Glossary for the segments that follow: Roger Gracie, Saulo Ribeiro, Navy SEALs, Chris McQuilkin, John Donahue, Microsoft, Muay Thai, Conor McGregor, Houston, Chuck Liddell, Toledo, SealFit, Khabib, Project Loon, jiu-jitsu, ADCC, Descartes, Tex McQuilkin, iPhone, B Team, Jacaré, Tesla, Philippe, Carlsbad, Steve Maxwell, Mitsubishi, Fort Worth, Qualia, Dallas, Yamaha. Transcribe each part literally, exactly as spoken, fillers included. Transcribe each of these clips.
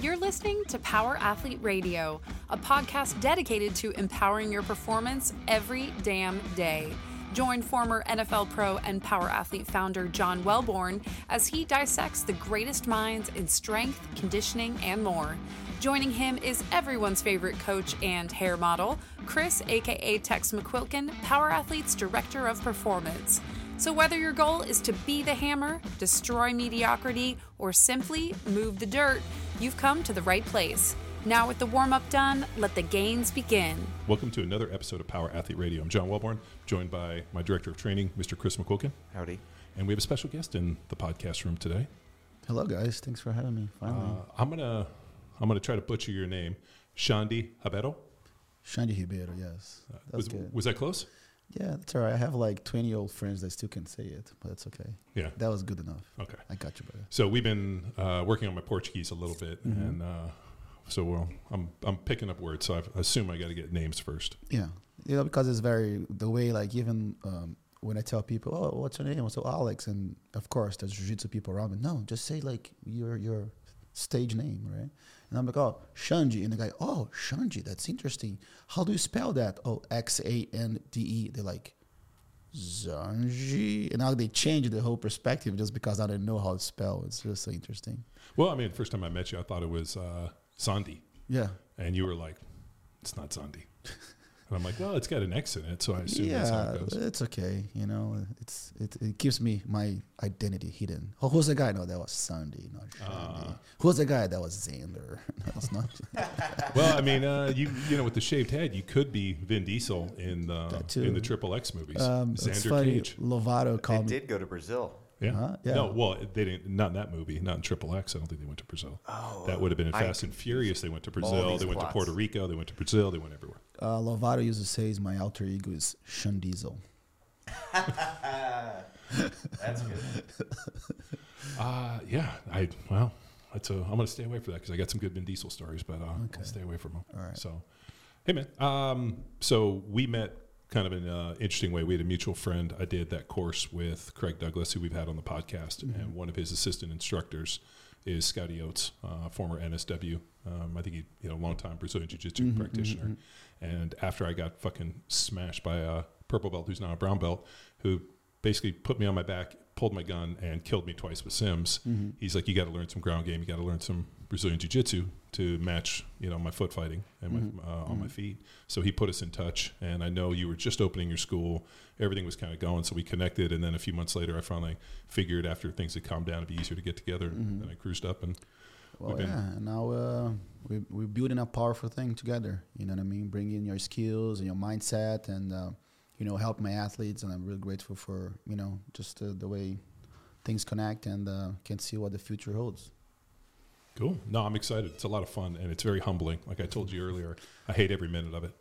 You're listening to Power Athlete Radio, a podcast dedicated to empowering your performance every damn day. Join former N F L pro and Power Athlete founder John Welborn as he dissects the greatest minds in strength, conditioning, and more. Joining him is everyone's favorite coach and hair model, Chris, aka Tex McQuilkin, Power Athlete's Director of Performance. So whether your goal is to be the hammer, destroy mediocrity, or simply move the dirt, you've come to the right place. Now with the warm-up done, let the gains begin. Welcome to another episode of Power Athlete Radio. I'm John Welborn, joined by my Director of Training, Mister Chris McQuilkin. Howdy. And we have a special guest in the podcast room today. Hello, guys. Thanks for having me. Finally. Uh, I'm gonna, I'm gonna try to butcher your name, Xande Ribeiro. Xande Ribeiro, yes. Uh, that was, was, was that close? Yeah, that's all right. I have like twenty-year-old friends that still can say it, but that's okay. Yeah. That was good enough. Okay. I got you, brother. So we've been uh, working on my Portuguese a little bit, mm-hmm. and uh, so we'll, I'm I'm picking up words, so I've, I assume I got to get names first. Yeah. You know, because it's very, the way, like, even um, when I tell people, oh, what's your name? So Alex, and of course, there's jiu-jitsu people around me. No, just say, like, your your stage name, right? And I'm like, oh, Xande. And the guy, oh, Xande, that's interesting. How do you spell that? Oh, X A N D E. They're like, Xande. And now they change the whole perspective just because I didn't know how to spell. It's just so interesting. Well, I mean, first time I met you, I thought it was uh, Xande. Yeah. And you were like, it's not Xande. And I'm like, well, it's got an X in it, so I assume yeah, that's how it goes. Yeah, it's okay. You know, it's it, it keeps me, my identity hidden. Oh, who's the guy? No, that was Xande, not Xande. Uh, who's the guy? That was Xander. That was not. Well, I mean, uh, you you know, with the shaved head, you could be Vin Diesel in the in the Triple X movies. Um, Xander funny, Cage. Lovato called me. They did go to Brazil. Yeah. Uh-huh, yeah. No, well, they didn't. Not in that movie. Not in Triple X. I don't think they went to Brazil. Oh, that would have been in Fast and Furious. They went to Brazil. They went plots. to Puerto Rico. They went to Brazil. They went everywhere. Uh, Lovato used to say, "My alter ego is Shun Diesel." That's good. Uh, yeah. I well, that's a. I'm gonna stay away from that because I got some good Vin Diesel stories, but uh, okay. I'll stay away from them. All right. So, hey man. Um, so we met. Kind of an uh, interesting way. We had a mutual friend. I did that course with Craig Douglas, who we've had on the podcast, mm-hmm. and one of his assistant instructors is Scotty Oates, uh, former N S W. Um, I think he, you know, long-time Brazilian Jiu-Jitsu mm-hmm, practitioner. Mm-hmm. And after I got fucking smashed by a purple belt, who's now a brown belt, who basically put me on my back, pulled my gun, and killed me twice with Sims, mm-hmm. he's like, you got to learn some ground game. You got to learn some Brazilian Jiu-Jitsu to match, you know, my foot fighting and my, mm-hmm. uh, on mm-hmm. my feet. So he put us in touch, and I know you were just opening your school. Everything was kind of going, so we connected, and then a few months later, I finally figured after things had calmed down, it'd be easier to get together, mm-hmm. and I cruised up. And well, we've been yeah, now uh, we, we're building a powerful thing together, you know what I mean, bringing your skills and your mindset and, uh, you know, help my athletes, and I'm really grateful for, you know, just uh, the way things connect and uh, can see what the future holds. Cool. No, I'm excited. It's a lot of fun, and it's very humbling. Like I told you earlier, I hate every minute of it.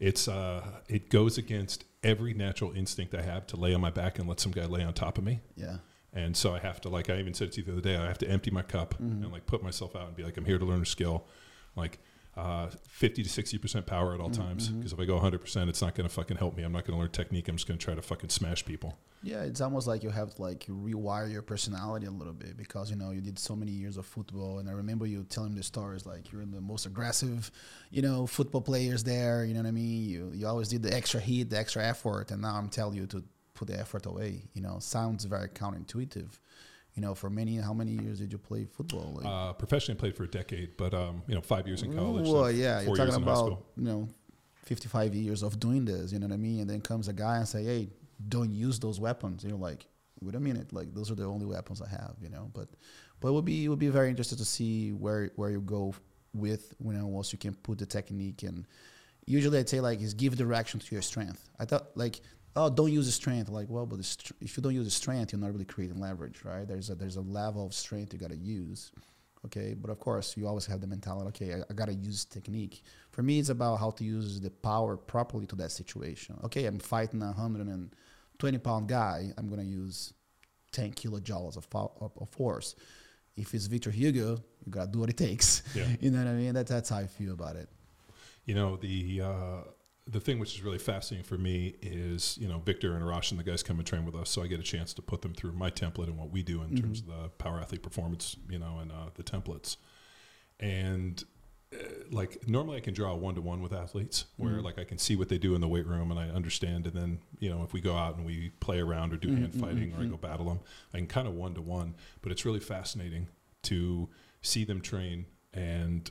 It's uh, it goes against every natural instinct I have to lay on my back and let some guy lay on top of me. Yeah. And so I have to, like I even said to you the other day, I have to empty my cup mm-hmm. and like put myself out and be like, I'm here to learn a skill, like uh, fifty to sixty percent power at all mm-hmm. times. Because if I go one hundred percent, it's not going to fucking help me. I'm not going to learn technique. I'm just going to try to fucking smash people. Yeah, it's almost like you have to, like, rewire your personality a little bit because, you know, you did so many years of football. And I remember you telling the stories, like, you're the most aggressive, you know, football players there. You know what I mean? You you always did the extra heat, the extra effort. And now I'm telling you to put the effort away. You know, sounds very counterintuitive. You know, for many, how many years did you play football? Like, uh, professionally, I played for a decade, but, um, you know, five years in college. Well, so yeah, you're talking about, you know, fifty-five years of doing this. You know what I mean? And then comes a guy and say, hey, don't use those weapons. You're like, wait a minute, like those are the only weapons I have, you know. But, but it would be it would be very interesting to see where where you go with, you know, once you can put the technique. And usually I'd say like is give direction to your strength. I thought like, oh, don't use the strength. Like, well, but the str- if you don't use the strength, you're not really creating leverage, right? There's a, there's a level of strength you got to use, okay. But of course, you always have the mentality, okay, I, I got to use technique. For me, it's about how to use the power properly to that situation. Okay, I'm fighting a one hundred twenty pound guy, I'm going to use ten kilojoules of, power, of, of force. If it's Vitor Hugo, you got to do what it takes. Yeah. You know what I mean? That, that's how I feel about it. You know, the uh, the thing which is really fascinating for me is, you know, Victor and Arash and the guys come and train with us, so I get a chance to put them through my template and what we do in mm-hmm. terms of the power athlete performance, you know, and uh, the templates. And uh, like normally I can draw one-to-one with athletes where mm-hmm. like I can see what they do in the weight room and I understand. And then, you know, if we go out and we play around or do mm-hmm. hand fighting mm-hmm. or I go battle them, I can kind of one-to-one, but it's really fascinating to see them train and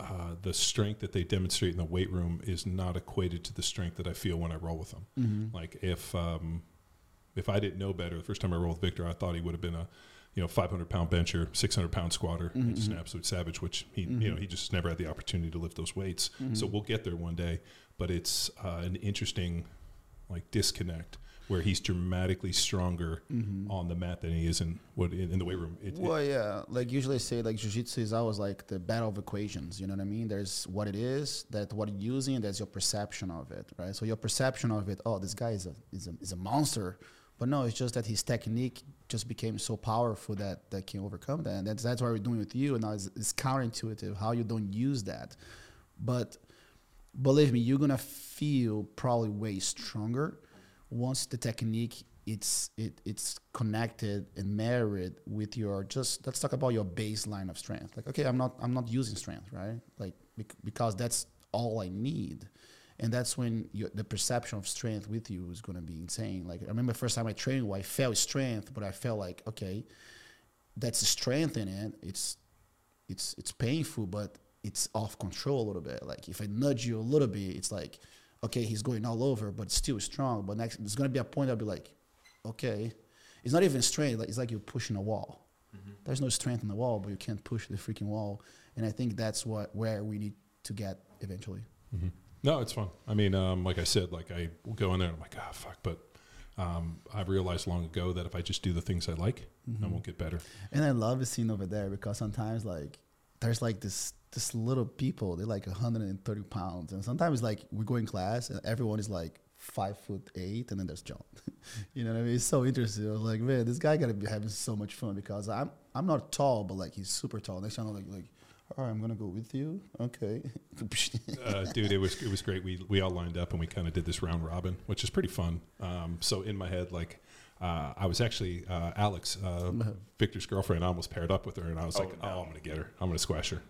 Uh, the strength that they demonstrate in the weight room is not equated to the strength that I feel when I roll with them. Mm-hmm. Like if um, if I didn't know better, the first time I rolled with Victor, I thought he would have been a you know five hundred pound bencher, six hundred pound squatter, mm-hmm. and just an absolute savage. Which he mm-hmm. you know he just never had the opportunity to lift those weights. Mm-hmm. So we'll get there one day. But it's uh, an interesting like disconnect where he's dramatically stronger mm-hmm. on the mat than he is in what in, in the weight room. It, well, it, yeah, like usually I say, like jiu-jitsu is always like the battle of equations. You know what I mean? There's what it is, that what you're using, that's your perception of it, right? So your perception of it, oh, this guy is a is a is a monster, but no, it's just that his technique just became so powerful that that can overcome that, and that's that's what we're doing with you. And now it's, it's counterintuitive how you don't use that, but believe me, you're gonna feel probably way stronger. Once the technique it's it it's connected and married with your just let's talk about your baseline of strength. Like okay, I'm not I'm not using strength, right? Like bec- because that's all I need, and that's when you, the perception of strength with you is gonna be insane. Like I remember the first time I trained, well, I felt strength, but I felt like okay, that's the strength in it. It's it's it's painful, but it's off control a little bit. Like if I nudge you a little bit, it's like. Okay, he's going all over, but still strong. But next, there's gonna be a point I'll be like, okay, it's not even strength. Like it's like you're pushing a wall. Mm-hmm. There's no strength in the wall, but you can't push the freaking wall. And I think that's what where we need to get eventually. Mm-hmm. No, it's fun. I mean, um, like I said, like I will go in there and I'm like, ah, oh, fuck. But um, I realized long ago that if I just do the things I like, mm-hmm. I won't get better. And I love the scene over there because sometimes like there's like this. This little people, they're like one hundred thirty pounds. And sometimes like we go in class and everyone is like five foot eight and then there's John. You know what I mean? It's so interesting. I was like, man, this guy gotta be having so much fun because I'm I'm not tall, but like he's super tall. Next time I'm like, like all right, I'm gonna go with you. Okay. uh, dude, it was it was great. We we all lined up and we kind of did this round robin, which is pretty fun. Um, so in my head, like Uh, I was actually, uh, Alex, uh, Victor's girlfriend, I almost paired up with her and I was oh, like, no. oh, I'm going to get her. I'm going to squash her.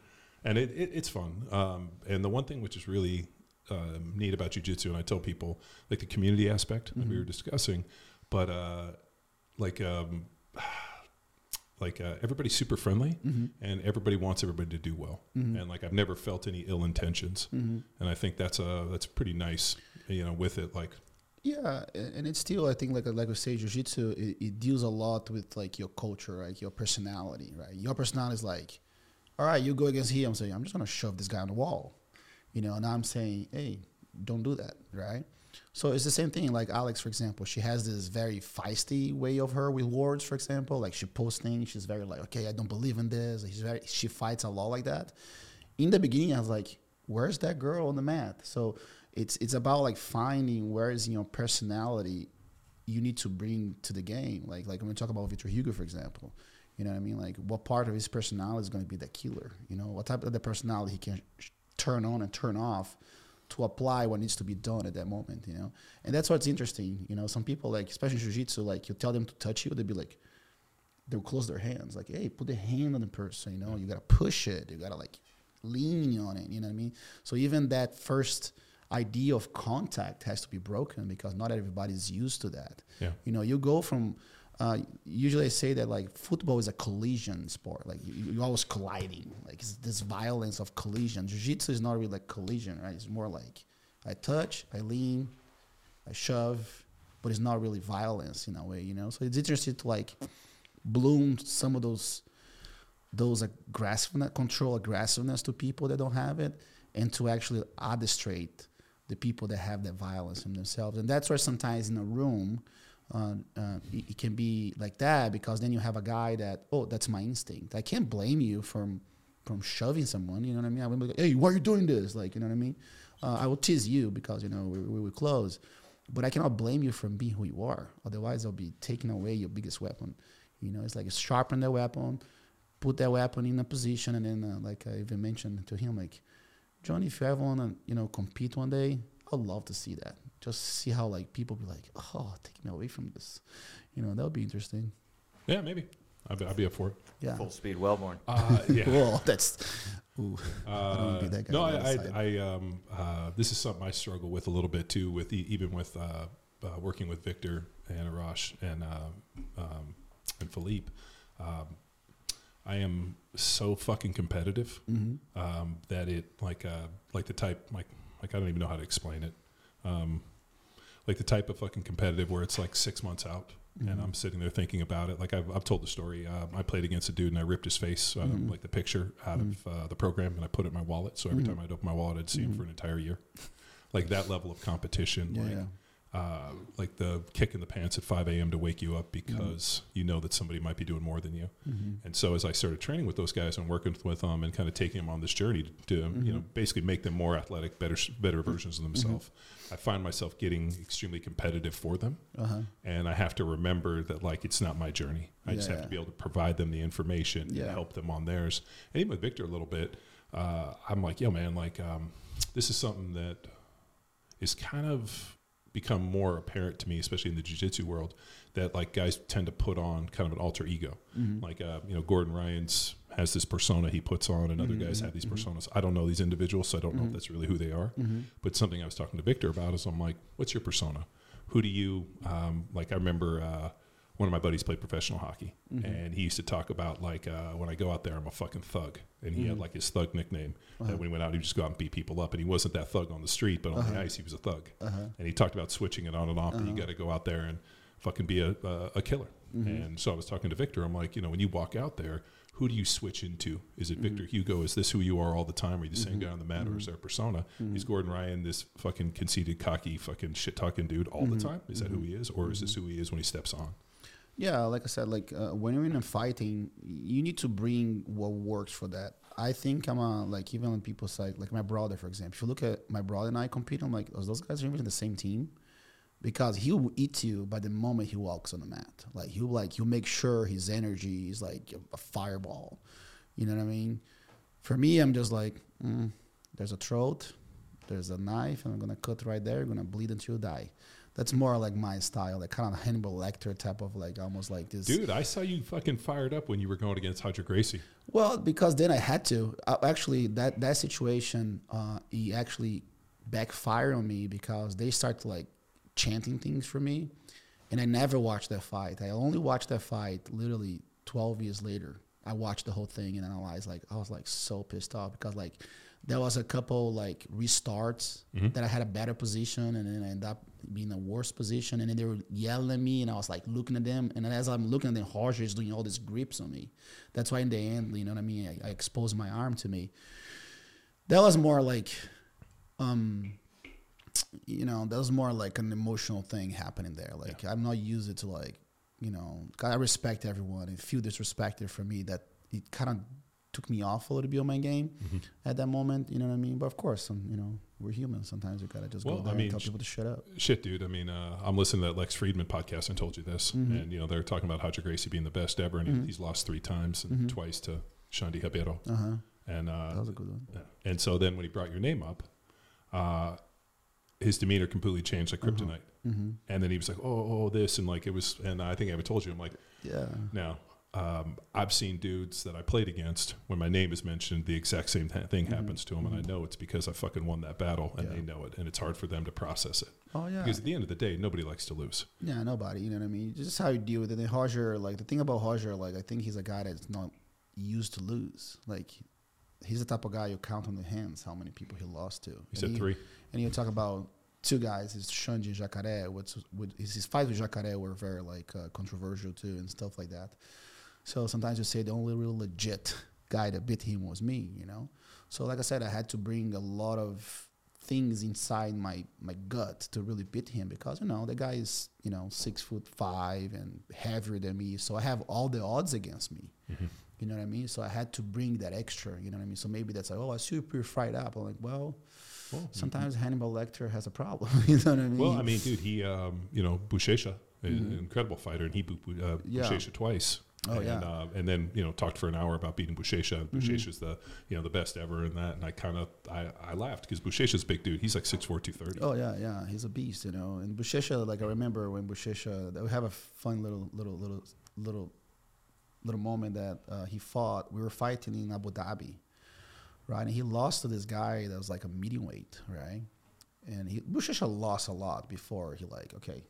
And it, it, it's fun. Um, and the one thing which is really uh, neat about jiu-jitsu, and I tell people, like the community aspect mm-hmm. that we were discussing, but uh, like um, like uh, everybody's super friendly mm-hmm. and everybody wants everybody to do well. Mm-hmm. And like I've never felt any ill intentions. Mm-hmm. And I think that's a, that's pretty nice, you know, with it, like. Yeah, and it's still, I think, like like we say, jiu-jitsu, it, it deals a lot with, like, your culture, right? Your personality, right? Your personality is like, all right, you go against him. I'm saying, I'm just going to shove this guy on the wall, you know? And I'm saying, hey, don't do that, right? So it's the same thing. Like Alex, for example, she has this very feisty way of her with words, for example. Like she posts things. She's very like, okay, I don't believe in this. She's very, she fights a lot like that. In the beginning, I was like, where's that girl on the mat? So... It's it's about like finding where is your personality you need to bring to the game. Like like when we talk about Vitor Hugo, for example, you know what I mean? Like what part of his personality is going to be the killer? You know, what type of the personality he can sh- turn on and turn off to apply what needs to be done at that moment, you know? And that's what's interesting. You know, some people like, especially jiu-jitsu, like you tell them to touch you, they'll be like, they'll close their hands. Like, hey, put the hand on the person, you know? You got to push it. You got to like lean on it, you know what I mean? So even that first... idea of contact has to be broken because not everybody's used to that. Yeah. You know, you go from, uh, usually I say that like football is a collision sport. Like you, you're always colliding. Like it's this violence of collision. Jiu-jitsu is not really like collision, right? It's more like I touch, I lean, I shove, but it's not really violence in a way, you know? So it's interesting to like bloom some of those, those aggressiveness, control aggressiveness to people that don't have it and to actually illustrate the people that have that violence in themselves. And that's where sometimes in a room, uh, uh, it, it can be like that because then you have a guy that, oh, that's my instinct. I can't blame you from from shoving someone, you know what I mean? I would be like, hey, why are you doing this? Like, you know what I mean? Uh, I will tease you because, you know, we, we were close. But I cannot blame you from being who you are. Otherwise, I'll be taking away your biggest weapon. You know, it's like sharpen the weapon, put that weapon in a position, and then, uh, like I even mentioned to him, like, John, if you ever want to, you know, compete one day, I'd love to see that. Just see how, like, people be like, oh, take me away from this. You know, that would be interesting. Yeah, maybe. I'd be, I'd be up for it. Yeah. Full speed, Welborn. Uh, yeah. Well, that's Ooh, uh, I don't be that guy. No, I, I, I um, uh, this is something I struggle with a little bit too, with even with uh, uh, working with Victor and Arash and uh, um, and Philippe. Um, I am so fucking competitive mm-hmm. um, that it like uh, like the type like like I don't even know how to explain it. Um, like the type of fucking competitive where it's like six months out. Mm-hmm. And I'm sitting there thinking about it. Like I've, I've told the story. Um, I played against a dude and I ripped his face, um, mm-hmm. like the picture out mm-hmm. of uh, the program, and I put it in my wallet. So every mm-hmm. time I'd open my wallet, I'd see mm-hmm. him for an entire year. Like that level of competition, yeah, like, yeah. Uh, like the kick in the pants at five a.m. to wake you up because mm-hmm. you know that somebody might be doing more than you. Mm-hmm. And so as I started training with those guys and working with them and kind of taking them on this journey to, to mm-hmm. you know, basically make them more athletic, better, better versions of themselves. Mm-hmm. I find myself getting extremely competitive for them. Uh-huh. And I have to remember that, like, it's not my journey. I yeah, just have yeah. to be able to provide them the information yeah. and help them on theirs. And even with Victor a little bit, uh, I'm like, yo, man, like, um, this is something that is kind of become more apparent to me, especially in the jiu-jitsu world, that, like, guys tend to put on kind of an alter ego. Mm-hmm. Like, uh, you know, Gordon Ryan's has this persona he puts on, and other mm-hmm. guys have these mm-hmm. personas. I don't know these individuals, so I don't mm-hmm. know if that's really who they are. Mm-hmm. But something I was talking to Victor about is I'm like, what's your persona? Who do you, um, like I remember uh, one of my buddies played professional hockey, mm-hmm. and he used to talk about like, uh, when I go out there, I'm a fucking thug. And he mm-hmm. had like his thug nickname uh-huh. that when he went out, he'd just go out and beat people up. And he wasn't that thug on the street, but on uh-huh. the ice, he was a thug. Uh-huh. And he talked about switching it on and off, uh-huh. but you got to go out there and fucking be a, a, a killer. Mm-hmm. And so I was talking to Victor. I'm like, you know, when you walk out there, who do you switch into? Is it mm-hmm. Victor Hugo? Is this who you are all the time? Are you the mm-hmm. same guy on the mat, mm-hmm. or is there a persona? Mm-hmm. Is Gordon Ryan this fucking conceited, cocky, fucking shit-talking dude all mm-hmm. the time? Is mm-hmm. that who he is, or mm-hmm. is this who he is when he steps on? Yeah, like I said, like uh, when you're in a fighting, you need to bring what works for that. I think I'm a, like, even on people's side, like my brother, for example. If you look at my brother and I compete, I'm like, oh, those guys are even on the same team. Because he will eat you by the moment he walks on the mat. Like he'll like he'll make sure his energy is like a fireball. You know what I mean? For me, I'm just like, mm, there's a throat, there's a knife, and I'm gonna cut right there. You're gonna bleed until you die. That's more like my style, like kind of Hannibal Lecter type of like almost like this. Dude, I saw you fucking fired up when you were going against Roger Gracie. Well, because then I had to. I, actually, that that situation, uh, he actually backfired on me because they start to like. chanting things for me, and I never watched that fight. I only watched that fight literally twelve years later. I watched the whole thing and analyzed. Like I was like so pissed off because like there was a couple like restarts mm-hmm. that I had a better position, and then I ended up being in a worse position. And then they were yelling at me, and I was like looking at them. And as I'm looking at them, Roger is doing all these grips on me. That's why in the end, you know what I mean. I, I exposed my arm to me. That was more like. um You know, that was more like an emotional thing happening there. Like, yeah. I'm not used it to like, you know, I respect everyone and feel disrespected for me that it kind of took me off a little bit on my game mm-hmm. at that moment. You know what I mean? But of course, um, you know, we're human. Sometimes we got to just well, go there I mean, and tell sh- people to shut up. Shit, dude. I mean, uh, I'm listening to that Lex Friedman podcast. I told you this. Mm-hmm. And, you know, they're talking about Roger Gracie being the best ever. And mm-hmm. he's lost three times and mm-hmm. twice to Xande Ribeiro. Uh-huh. And, uh, that was a good one. And so then when he brought your name up, uh, his demeanor completely changed like kryptonite. Uh-huh. Mm-hmm. And then he was like, oh, oh, this. And like, it was, and I think I ever told you, I'm like, yeah, now um, I've seen dudes that I played against when my name is mentioned, the exact same th- thing mm-hmm. happens to them. Mm-hmm. And I know it's because I fucking won that battle and yeah. they know it. And it's hard for them to process it. Oh yeah. Because at the end of the day, nobody likes to lose. Yeah. Nobody, you know what I mean? Just how you deal with it. And Roger, like the thing about Roger, like, I think he's a guy that's not used to lose. Like he's the type of guy you count on the hands, how many people he lost to. He and said he, three. And you talk about two guys, it's Xande and Jacaré. What's with his, his fights with Jacaré were very like uh, controversial too and stuff like that. So sometimes you say the only real legit guy that beat him was me, you know. So like I said, I had to bring a lot of things inside my, my gut to really beat him because you know the guy is you know six foot five and heavier than me. So I have all the odds against me. Mm-hmm. You know what I mean? So I had to bring that extra. You know what I mean? So maybe that's like, oh, I see you pretty fried up. I'm like, well. Well, sometimes mm-hmm. Hannibal Lecter has a problem. You know what I mean? Well, I mean, dude, he, um, you know, Buchecha, mm-hmm. an incredible fighter, and he beat bu- uh, yeah. Buchecha twice. Oh, and, yeah. Uh, and then, you know, talked for an hour about beating Buchecha. Buchecha's mm-hmm. the, you know, the best ever in that. And I kind of, I, I laughed because Buchecha's a big dude. He's like six four, two thirty. Oh, yeah, yeah. He's a beast, you know. And Buchecha, like, I remember when Buchecha, we have a fun little, little, little, little, little moment that uh, he fought. We were fighting in Abu Dhabi. right? And he lost to this guy that was like a medium weight, right? And he Buchecha lost a lot before he like, okay,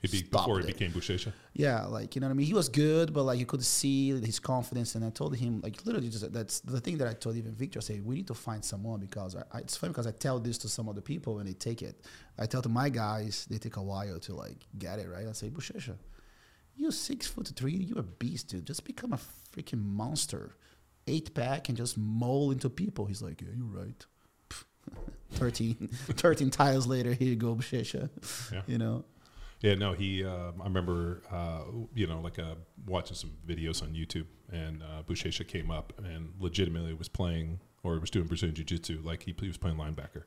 he be, before he it. became Buchecha. Yeah, like, you know what I mean? He was good, but like you could see his confidence. And I told him, like, literally, just that's the thing that I told even Victor. I said, we need to find someone, because I, I, it's funny because I tell this to some other people and they take it. I tell to my guys, they take a while to like get it, right? I say, Buchecha, you're six foot three, you're a beast, dude. Just become a freaking monster. Eight pack and just mole into people. He's like, yeah, you're right. thirteen, thirteen tiles later, here you go, Buchecha. Yeah. You know? Yeah, no, he, uh, I remember, uh, you know, like uh, watching some videos on YouTube, and uh, Buchecha came up and legitimately was playing, or was doing Brazilian Jiu-Jitsu, like he, he was playing linebacker,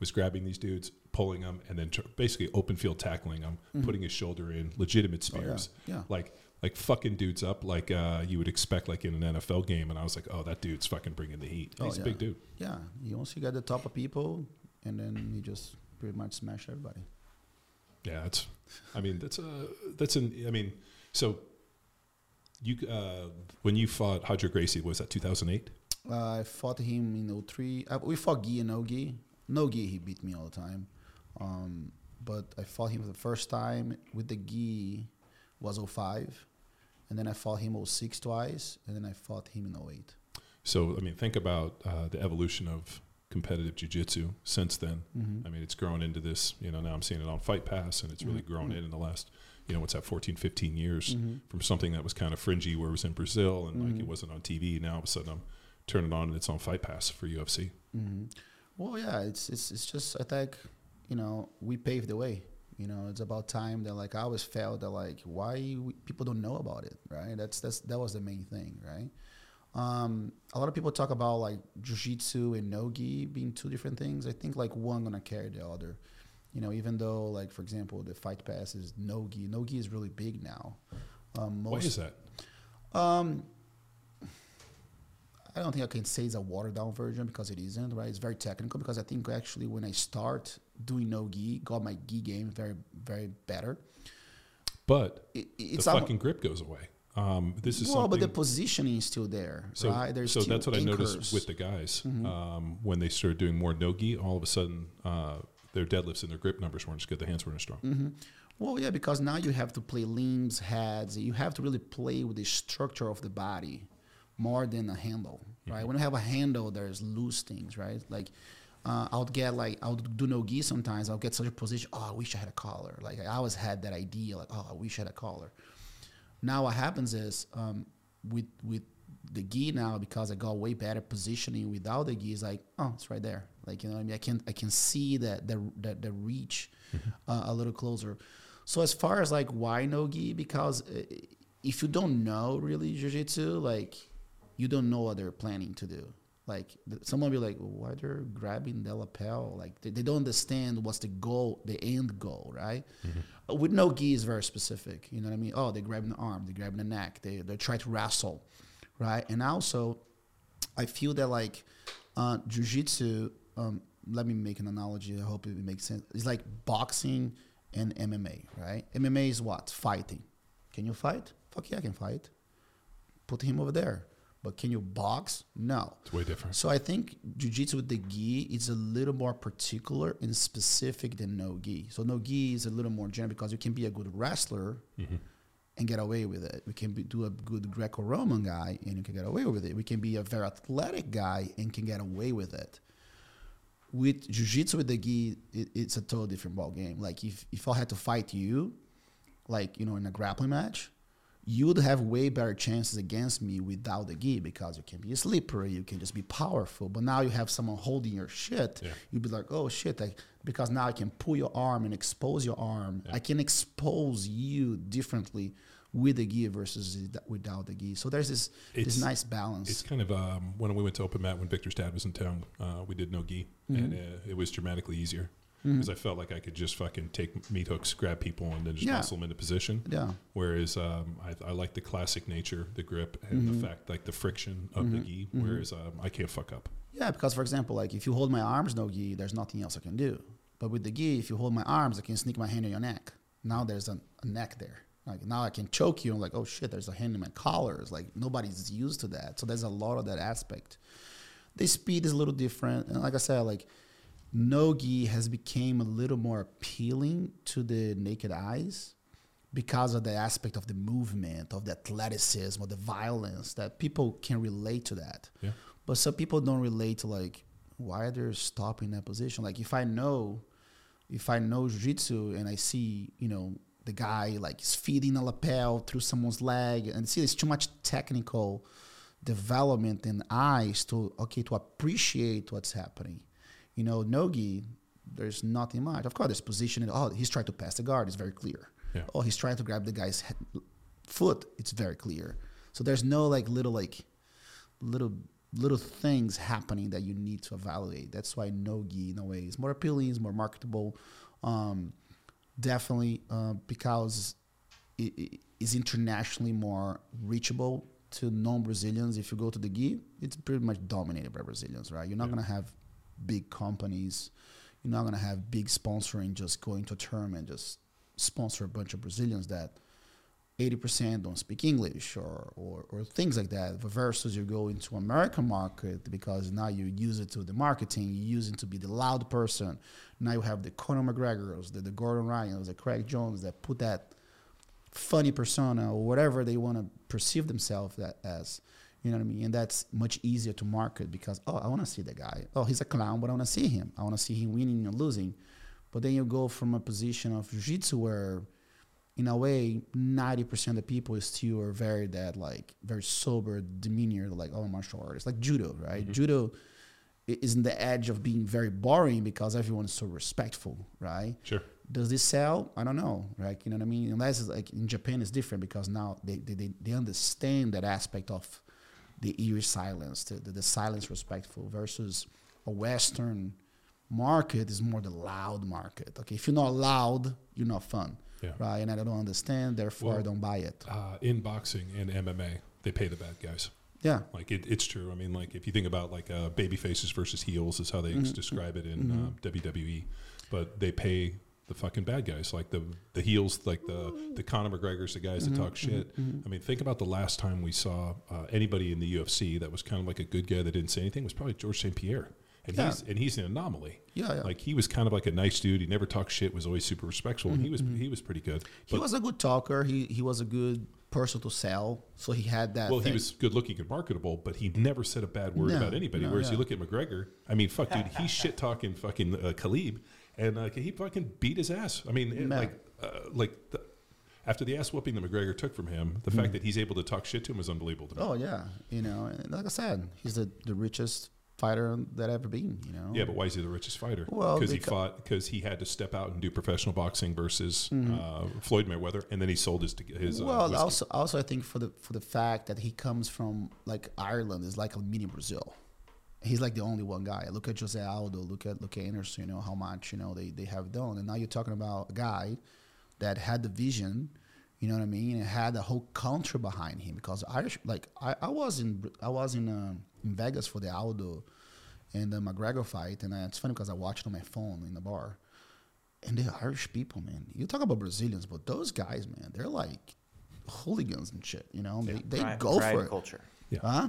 was grabbing these dudes, pulling them, and then tr- basically open field tackling them, mm-hmm. putting his shoulder in, legitimate spears. Oh, yeah. Yeah. Like, like fucking dudes up like uh, you would expect like in an N F L game. And I was like, oh, that dude's fucking bringing the heat. He's oh, yeah. a big dude. Yeah, he once you got the top of people, and then he just pretty much smashed everybody. Yeah, it's. I mean, that's a that's an. I mean, so you uh, when you fought Roger Gracie, was that two thousand eight? Uh, I fought him in oh three. Uh, we fought gi and no gi. No gi, he beat me all the time. Um, but I fought him for the first time with the gi was oh five, and then I fought him oh six twice, and then I fought him in oh eight. So I mean, think about uh, the evolution of competitive jiu-jitsu since then. Mm-hmm. I mean, it's grown into this, you know, now I'm seeing it on Fight Pass, and it's really mm-hmm. grown mm-hmm. in in the last, you know, what's that, fourteen, fifteen years, mm-hmm. from something that was kind of fringy where it was in Brazil and mm-hmm. like it wasn't on T V. Now all of a sudden I'm turning it on and it's on Fight Pass for U F C. Mm-hmm. Well, yeah, it's, it's, it's just, I think, you know, we paved the way. You know, it's about time that, like, I always felt that, like, why we, people don't know about it, right? That's, that's, that was the main thing, right? Um, a lot of people talk about like jiu-jitsu and no-gi being two different things. I think like one gonna carry the other, you know, even though like, for example, the Fight Pass is no-gi. No-gi is really big now. Um, most, Why is that? Um, I don't think I can say it's a watered down version, because it isn't, right? It's very technical, because I think actually when I start doing no-gi, got my gi game very, very better. But it, it's the fucking um, grip goes away. Um, this is well, but the positioning is still there, so, right? There's so that's what anchors. I noticed with the guys mm-hmm. um, when they started doing more no-gi. All of a sudden, uh, their deadlifts and their grip numbers weren't as good. The hands weren't as strong. Mm-hmm. Well, yeah, because now you have to play limbs, heads. You have to really play with the structure of the body more than a handle, mm-hmm. right? When you have a handle, there's loose things, right? Like uh, I'll get like I'll do no-gi sometimes. I'll get such a position. Oh, I wish I had a collar. Like I always had that idea. Like oh, I wish I had a collar. Now what happens is um, with with the gi now, because I got way better positioning without the gi, is like, oh, it's right there. Like, you know what I mean? I can I can see that the that the reach uh, a little closer. So as far as like why no gi, because if you don't know really jiu-jitsu, like you don't know what they're planning to do. Like someone will be like, why they're grabbing the lapel? Like they, they don't understand what's the goal, the end goal, right? Mm-hmm. With no gi is very specific, you know what I mean? Oh, they're grabbing the arm, they're grabbing the neck, they they try to wrestle, right? And also, I feel that like uh, jiu-jitsu, um, let me make an analogy, I hope it makes sense. It's like boxing and M M A, right? M M A is what? Fighting. Can you fight? Fuck yeah, I can fight. Put him over there. But can you box? No. It's way different. So I think jiu-jitsu with the gi is a little more particular and specific than no-gi. So no-gi is a little more general, because you can be a good wrestler mm-hmm. and get away with it. We can be, do a good Greco-Roman guy and you can get away with it. We can be a very athletic guy and can get away with it. With jiu-jitsu with the gi, it, it's a totally different ball game. Like if, if I had to fight you, like, you know, in a grappling match, you would have way better chances against me without the gi, because you can be slippery, you can just be powerful. But now you have someone holding your shit. Yeah. You'd be like, oh shit, like, because now I can pull your arm and expose your arm. Yeah. I can expose you differently with the gi versus without the gi. So there's this it's, this nice balance. It's kind of um, when we went to open mat when Victor's dad was in town, uh, we did no gi, mm-hmm. and uh, it was dramatically easier. Because mm-hmm. I felt like I could just fucking take meat hooks, grab people, and then just yeah. muscle them into position. Yeah. Whereas um, I, I like the classic nature, the grip, and mm-hmm. the fact, like the friction of mm-hmm. the gi. Whereas um, I can't fuck up. Yeah, because for example, like if you hold my arms no gi, there's nothing else I can do. But with the gi, if you hold my arms, I can sneak my hand in your neck. Now there's a, a neck there. Like now I can choke you. I'm like, oh shit, there's a hand in my collars. Like nobody's used to that. So there's a lot of that aspect. the speed is a little different. And like I said, like no gi has become a little more appealing to the naked eyes because of the aspect of the movement, of the athleticism, of the violence that people can relate to that. Yeah. But some people don't relate to like why they're stopping that position. Like if I know, if I know jiu-jitsu and I see, you know, the guy like is feeding a lapel through someone's leg, and see, there's too much technical development in eyes to okay to appreciate what's happening. You know, no-gi, there's nothing much. Of course, there's positioning. Oh, he's trying to pass the guard. It's very clear. Yeah. Oh, he's trying to grab the guy's head, foot. It's very clear. So there's no like little like little. little things happening that you need to evaluate. That's why no-gi, in a way, is more appealing, is more marketable. Um, definitely uh, because it, it is internationally more reachable to non-Brazilians. If you go to the gi, it's pretty much dominated by Brazilians, right? You're not yeah. going to have big companies. You're not going to have big sponsoring just going to a tournament, just sponsor a bunch of Brazilians that eighty percent don't speak English or, or or things like that, versus you go into American market because now you use it to the marketing, you use it to be the loud person. Now you have the Conor McGregors, the, the Gordon Ryans, the Craig Jones that put that funny persona or whatever they want to perceive themselves that as, you know what I mean? And that's much easier to market because, oh, I want to see the guy. Oh, he's a clown, but I want to see him. I want to see him winning and losing. But then you go from a position of jiu-jitsu where in a way, ninety percent of the people still are very that like very sober demeanor, like oh, martial artists, like judo, right? Mm-hmm. Judo is in the edge of being very boring because everyone's so respectful, right? Sure. Does this sell? I don't know, right? You know what I mean? Unless it's like in Japan, it's different because now they they they understand that aspect of the eerie silence, the the, the silence respectful versus a Western market is more the loud market. Okay, if you're not loud, you're not fun. Yeah. Right, and I don't understand, therefore well, I don't buy it. Uh, in boxing and M M A, they pay the bad guys. Yeah. Like, it, it's true. I mean, like, if you think about, like, uh, baby faces versus heels is how they mm-hmm. describe it in mm-hmm. uh, W W E. But they pay the fucking bad guys. Like, the, the heels, like, the, the Conor McGregors, the guys mm-hmm. that talk shit. Mm-hmm. I mean, think about the last time we saw uh, anybody in the U F C that was kind of like a good guy that didn't say anything was probably George Saint Pierre. And, yeah. he's, and he's an anomaly. Yeah, yeah. Like, he was kind of like a nice dude. He never talked shit, was always super respectful, mm-hmm. and he was he was pretty good. But he was a good talker. He he was a good person to sell, so he had that Well, thing. He was good-looking and marketable, but he never said a bad word no, about anybody, no, whereas yeah. you look at McGregor, I mean, fuck, dude, he's shit-talking fucking uh, Khabib, and uh, he fucking beat his ass. I mean, it, like, uh, like the, after the ass-whooping that McGregor took from him, the mm-hmm. fact that he's able to talk shit to him is unbelievable to me. Oh, yeah. You know, and like I said, he's the, the richest fighter that I've ever been, you know. Yeah, but why is he the richest fighter? Well, because he fought because he had to step out and do professional boxing versus mm-hmm. uh, Floyd Mayweather, and then he sold his his. Well, uh, also, also I think for the for the fact that he comes from like Ireland is like a mini Brazil. He's like the only one guy. Look at Jose Aldo. Look at look at Anderson. You know how much you know they they have done, and now you're talking about a guy that had the vision. You know what I mean? And had a whole country behind him because Irish. Like I, I was in I was in. Uh, in Vegas for the Aldo and the McGregor fight, and I, it's funny because I watched it on my phone in the bar, and the Irish people, man, you talk about Brazilians, but those guys, man, they're like hooligans and shit, you know. Yeah. they, they pride, go pride for it culture. Yeah. Huh?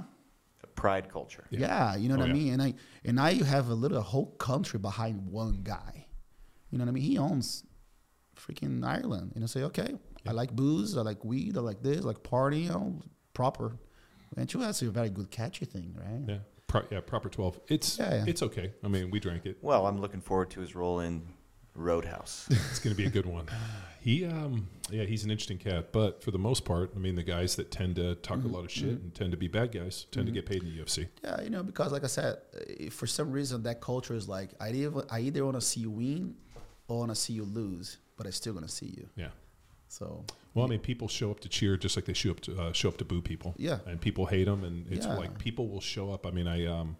Pride culture. Yeah, yeah, you know what oh, I mean? Yeah. And I and now you have a little a whole country behind one guy, you know what I mean? He owns freaking Ireland, you know. Say, okay, yeah. I like booze, I like weed, I like this, I like party, you know, proper. And you asked a very good catchy thing, right? Yeah, Pro- yeah, proper twelve. It's yeah, yeah. it's okay. I mean, we drank it. Well, I'm looking forward to his role in Roadhouse. It's going to be a good one. He, um, yeah, he's an interesting cat. But for the most part, I mean, the guys that tend to talk mm-hmm. a lot of shit mm-hmm. and tend to be bad guys tend mm-hmm. to get paid in the U F C. Yeah, you know, because like I said, for some reason that culture is like I either I either want to see you win or want to see you lose, but I'm still going to see you. Yeah. So well, I mean, people show up to cheer just like they show up to uh, show up to boo people. Yeah, and people hate them, and it's yeah. like people will show up. I mean, I um,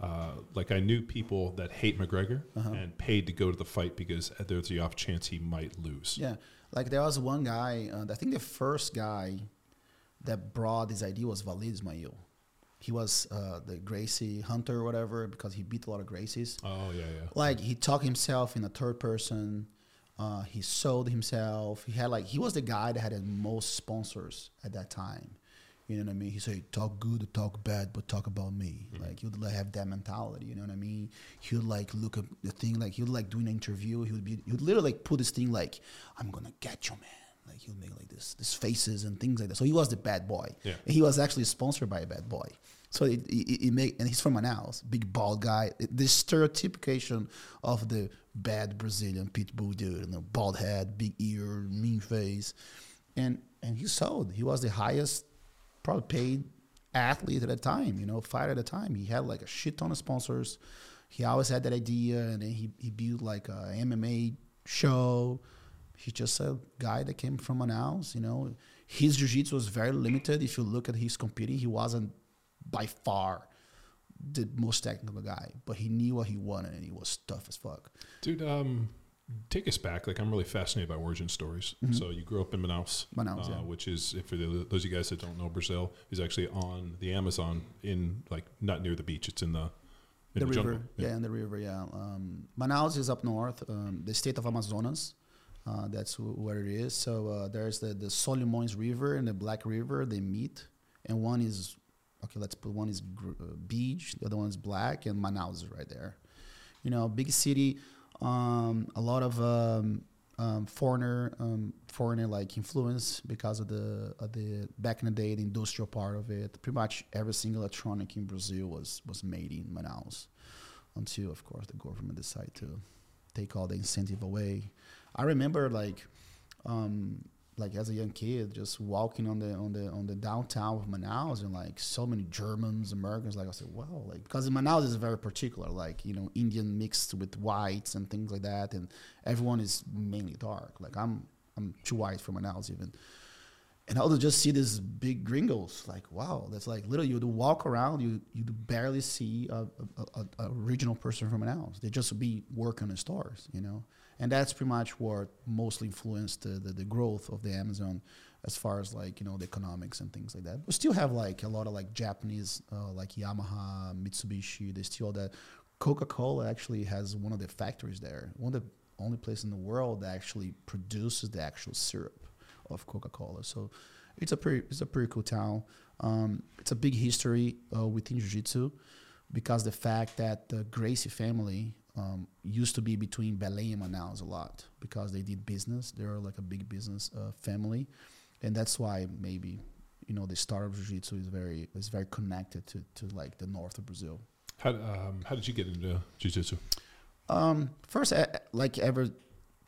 uh, like I knew people that hate McGregor uh-huh. and paid to go to the fight because there's the off chance he might lose. Yeah, like there was one guy. Uh, I think the first guy that brought this idea was Walid Ismail. He was uh, the Gracie hunter or whatever because he beat a lot of Gracies. Oh yeah, yeah. Like he talked himself in a third person. Uh, he sold himself. He had like he was the guy that had the most sponsors at that time. You know what I mean? He said, talk good, talk bad, but talk about me. Mm-hmm. Like, he would like, have that mentality, you know what I mean? He would, like, look at the thing, like, he would, like, doing an interview. He would be, he would literally, like, put this thing, like, I'm going to get you, man. Like, he would make, like, this, this faces and things like that. So he was the bad boy. Yeah. And he was actually sponsored by a bad boy. So it, it, it made, and he's from Manaus, big bald guy. The stereotypification of the bad Brazilian pit bull dude, you know, bald head, big ear, mean face. And, and he sold. He was the highest probably paid athlete at a time, you know, fighter at a time. He had like a shit ton of sponsors. He always had that idea, and then he, he built like a M M A show. He's just a guy that came from Manaus, you know. His jiu-jitsu was very limited. If you look at his competing, he wasn't by far the most technical guy, but he knew what he wanted, and he was tough as fuck. Dude, um, take us back. Like, I'm really fascinated by origin stories. Mm-hmm. So you grew up in Manaus, Manaus uh, yeah. which is, if for the, those of you guys that don't know, Brazil is actually on the Amazon, in like not near the beach. It's in the, in the, the river. Jungle. Yeah, yeah, in the river. Yeah, um, Manaus is up north, um, the state of Amazonas. Uh, that's w- where it is. So uh, there's the the Solimões River and the Black River. They meet, and one is okay. Let's put one is gr- uh, beach. The other one is black, and Manaus is right there. You know, big city. Um, a lot of um, um, foreigner, um, foreigner like influence because of the of the back in the day, the industrial part of it. Pretty much every single electronic in Brazil was was made in Manaus, until of course the government decided to take all the incentive away. I remember like um, like as a young kid just walking on the on the on the downtown of Manaus, and like so many Germans, Americans, like I said, wow, like because in Manaus is very particular, like, you know, Indian mixed with whites and things like that, and everyone is mainly dark. Like I'm I'm too white for Manaus even. And I would just see these big gringos, like, wow, that's like literally you'd walk around, you you'd barely see a, a, a, a regional person from Manaus. They just be working in stores, you know. And that's pretty much what mostly influenced the, the, the growth of the Amazon as far as, like, you know, the economics and things like that. We still have, like, a lot of, like, Japanese, uh, like Yamaha, Mitsubishi. They still have that. Coca-Cola actually has one of the factories there. One of the only places in the world that actually produces the actual syrup of Coca-Cola. So it's a pretty, it's a pretty cool town. Um, it's a big history uh, within Jiu-Jitsu because the fact that the Gracie family... Um, used to be between Belém and Manaus a lot because they did business. They were like a big business uh, family, and that's why maybe, you know, the start of Jiu-Jitsu is very is very connected to, to like the north of Brazil. How um, how did you get into Jiu-Jitsu? Um, first, uh, like every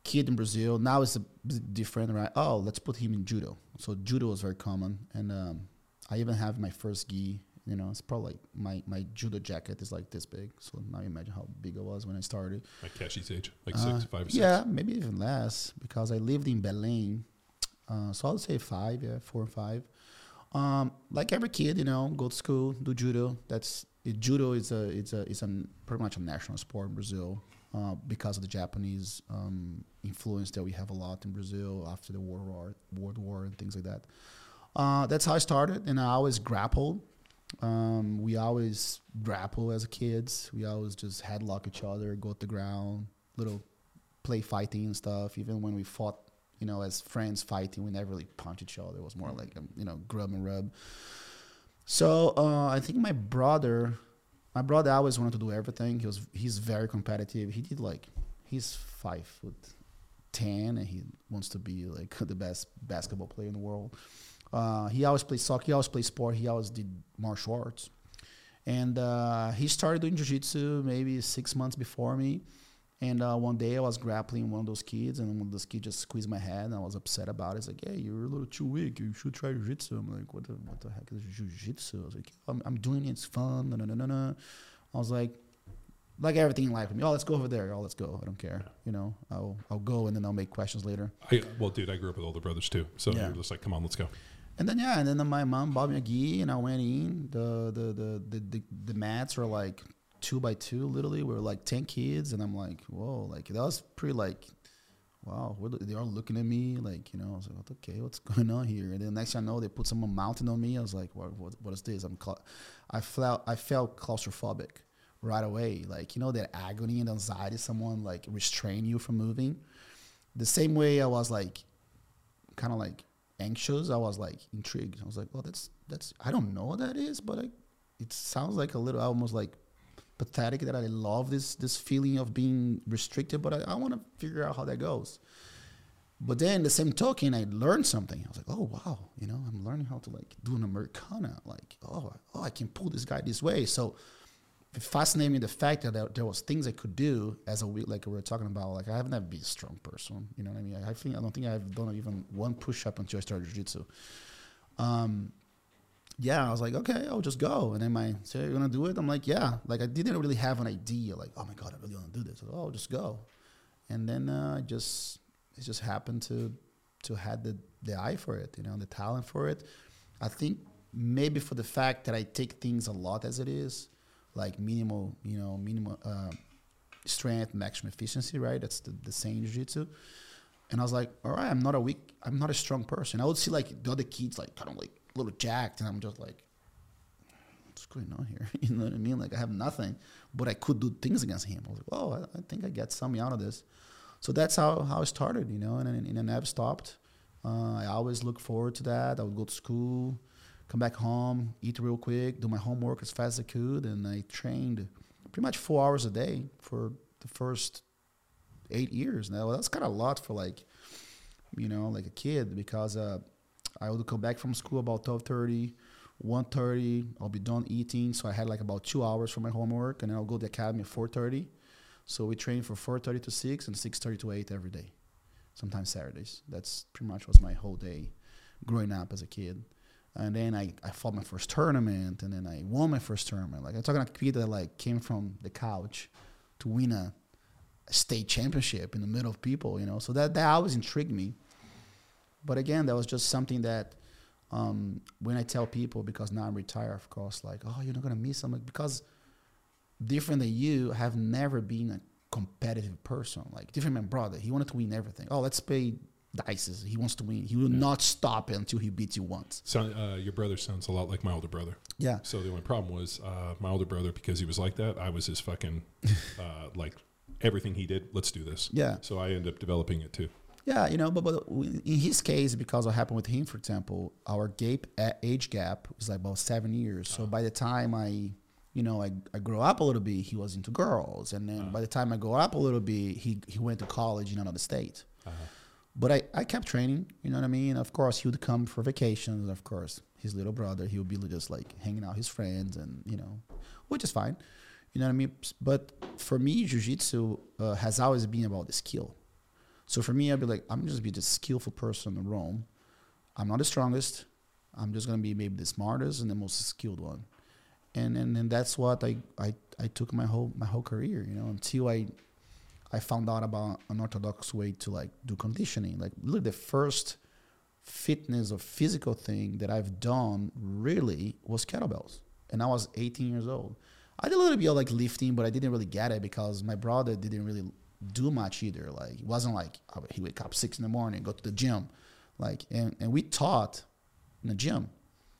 kid in Brazil, now it's a bit different, right? Oh, let's put him in judo. So judo was very common, and um, I even have my first gi. You know, it's probably like my, my judo jacket is like this big. So now you imagine how big it was when I started. Like Cashy's age, like uh, six, five, or six. Yeah, maybe even less because I lived in Belém. Uh, so I would say five, yeah, four or five. Um, like every kid, you know, go to school, do judo. That's it, judo is a it's a it's a pretty much a national sport in Brazil uh, because of the Japanese um, influence that we have a lot in Brazil after the World War, World War and things like that. Uh, that's how I started, and I always grappled. Um, we always grapple as kids. We always just headlock each other, go to the ground, little play fighting and stuff. Even when we fought, you know, as friends fighting, we never really punched each other. It was more like, um, you know, grub and rub. So uh, I think my brother, my brother always wanted to do everything. He was, he's very competitive. He did like, he's five foot ten, and he wants to be like the best basketball player in the world. Uh, he always played soccer, he always played sport, he always did martial arts. And uh, he started doing jiu-jitsu maybe six months before me. And uh, one day I was grappling one of those kids, and one of those kids just squeezed my head, and I was upset about it. It's like, hey, you're a little too weak, you should try jiu-jitsu. I'm like, what the, what the heck is jiu-jitsu? I was like, I'm, I'm doing it, it's fun, no, no, no, no, no. I was like, like everything in life with me. Oh, let's go over there. Oh, let's go. I don't care. You know, I'll I'll go, and then I'll make questions later. I, well, dude, I grew up with older brothers too. So yeah. You're just like, come on, let's go. And then yeah, and then my mom bought me a gi, and I went in. The the the the the, the mats were like two by two, literally. We were like ten kids, and I'm like, whoa, like that was pretty like, wow, they are looking at me, like, you know. I was like, okay, what's going on here? And then next thing I know, they put some mountain on me. I was like, what what, what is this? I'm, cla- I felt I felt claustrophobic right away. Like, you know, that agony and anxiety, someone like restrain you from moving. The same way I was like, kind of like. anxious. I was like intrigued. I was like, well, that's that's I don't know what that is, but I, it sounds like a little almost like pathetic that I love this this feeling of being restricted, but I, I want to figure out how that goes. But then the same token, I learned something. I was like, oh, wow, you know, I'm learning how to, like, do an Americana. Like, oh, oh, I can pull this guy this way. So it fascinated me the fact that there was things I could do as a week, like we were talking about. Like, I haven't been a strong person. You know what I mean? I, I think I don't think I've done even one push-up until I started jiu-jitsu. Um, yeah, I was like, okay, I'll just go. And then my, so you're going to do it? I'm like, yeah. Like, I didn't really have an idea. Like, oh, my God, I really want to do this. I was like, oh, I'll just go. And then I uh, just... It just happened to to have the, the eye for it, you know, the talent for it. I think maybe for the fact that I take things a lot as it is, like minimal, you know, minimal uh, strength, maximum efficiency, right? That's the, the same in jiu-jitsu. And I was like, all right, I'm not a weak, I'm not a strong person. I would see like the other kids, like kind of like a little jacked, and I'm just like, what's going on here? You know what I mean? Like I have nothing, but I could do things against him. I was like, oh, I, I think I get something out of this. So that's how, how it started, you know, and, and, and I never stopped. Uh, I always look forward to that. I would go to school, come back home, eat real quick, do my homework as fast as I could, and I trained pretty much four hours a day for the first eight years. Now, that's kind of a lot for, like, you know, like a kid, because uh, I would come back from school about twelve thirty, one thirty, I'll be done eating, so I had, like, about two hours for my homework, and then I'll go to the academy at four thirty. So we trained for four thirty to six and six thirty to eight every day, sometimes Saturdays. That's pretty much was my whole day growing up as a kid. And then I, I fought my first tournament, and then I won my first tournament. Like I'm talking about a kid that like came from the couch to win a, a state championship in the middle of people, you know. So that, that always intrigued me. But again, that was just something that um, when I tell people, because now I'm retired, of course, like, oh, you're not going to miss something. Because... different than you, I have never been a competitive person. Like, different than my brother. He wanted to win everything. Oh, let's play dice. He wants to win. He will yeah. not stop until he beats you once. So, uh, your brother sounds a lot like my older brother. Yeah. So the only problem was uh, my older brother, because he was like that, I was his fucking, uh, like, everything he did, let's do this. Yeah. So I ended up developing it, too. Yeah, you know, but, but in his case, because what happened with him, for example, our gap, age gap was like about seven years. So uh-huh. by the time I... You know, I, I grew up a little bit, he was into girls. And then uh-huh. by the time I grew up a little bit, he, he went to college in another state. Uh-huh. But I, I kept training, you know what I mean? Of course, he would come for vacations. Of course, his little brother, he would be just like hanging out with his friends and, you know, which is fine. You know what I mean? But for me, jiu-jitsu uh, has always been about the skill. So for me, I'd be like, I'm just be the skillful person in Rome. I'm not the strongest. I'm just going to be maybe the smartest and the most skilled one. And, and and that's what I, I, I took my whole my whole career, you know, until I I found out about an orthodox way to like do conditioning. Like really the first fitness or physical thing that I've done really was kettlebells. And I was eighteen years old. I did a little bit of like lifting, but I didn't really get it because my brother didn't really do much either. Like it wasn't like he would wake up six in the morning, go to the gym. Like and, and we taught in the gym.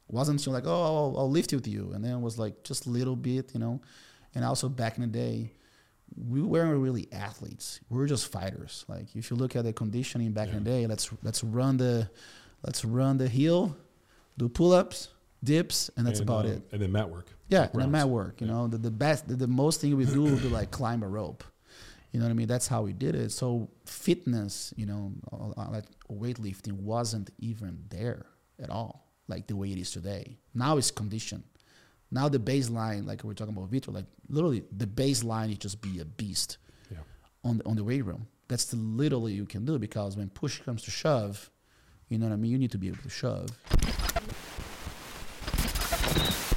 Wasn't so like, oh, I'll, I'll lift with you. And then it was like just a little bit, you know. And also back in the day, we weren't really athletes. We were just fighters. Like if you look at the conditioning back yeah. in the day, let's let's run the let's run the hill, do pull-ups, dips, and that's and, about uh, it. And then mat work. Yeah, and then mat work. You yeah. know, the, the best, the, the most thing we do would be like climb a rope. You know what I mean? That's how we did it. So fitness, you know, like weightlifting wasn't even there at all. Like the way it is today. Now it's conditioned. Now the baseline, like we're talking about Vitor, like literally the baseline is just be a beast yeah. on the, on the weight room. That's the literally you can do because when push comes to shove, you know what I mean? You need to be able to shove.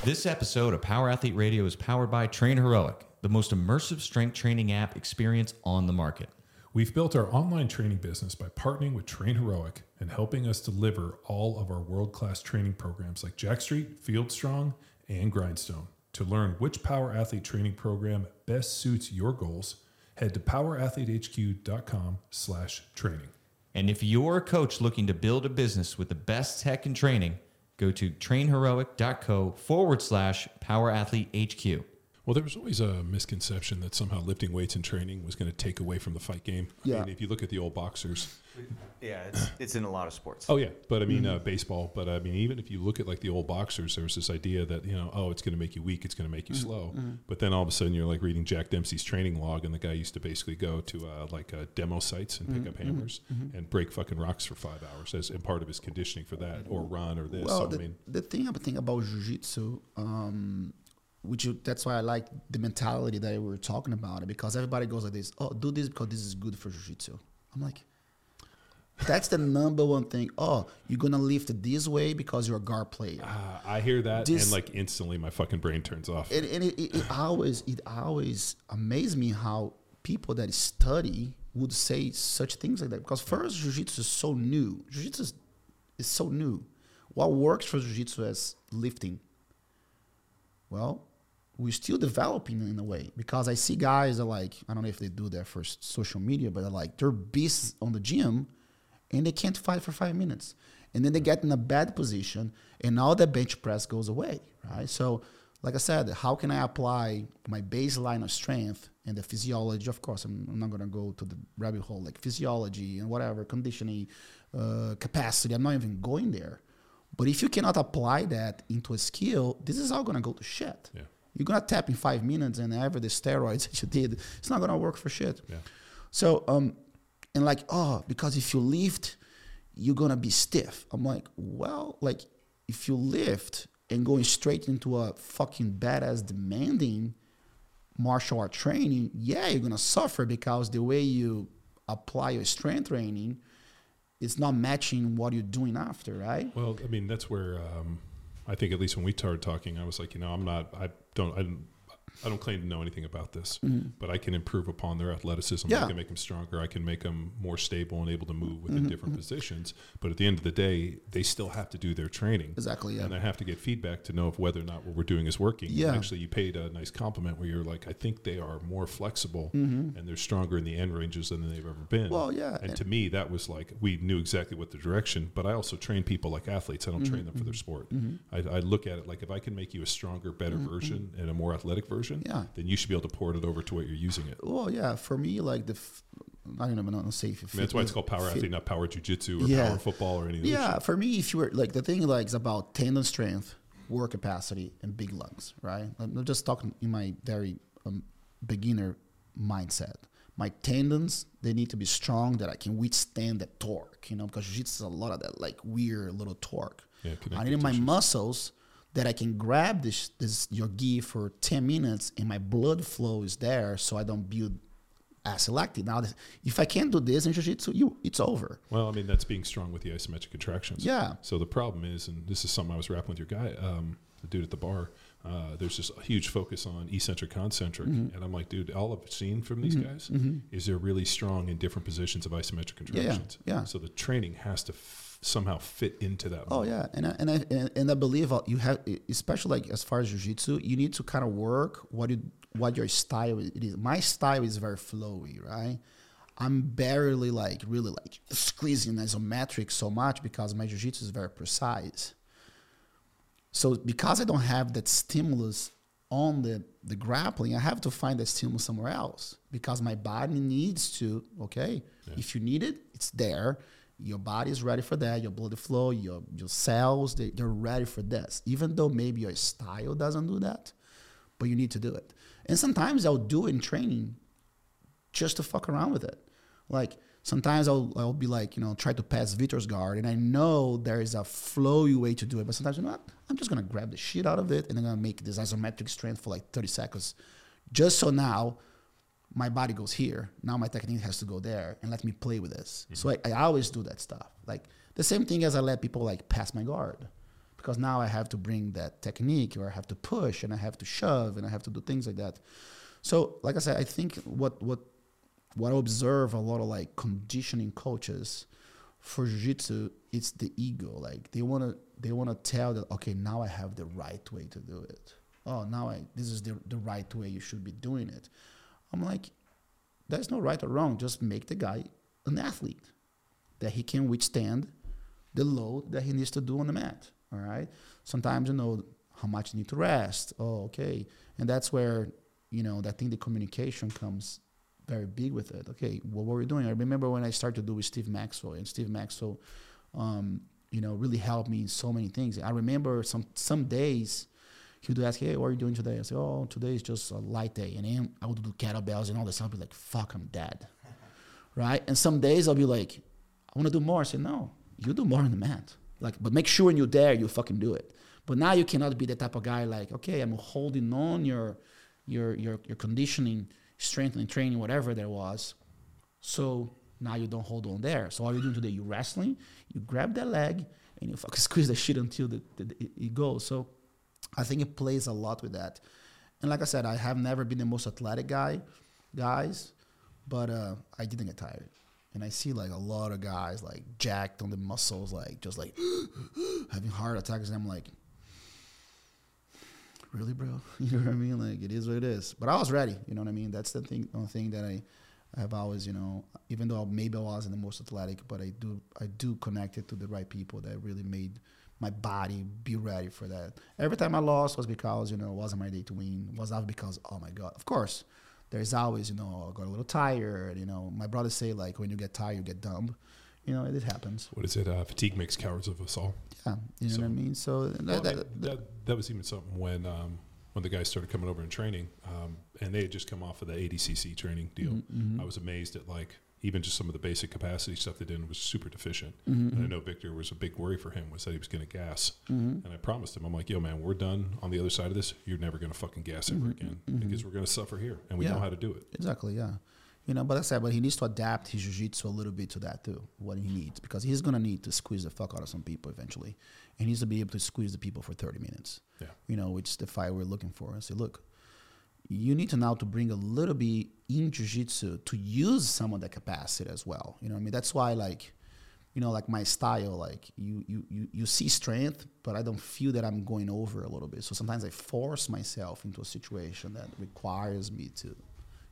This episode of Power Athlete Radio is powered by Train Heroic, the most immersive strength training app experience on the market. We've built our online training business by partnering with Train Heroic and helping us deliver all of our world-class training programs like Jackstreet, Field Strong, and Grindstone. To learn which Power Athlete training program best suits your goals, head to power athlete h q dot com slash training. And if you're a coach looking to build a business with the best tech and training, go to train heroic dot co forward slash power athlete h q. Well, there was always a misconception that somehow lifting weights and training was going to take away from the fight game. Yeah. I mean, if you look at the old boxers. Yeah, it's, it's in a lot of sports. Oh, yeah. But, I mean, mm-hmm. uh, baseball. But, I mean, even if you look at, like, the old boxers, there was this idea that, you know, oh, it's going to make you weak. It's going to make you mm-hmm. slow. Mm-hmm. But then all of a sudden you're, like, reading Jack Dempsey's training log, and the guy used to basically go to, uh, like, uh, demo sites and mm-hmm. pick up hammers mm-hmm. and break fucking rocks for five hours as and part of his conditioning for that or run or this. Well, so, the, I mean, the thing, thing about jiu-jitsu um, – which you, that's why I like the mentality that we were talking about, because everybody goes like this, oh, do this because this is good for jiu-jitsu. I'm like, that's the number one thing. Oh, you're going to lift it this way because you're a guard player. Uh, I hear that this, and like instantly my fucking brain turns off. And, and it, it, it always it always amazed me how people that study would say such things like that, because first, jiu-jitsu is so new. Jiu-jitsu is, is so new. What works for jiu-jitsu is lifting. Well, we're still developing in a way, because I see guys are like, I don't know if they do that for social media, but they're like, they're beasts on the gym and they can't fight for five minutes. And then they get in a bad position and all the bench press goes away, right? So like I said, how can I apply my baseline of strength and the physiology? Of course, I'm, I'm not going to go to the rabbit hole, like physiology and whatever, conditioning, uh, capacity. I'm not even going there. But if you cannot apply that into a skill, this is all going to go to shit. Yeah. You're going to tap in five minutes and ever the steroids that you did, it's not going to work for shit. Yeah. So, um, and like, oh, because if you lift, you're going to be stiff. I'm like, well, like if you lift and going straight into a fucking badass demanding martial art training, yeah, you're going to suffer, because the way you apply your strength training, it's not matching what you're doing after, right? Well, I mean, that's where um, I think at least when we started talking, I was like, you know, I'm not, I don't, I don't, I don't claim to know anything about this, mm-hmm. but I can improve upon their athleticism. Yeah. I can make them stronger. I can make them more stable and able to move within mm-hmm. different mm-hmm. positions. But at the end of the day, they still have to do their training. Exactly, yeah. And I have to get feedback to know if whether or not what we're doing is working. Yeah. And actually, you paid a nice compliment where you're like, I think they are more flexible mm-hmm. and they're stronger in the end ranges than they've ever been. Well, yeah. And, and to me, that was like, we knew exactly what the direction, but I also train people like athletes. I don't mm-hmm. train them for their sport. Mm-hmm. I, I look at it like, if I can make you a stronger, better mm-hmm. version and a more athletic version, yeah, then you should be able to port it over to what you're using it. Well, yeah, for me, like the, f- I don't know, I'm not safe. If I mean, fit, that's why it's called power athlete, not power jujitsu or yeah. power football or anything. Yeah, for me, if you were like the thing, like is about tendon strength, work capacity, and big lungs, right? I'm just talking in my very um, beginner mindset. My tendons, they need to be strong that I can withstand the torque, you know, because jiu-jitsu is a lot of that like weird little torque. Yeah, I need my muscles that I can grab this, this your gi for ten minutes and my blood flow is there, so I don't build acid-lactic. Now, this, if I can't do this in jiu-jitsu, you, it's over. Well, I mean, that's being strong with the isometric contractions. Yeah. So the problem is, and this is something I was rapping with your guy, um, the dude at the bar, uh, there's this huge focus on eccentric, concentric. Mm-hmm. And I'm like, dude, all I've seen from these mm-hmm. guys mm-hmm. is they're really strong in different positions of isometric contractions. Yeah, yeah. So the training has to somehow fit into that moment. Oh yeah, and I, and I and, and I believe you have, especially like as far as jiu-jitsu, you need to kind of work what you what your style it is. My style is very flowy, right? I'm barely like really like squeezing isometric so much because my jiu-jitsu is very precise. So because I don't have that stimulus on the the grappling, I have to find that stimulus somewhere else, because my body needs to. Okay, yeah. If you need it, it's there. Your body is ready for that. Your blood flow, your your cells, they, they're ready for this. Even though maybe your style doesn't do that, but you need to do it. And sometimes I'll do it in training just to fuck around with it. Like sometimes I'll I'll be like, you know, try to pass Vitor's guard, and I know there is a flowy way to do it, but sometimes, you know what, I'm just going to grab the shit out of it and I'm going to make this isometric strength for like thirty seconds just so now my body goes here. Now my technique has to go there, and let me play with this. Mm-hmm. So I, I always do that stuff. Like the same thing as I let people like pass my guard, because now I have to bring that technique, or I have to push and I have to shove and I have to do things like that. So like I said, I think what what what I observe a lot of like conditioning coaches for jiu-jitsu, it's the ego. Like they wanna they wanna tell that, okay, now I have the right way to do it. Oh, now I this is the the right way you should be doing it. I'm like, there's no right or wrong. Just make the guy an athlete that he can withstand the load that he needs to do on the mat. All right. Sometimes, you know, how much you need to rest. Oh, okay. And that's where, you know, I think the communication comes very big with it. Okay, what were we doing? I remember when I started to do with Steve Maxwell, and Steve Maxwell, um, you know, really helped me in so many things. I remember some some days he would ask, hey, what are you doing today? I say, oh, today is just a light day. And then I would do kettlebells and all this. I'd be like, fuck, I'm dead. Right? And some days I'll be like, I want to do more. I say, no, you do more on the mat. Like, but make sure when you're there, you fucking do it. But now you cannot be the type of guy like, okay, I'm holding on your your your your conditioning, strengthening, training, whatever there was. So now you don't hold on there. So all you're doing today, you're wrestling, you grab that leg, and you fucking squeeze the shit until the, the, the, it goes. So I think it plays a lot with that. And like I said, I have never been the most athletic guy, guys, but uh, I didn't get tired. And I see like a lot of guys like jacked on the muscles, like just like having heart attacks. And I'm like, really, bro? You know what I mean? Like, it is what it is. But I was ready. You know what I mean? That's the thing. One thing that I have always, you know, even though maybe I wasn't the most athletic, but I do, I do connect it to the right people that really made my body be ready for that. Every time I lost was because, you know, it wasn't my day to win. It was not because, oh my God, of course. There's always, you know, I got a little tired. You know, my brothers say, like, when you get tired, you get dumb. You know, it, it happens. What is it? Uh, fatigue makes cowards of us all. Yeah, you know so, what I mean? So that, well, that, I mean, that, that was even something when um, when the guys started coming over and training, um, and they had just come off of the A D C C training deal. Mm-hmm. I was amazed at, like, even just some of the basic capacity stuff they did was super deficient. Mm-hmm. And I know Victor was a big worry for him was that he was going to gas. Mm-hmm. And I promised him, I'm like, yo, man, we're done on the other side of this. You're never going to fucking gas ever mm-hmm. again mm-hmm. because we're going to suffer here. And we yeah. know how to do it. Exactly, yeah. You know, but like I said, but he needs to adapt his jiu-jitsu a little bit to that too, what he needs. Because he's going to need to squeeze the fuck out of some people eventually. And he needs to be able to squeeze the people for thirty minutes. Yeah. You know, which is the fight we're looking for. I say, look, you need to now to bring a little bit in jiu-jitsu to use some of the capacity as well. You know what I mean? That's why, like, you know, like my style, like you you you, you see strength, but I don't feel that I'm going over a little bit. So sometimes I force myself into a situation that requires me to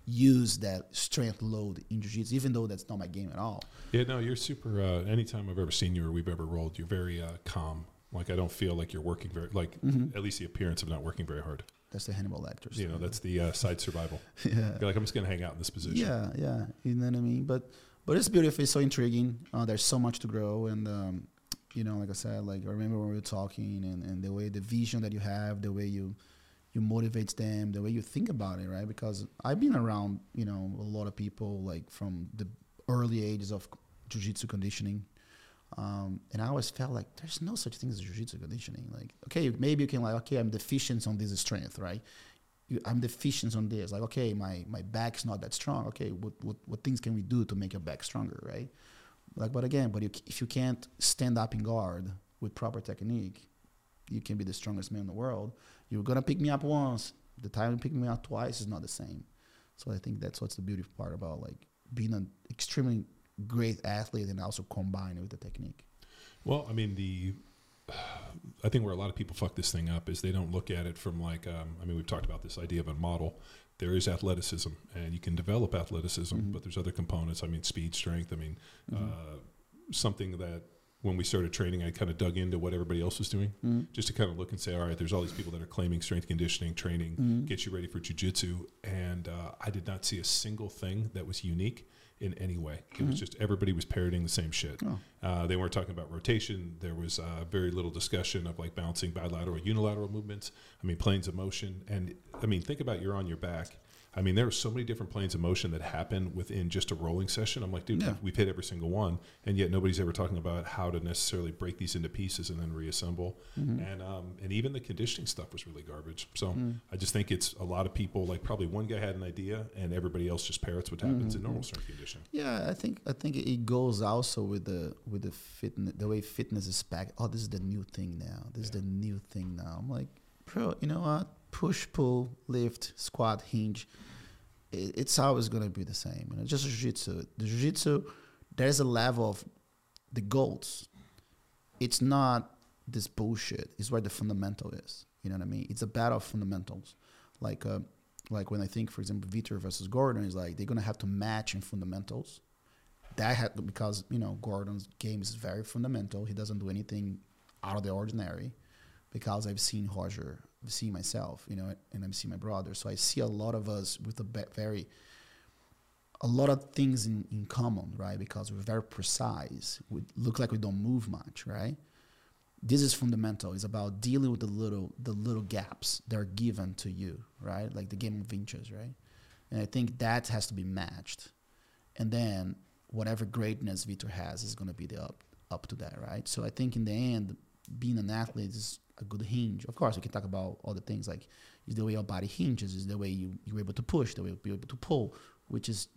use that strength load in jiu-jitsu, even though that's not my game at all. Yeah, no, you're super, uh, anytime I've ever seen you or we've ever rolled, you're very uh, calm. Like, I don't feel like you're working very, like, mm-hmm. at least the appearance of not working very hard. That's the Hannibal Lecter stuff. You know, that's the uh, side survival. Yeah. You're like, I'm just going to hang out in this position. Yeah, yeah. You know what I mean? But but it's beautiful. It's so intriguing. Uh, there's so much to grow. And, um, you know, like I said, like I remember when we were talking and, and the way, the vision that you have, the way you you motivate them, the way you think about it, right? Because I've been around, you know, a lot of people, like, from the early ages of jiu-jitsu conditioning. Um, and I always felt like there's no such thing as jiu-jitsu conditioning. Like, okay, maybe you can like, okay, I'm deficient on this strength, right? You, I'm deficient on this. Like, okay, my, my back's not that strong. Okay, what, what what things can we do to make your back stronger, right? Like, but again, but you, if you can't stand up in guard with proper technique, you can be the strongest man in the world. You're gonna pick me up once. The time you pick me up twice is not the same. So I think that's what's the beautiful part about like being an extremely great athlete and also combine it with the technique. Well, I mean, the uh, I think where a lot of people fuck this thing up is they don't look at it from like, um, I mean, we've talked about this idea of a model. There is athleticism, and you can develop athleticism, mm-hmm. but there's other components. I mean, speed, strength. I mean, mm-hmm. uh, something that when we started training, I kind of dug into what everybody else was doing, mm-hmm. just to kind of look and say, all right, there's all these people that are claiming strength conditioning, training, mm-hmm. gets you ready for jiu-jitsu, and uh, I did not see a single thing that was unique in any way. It mm-hmm. was just everybody was parroting the same shit. Oh. Uh, they weren't talking about rotation. There was uh, very little discussion of like balancing bilateral, unilateral movements. I mean, planes of motion. And I mean, think about you're on your back. I mean, there are so many different planes of motion that happen within just a rolling session. I'm like, dude, yeah. we've hit every single one. And yet nobody's ever talking about how to necessarily break these into pieces and then reassemble. Mm-hmm. And um, and even the conditioning stuff was really garbage. So mm. I just think it's a lot of people, like probably one guy had an idea and everybody else just parrots what happens mm-hmm. in normal strength conditioning. Yeah, I think I think it goes also with the with the fitness, the way fitness is packed. Oh, this is the new thing now. This yeah. is the new thing now. I'm like, bro, you know what? Push, pull, lift, squat, hinge. It, it's always going to be the same. You know, just jiu-jitsu. The jiu-jitsu, there's a level of the goals. It's not this bullshit. It's where the fundamental is. You know what I mean? It's a battle of fundamentals. Like uh, like when I think, for example, Vitor versus Gordon, is like they're going to have to match in fundamentals. That had, because, you know, Gordon's game is very fundamental. He doesn't do anything out of the ordinary. because I've seen Roger, I've seen myself, you know, and I've seen my brother. So I see a lot of us with a very, a lot of things in, in common, right? Because we're very precise. We look like we don't move much, right? This is fundamental. It's about dealing with the little, the little gaps that are given to you, right? Like the game of inches, right? And I think that has to be matched. And then whatever greatness Vitor has is going to be the up, up to that, right? So I think in the end, being an athlete is a good hinge. Of course, we can talk about other things like is the way your body hinges, is the way you, you're able to push, the way you're able to pull, which is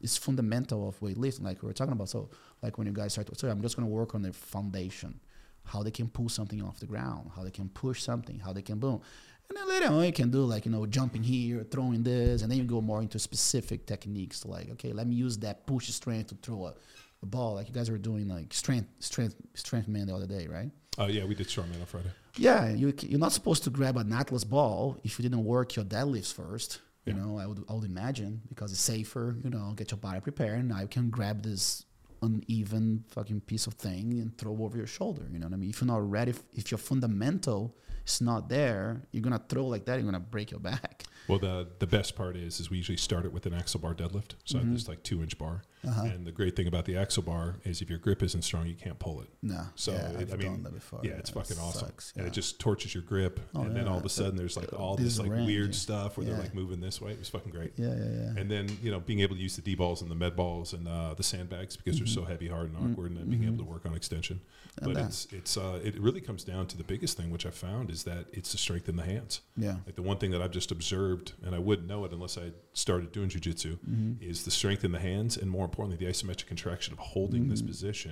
is fundamental of weightlifting, like we were talking about. So like when you guys start, so I'm just going to work on the foundation, how they can pull something off the ground, how they can push something, how they can boom. And then later on you can do like, you know, jumping here, throwing this, and then you go more into specific techniques like, okay, let me use that push strength to throw a, a ball. Like you guys were doing like strength, strength, strength man the other day, right? Oh, uh, yeah, we did strongman on Friday. Yeah, you, you're not supposed to grab an Atlas ball if you didn't work your deadlifts first. You yeah. know, I would, I would imagine, because it's safer, you know, get your body prepared, and I can grab this uneven fucking piece of thing and throw over your shoulder, you know what I mean? If you're not ready, if, if your fundamental is not there, you're going to throw like that, you're going to break your back. Well, the the best part is, is we usually start it with an axle bar deadlift, so mm-hmm. It's like two-inch bar. Uh-huh. And the great thing about the axle bar is if your grip isn't strong, you can't pull it. No, so yeah, it, I've I mean, done that before. Yeah, yeah, it's fucking it awesome, sucks, yeah. And it just torches your grip, oh, and yeah, then all of a sudden there's like all this, this like range. Weird stuff where yeah. they're like moving this way. It was fucking great. Yeah, yeah, yeah. And then you know being able to use the D balls and the med balls and uh, the sandbags because mm-hmm. they're so heavy, hard, and awkward, mm-hmm. and then being mm-hmm. able to work on extension. And but that. it's it's uh, it really comes down to the biggest thing, which I found is that it's the strength in the hands. Yeah, like the one thing that I've just observed. And I wouldn't know it unless I started doing jiu-jitsu, mm-hmm. is the strength in the hands, and more importantly, the isometric contraction of holding mm-hmm. this position,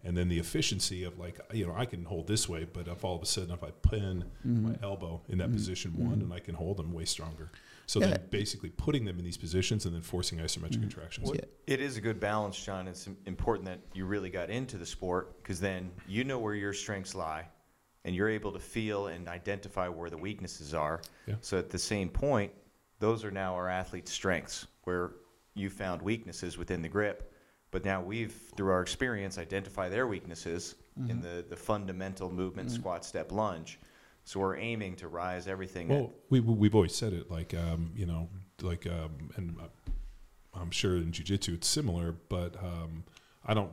mm-hmm. and then the efficiency of like, you know, I can hold this way, but if all of a sudden if I pin mm-hmm. my elbow in that mm-hmm. position mm-hmm. one, and I can hold them way stronger. So yeah. then basically putting them in these positions and then forcing isometric mm-hmm. contractions. Well, it is a good balance, John. It's important that you really got into the sport, because then you know where your strengths lie, and you're able to feel and identify where the weaknesses are. Yeah. So at the same point, those are now our athletes' strengths, where you found weaknesses within the grip. But now we've, through our experience, identify their weaknesses mm-hmm. in the, the fundamental movement, mm-hmm. squat, step, lunge. So we're aiming to rise everything. Well, we, we've always said it, like, um, you know, like, um, and I'm sure in jiu-jitsu it's similar, but um, I don't,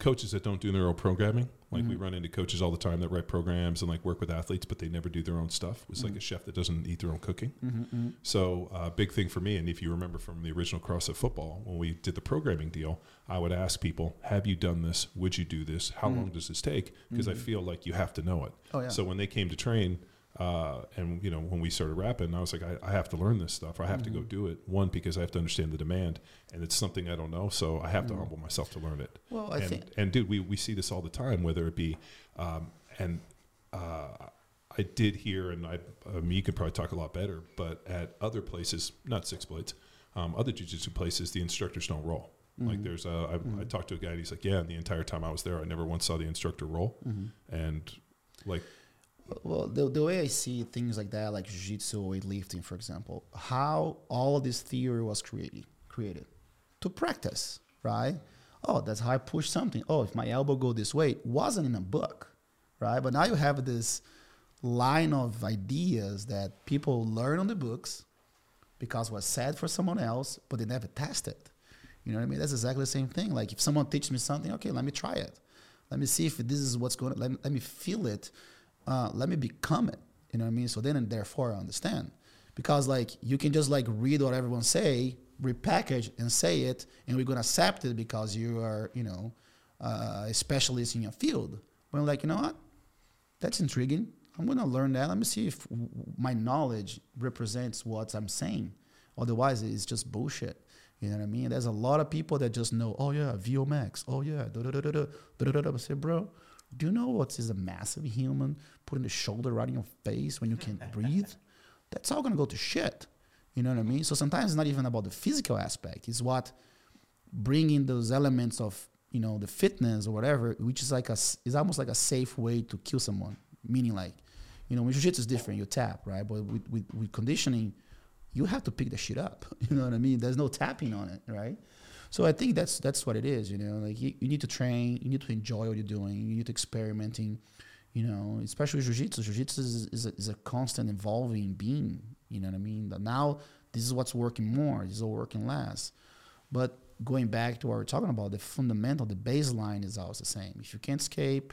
coaches that don't do their own programming, like mm-hmm. we run into coaches all the time that write programs and like work with athletes, but they never do their own stuff. It's mm-hmm. like a chef that doesn't eat their own cooking. Mm-hmm, mm-hmm. So a uh, big thing for me, and if you remember from the original CrossFit Football, when we did the programming deal, I would ask people, have you done this? Would you do this? How mm-hmm. long does this take? Because mm-hmm. I feel like you have to know it. Oh, yeah. So when they came to train, Uh, and you know, when we started rapping, I was like, I, I have to learn this stuff. I have mm-hmm. to go do it. One, because I have to understand the demand, and it's something I don't know, so I have mm-hmm. to humble myself to learn it. Well, I and, think, and dude, we, we see this all the time, whether it be, um, and uh, I did hear, and I, I mean, you could probably talk a lot better, but at other places, not Six Blades, um, other jiu-jitsu places, the instructors don't roll. Mm-hmm. Like there's a, I, mm-hmm. I talked to a guy, and he's like, yeah, and the entire time I was there, I never once saw the instructor roll, mm-hmm. and like. Well, the, the way I see things like that, like jiu-jitsu, weightlifting, for example, how all of this theory was created, created to practice, right? Oh, that's how I push something. Oh, if my elbow go this way, it wasn't in a book, right? But now you have this line of ideas that people learn on the books because it was said for someone else, but they never test it. You know what I mean? That's exactly the same thing. Like if someone teaches me something, okay, let me try it. Let me see if this is what's going on. Let me, let me feel it. Uh, let me become it, you know what I mean? So then and therefore I understand. Because like you can just like read what everyone say, repackage and say it, and we're going to accept it because you are, you know, uh, a specialist in your field. When like, you know what, that's intriguing. I'm going to learn that. Let me see if w- my knowledge represents what I'm saying. Otherwise it's just bullshit. You know what I mean? There's a lot of people that just know, oh yeah, V O max. Oh yeah, da-da-da-da-da, da-da-da-da. I say, bro, do you know what is a massive human putting the shoulder right in your face when you can't breathe? That's all going to go to shit. You know what I mean? So sometimes it's not even about the physical aspect. It's what bringing those elements of, you know, the fitness or whatever, which is like a, is almost like a safe way to kill someone. Meaning like, you know, when jiu-jitsu is different, you tap, right? But with, with, with conditioning, you have to pick the shit up. You know what I mean? There's no tapping on it, right? So I think that's that's what it is, you know. Like you, you need to train, you need to enjoy what you're doing, you need to experimenting, you know, especially jiu-jitsu. Jiu-jitsu is, is, a, is a constant evolving being, you know what I mean? But now this is what's working more, this is what's working less. But going back to what we're talking about, the fundamental, the baseline is always the same. If you can't escape,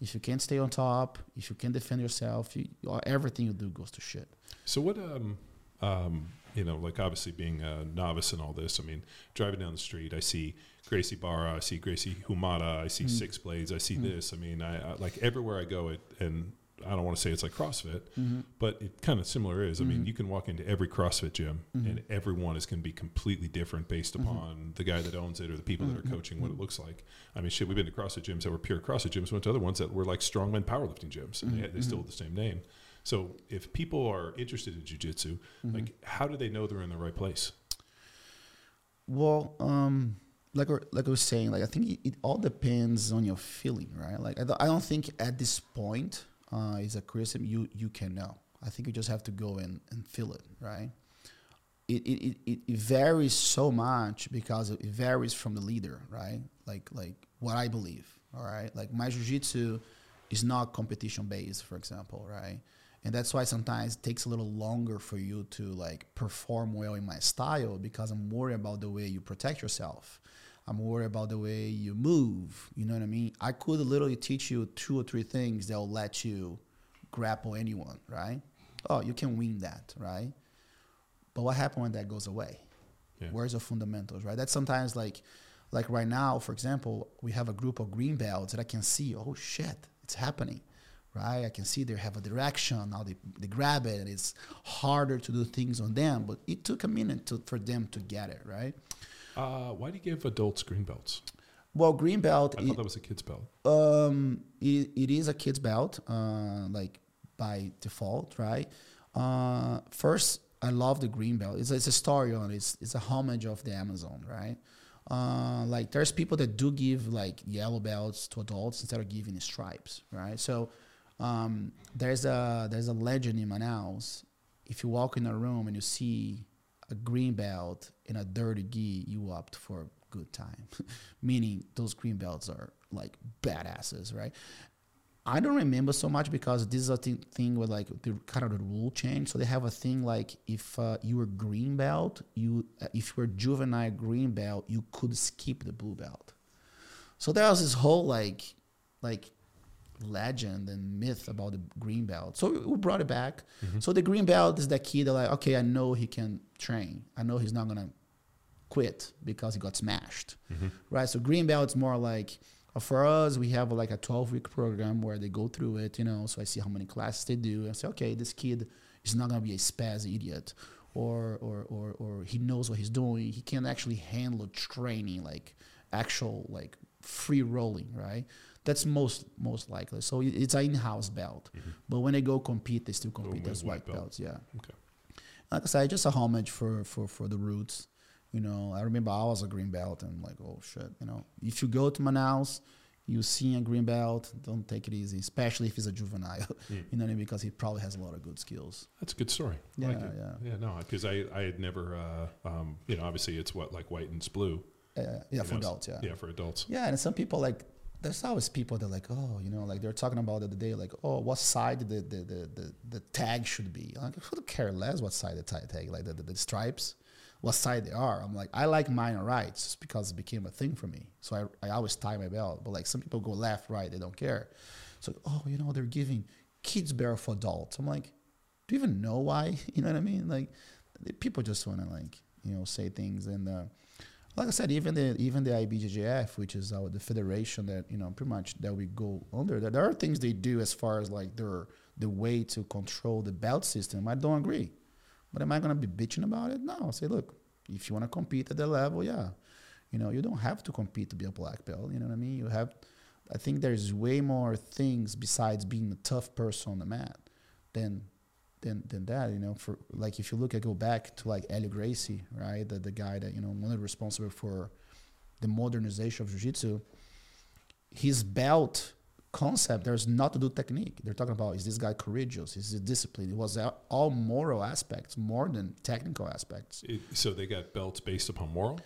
if you can't stay on top, if you can't defend yourself, you, everything you do goes to shit. So what, um, um, you know, like obviously being a novice and all this, I mean, driving down the street, I see Gracie Barra, I see Gracie Humada, I see mm. Six Blades, I see mm. this. I mean, I, I like everywhere I go, it, and I don't want to say it's like CrossFit, mm-hmm. but it kind of similar is. Mm-hmm. I mean, you can walk into every CrossFit gym, mm-hmm. and everyone is going to be completely different based upon mm-hmm. the guy that owns it or the people mm-hmm. that are coaching mm-hmm. what it looks like. I mean, shit, we've been to CrossFit gyms that were pure CrossFit gyms. We went to other ones that were like strongman powerlifting gyms, and mm-hmm. they, they still have the same name. So if people are interested in jiu-jitsu, mm-hmm. like how do they know they're in the right place? Well, um, like like I was saying, like I think it, it all depends on your feeling, right? Like I, th- I don't think at this point uh, it's a criticism you you can know. I think you just have to go in and feel it, right? It it it, it varies so much because it varies from the leader, right? Like like what I believe, all right? Like my jiu-jitsu is not competition based, for example, right? And that's why sometimes it takes a little longer for you to like perform well in my style, because I'm worried about the way you protect yourself. I'm worried about the way you move. You know what I mean? I could literally teach you two or three things that will let you grapple anyone, right? Oh, you can win that, right? But what happens when that goes away? Yeah. Where's the fundamentals, right? That's sometimes like, like right now, for example, we have a group of green belts that I can see, oh shit, it's happening. Right, I can see they have a direction now. They they grab it, and it's harder to do things on them. But it took a minute to, for them to get it right. Uh, why do you give adults green belts? Well, green belt. I it, thought that was a kid's belt. Um, it, it is a kid's belt, uh, like by default, right? Uh, first, I love the green belt. It's it's a story on it. It's it's a homage of the Amazon, right? Uh, like there's people that do give like yellow belts to adults instead of giving stripes, right? So. Um, there's a there's a legend in Manaus. If you walk in a room and you see a green belt and a dirty gi, you opt for a good time. Meaning those green belts are like badasses, right? I don't remember so much because this is a th- thing with like the kind of the rule change. So they have a thing like if uh, you were green belt, you uh, if you were juvenile green belt, you could skip the blue belt. So there was this whole like like. legend and myth about the green belt. So we brought it back. Mm-hmm. So the green belt is that kid that like, okay, I know he can train. I know he's not going to quit because he got smashed. Mm-hmm. Right? So green belt's more like, uh, for us, we have like a twelve-week program where they go through it, you know, so I see how many classes they do. And I say, okay, this kid is not going to be a spaz idiot or, or, or, or he knows what he's doing. He can actually handle training, like actual, like free rolling, right? That's most most likely. So it's an in-house belt. Mm-hmm. But when they go compete, they still compete oh, as white, white belt. belts. Yeah. Okay. Like I said, just a homage for, for, for the roots. You know, I remember I was a green belt and I'm like, oh, shit. You know, if you go to Manaus, you see a green belt, don't take it easy, especially if he's a juvenile. Mm. You know what I mean? Because he probably has a lot of good skills. That's a good story. I yeah, like it. yeah. Yeah, no, because I, I had never, uh, um, you know, obviously it's what, like white and it's blue. Uh, yeah, for know, adults, yeah. Yeah, for adults. Yeah, and some people like, there's always people that are like, oh, you know, like they're talking about the other day, like, oh, what side the the, the, the, the tag should be. I'm like, who the care less what side the tag, like the, the, the stripes, what side they are. I'm like, I like mine right just because it became a thing for me. So I, I always tie my belt. But like some people go left, right, they don't care. So, oh, you know, they're giving kids barrel for adults. I'm like, do you even know why? You know what I mean? Like people just want to like, you know, say things and, uh, like I said, even the even the I B J J F, which is our the federation that you know pretty much that we go under, there are things they do as far as like their the way to control the belt system. I don't agree, but am I gonna be bitching about it? No. I say, look, if you wanna compete at that level, yeah, you know you don't have to compete to be a black belt. You know what I mean? You have, I think there's way more things besides being a tough person on the mat than. Than, than that, you know, for like if you look at go back to like Elio Gracie, right, the, the guy that, you know, one of the responsible for the modernization of jiu-jitsu, his belt concept, there's not to do technique. They're talking about, is this guy courageous? Is it disciplined? It was all moral aspects more than technical aspects. It, so they got belts based upon moral?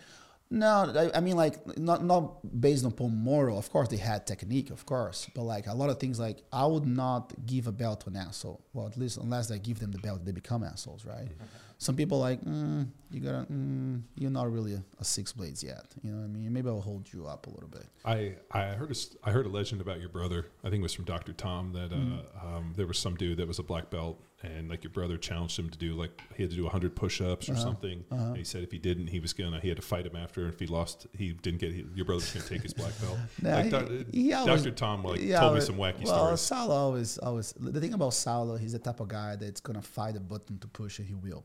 No, I, I mean, like, not not based upon moral. Of course, they had technique, of course. But, like, a lot of things, like, I would not give a belt to an asshole. Well, at least unless I give them the belt, they become assholes, right? Okay. Some people are like, mm, you gotta, mm, you're not really a, a Six Blades yet. You know what I mean? Maybe I'll hold you up a little bit. I, I, heard, a, I heard a legend about your brother. I think it was from Doctor Tom that uh, mm. um, there was some dude that was a black belt. And, like, your brother challenged him to do, like, he had to do one hundred push-ups or uh-huh. something. Uh-huh. And he said if he didn't, he was going to, he had to fight him after. And if he lost, he didn't get, he, your brother was going to take his black belt. Nah, like, he, he always, Doctor Tom, like, told always, me some wacky well, stories. Well, Saulo always, always, the thing about Saulo, he's the type of guy that's going to fight a button to push and he will.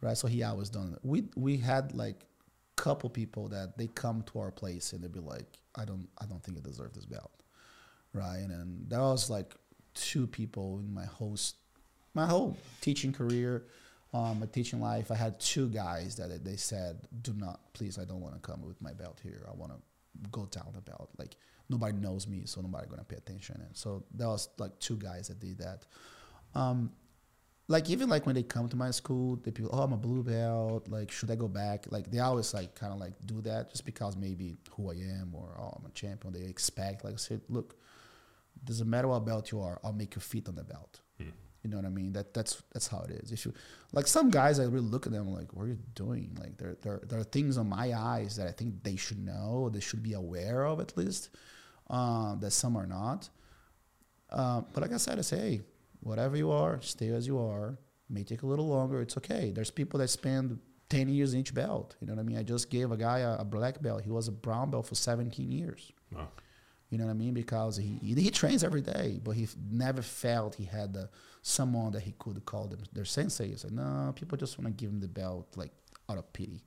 Right? So he always done it. We, we had, like, a couple people that they come to our place and they'd be like, I don't, I don't think I deserve this belt. Right? And, and that was, like, two people in my whole My whole teaching career, um, my teaching life, I had two guys that they said, do not, please, I don't want to come with my belt here. I want to go down the belt. Like, nobody knows me, so nobody going to pay attention. And so that was, like, two guys that did that. Um, like, even, like, when they come to my school, the people, oh, I'm a blue belt. Like, should I go back? Like, they always, like, kind of, like, do that just because maybe who I am or, oh, I'm a champion. They expect, like I said, look, doesn't matter what belt you are, I'll make you fit on the belt. Mm. You know what I mean? That that's that's how it is. If you, like, some guys, I really look at them like, what are you doing? Like, there there there are things on my eyes that I think they should know, they should be aware of at least, uh, that some are not. Uh, but like I said, I say, hey, whatever you are, stay as you are. It may take a little longer. It's okay. There's people that spend ten years in each belt. You know what I mean? I just gave a guy a, a black belt. He was a brown belt for seventeen years. Wow. You know what I mean? Because he, he he trains every day, but he never felt he had the, someone that he could call them their sensei. He said, no, people just want to give him the belt, like, out of pity.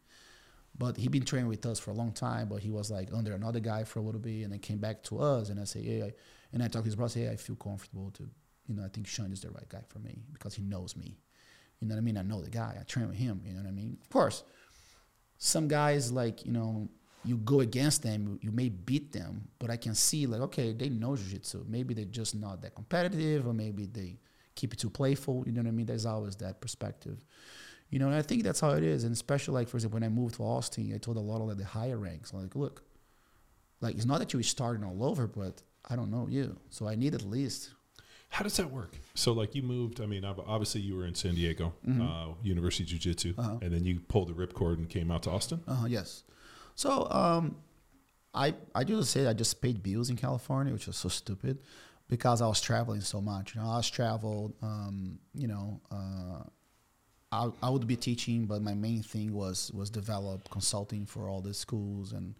But he'd been training with us for a long time, but he was, like, under another guy for a little bit, and then came back to us, and I say, hey, I, and I talked to his brother, say, hey, I feel comfortable to, you know, I think Sean is the right guy for me because he knows me. You know what I mean? I know the guy. I train with him. You know what I mean? Of course, some guys, like, you know, you go against them, you may beat them, but I can see, like, okay, they know jiu-jitsu. Maybe they're just not that competitive, or maybe they keep it too playful. You know what I mean? There's always that perspective. You know, and I think that's how it is. And especially, like, for example, when I moved to Austin, I told a lot of, like, the higher ranks, like, look, like, it's not that you're starting all over, but I don't know you. So I need at least... How does that work? So, like, you moved, I mean, obviously you were in San Diego, mm-hmm. uh, University of Jiu-Jitsu, uh-huh. and then you pulled the ripcord and came out to Austin? Uh-huh, yes. So um, I I just said I just paid bills in California, which was so stupid because I was traveling so much. You know, I was traveled, um, you know, uh, I I would be teaching, but my main thing was was develop consulting for all the schools. And,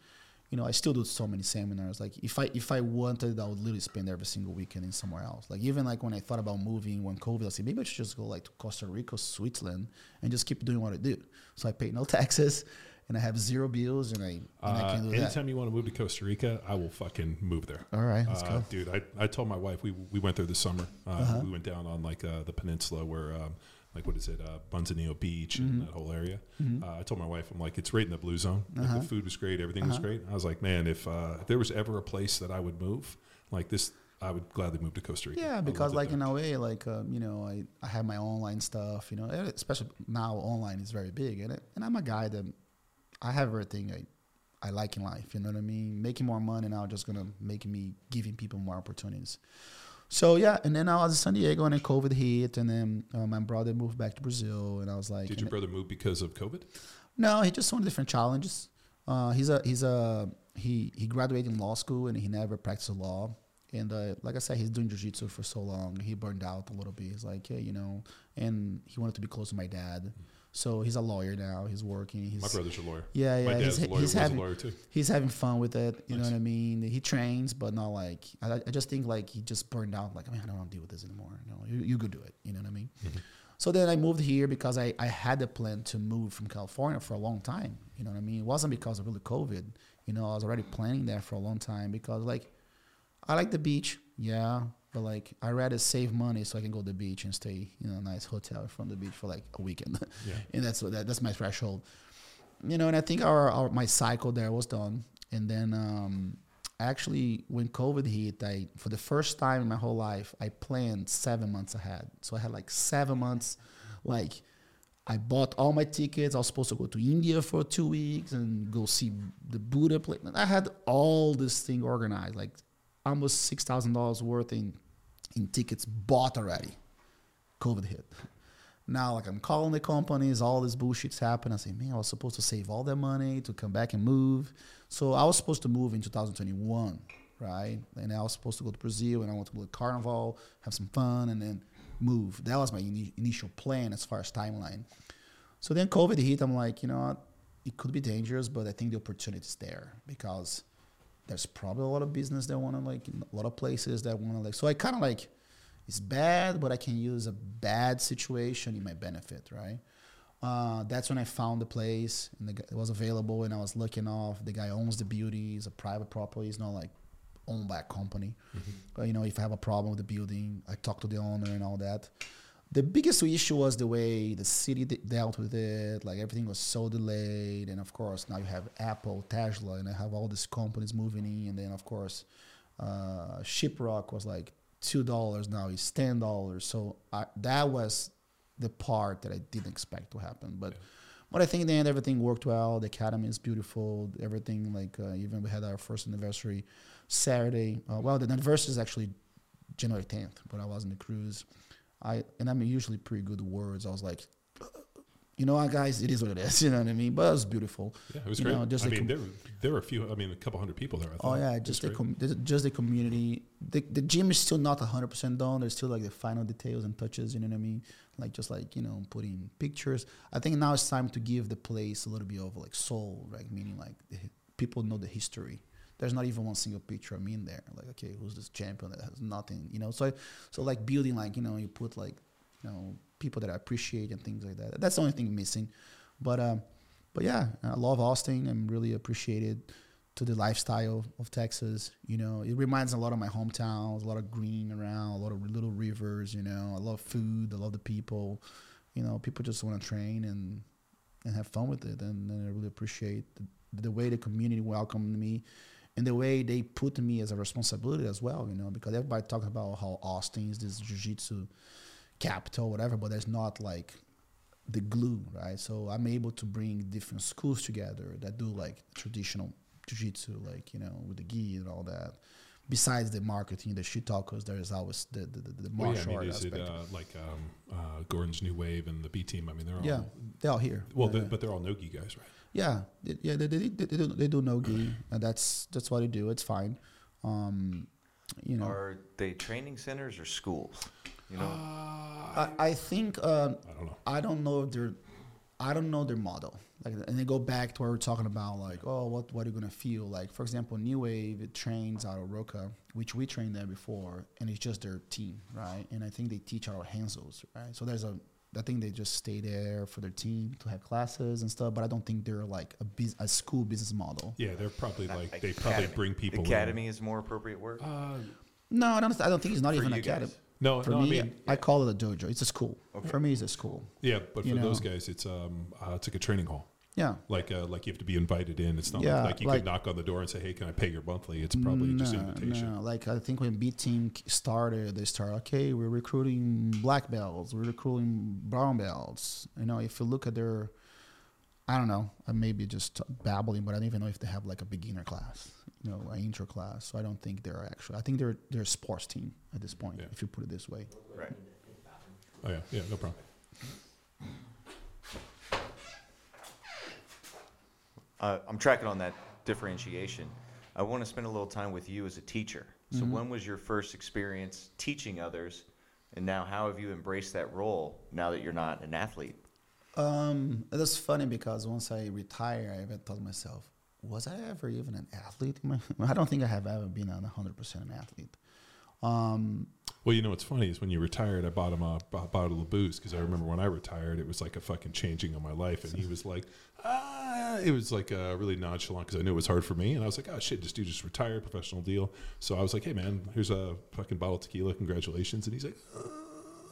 you know, I still do so many seminars. Like, if I if I wanted, I would literally spend every single weekend in somewhere else. Like, even, like, when I thought about moving when COVID, I said, maybe I should just go, like, to Costa Rica, Switzerland, and just keep doing what I do. So I paid no taxes. And I have zero bills, and I, and uh, I can do that. Anytime you want to move to Costa Rica, I will fucking move there. All right, let's uh, go. Dude, I, I told my wife, we we went there this summer. Uh, uh-huh. We went down on, like, uh, the peninsula where, um, like, what is it, uh, Manzanillo Beach mm-hmm. and that whole area. Mm-hmm. Uh, I told my wife, I'm like, it's right in the blue zone. Uh-huh. Like, the food was great. Everything uh-huh. was great. I was like, man, if, uh, if there was ever a place that I would move, like this, I would gladly move to Costa Rica. Yeah, because, like, in a way, like, um, you know, I, I have my online stuff, you know, especially now online is very big, and it, and I'm a guy that... I have everything I, I like in life, you know what I mean? Making more money now just going to make me giving people more opportunities. So, yeah, and then I was in San Diego, and then COVID hit, and then uh, my brother moved back to Brazil, and I was like... Did your brother move because of COVID? No, he just wanted different challenges. Uh, he's a, he's a, he, he graduated in law school, and he never practiced law. And uh, like I said, he's doing jiu-jitsu for so long. He burned out a little bit. He's like, yeah, you know, and he wanted to be close to my dad. Mm-hmm. So he's a lawyer now. He's working. He's, my brother's a lawyer. Yeah, yeah. My dad's he's, a lawyer. He's having, a lawyer too. He's having fun with it. You nice. know what I mean? He trains, but not like I, I just think like he just burned out. Like, I mean, I don't want to deal with this anymore. No, you you could do it. You know what I mean? Mm-hmm. So then I moved here because I I had a plan to move from California for a long time. You know what I mean? It wasn't because of really COVID. You know, I was already planning that for a long time because like I like the beach. Yeah. But, like, I'd rather save money so I can go to the beach and stay in a nice hotel from the beach for, like, a weekend. Yeah. And that's what that, that's my threshold. You know, and I think our, our my cycle there was done. And then um, actually when COVID hit, I for the first time in my whole life, I planned seven months ahead. So I had, like, seven months, like, I bought all my tickets. I was supposed to go to India for two weeks and go see the Buddha place. I had all this thing organized, like almost six thousand dollars worth in, in tickets bought already. COVID hit. Now, like, I'm calling the companies, all this bullshit's happened. I say, man, I was supposed to save all that money to come back and move. So I was supposed to move in two thousand twenty-one, right? And I was supposed to go to Brazil, and I want to go to Carnival, have some fun, and then move. That was my in- initial plan as far as timeline. So then COVID hit. I'm like, you know what? It could be dangerous, but I think the opportunity's there, because there's probably a lot of business that want to, like, a lot of places that want to, like, so I kind of, like, it's bad, but I can use a bad situation in my benefit, right? Uh, that's when I found the place, and the, it was available, and I was lucky enough. The guy owns the building. It's a private property. It's not, like, owned by a company. Mm-hmm. But, you know, if I have a problem with the building, I talk to the owner and all that. The biggest issue was the way the city de- dealt with it. Like, everything was so delayed. And, of course, now you have Apple, Tesla, and I have all these companies moving in. And then, of course, uh, Shiprock was, like, two dollars now is ten dollars. So I, that was the part that I didn't expect to happen. But, yeah. but I think in the end, everything worked well. The academy is beautiful. Everything, like, uh, even we had our first anniversary Saturday. Uh, well, the anniversary is actually January tenth, but I was on the cruise. I And I'm usually pretty good words. I was like, you know what, guys, it is what it is. You know what I mean? But it was beautiful. Yeah, it was you great. Know, just I mean, com- there, were, there were a few, I mean, a couple hundred people there, I thought. Oh, yeah, just the com- just the community. The, the gym is still not one hundred percent done. There's still, like, the final details and touches, you know what I mean? Like, just, like, you know, putting pictures. I think now it's time to give the place a little bit of, like, soul, right? Meaning, like, the, people know the history. There's not even one single picture of me in there. Like, okay, who's this champion that has nothing, you know? So, so like, building, like, you know, you put, like, you know, people that I appreciate and things like that. That's the only thing missing. But um, but yeah, I love Austin. I'm really appreciated to the lifestyle of Texas. You know, it reminds me a lot of my hometown, a lot of green around, a lot of little rivers, you know. I love food. I love the people. You know, people just want to train and, and have fun with it. And, and I really appreciate the, the way the community welcomed me and the way they put me as a responsibility as well, you know, because everybody talks about how Austin is this jiu-jitsu capital, whatever, but there's not, like, the glue, right? So I'm able to bring different schools together that do, like, traditional jiu-jitsu, like, you know, with the gi and all that. Besides the marketing, the shit talkers, there is always the, the, the, the martial well, yeah, I mean, art aspect. It, uh, like um, uh, Gordon's New Wave and the B Team, I mean, they're all... Yeah, they're all here. Well, yeah, they're, yeah. But they're all no-gi guys, right? Yeah, they, yeah, they, they, they, do, they do no-gi, and that's that's what they do. It's fine. Um, you know. Are they training centers or schools? You know? uh, I, I think um, I don't know. I don't know if they're I don't know their model. Like, and they go back to what we're talking about. Like, oh, what what are you gonna feel like? For example, New Wave, it trains out of Roca, which we trained there before, and it's just their team, right? And I think they teach out of Hanzos, right? So there's a I think they just stay there for their team to have classes and stuff. But I don't think they're like a, bus- a school business model. Yeah, they're probably like, like they academy. probably bring people. Academy in. Is more appropriate word. Uh, no, I don't. I don't think it's not even an academy. Guys? No, for no, me, I, mean, I call it a dojo. It's a school. Okay. For me, it's a school. Yeah, but you for know? those guys, it's um, uh, it's like a training hall. Yeah, like uh, like you have to be invited in. It's not yeah, like you like, could knock on the door and say, "Hey, can I pay your monthly?" It's probably no, just an invitation. No. Like I think when B Team started, they started, okay, we're recruiting black belts, we're recruiting brown belts. You know, if you look at their, I don't know, I may be just babbling, but I don't even know if they have like a beginner class. No, an intro class. So I don't think they're actually. I think they're they're a sports team at this point, yeah. If you put it this way. Right. Oh yeah, yeah, no problem. Uh, I'm tracking on that differentiation. I want to spend a little time with you as a teacher. So mm-hmm. When was your first experience teaching others, and now how have you embraced that role now that you're not an athlete? Um, that's funny because once I retire, I even thought to myself, was I ever even an athlete? I don't think I have ever been a hundred percent an athlete. Um, well, you know what's funny is when you retired, I bought him a, a bottle of booze because I remember when I retired, it was like a fucking changing of my life, and he was like, ah, it was like a really nonchalant because I knew it was hard for me, and I was like, oh shit, this dude just retired, professional deal. So I was like, hey man, here's a fucking bottle of tequila, congratulations, and he's like, uh,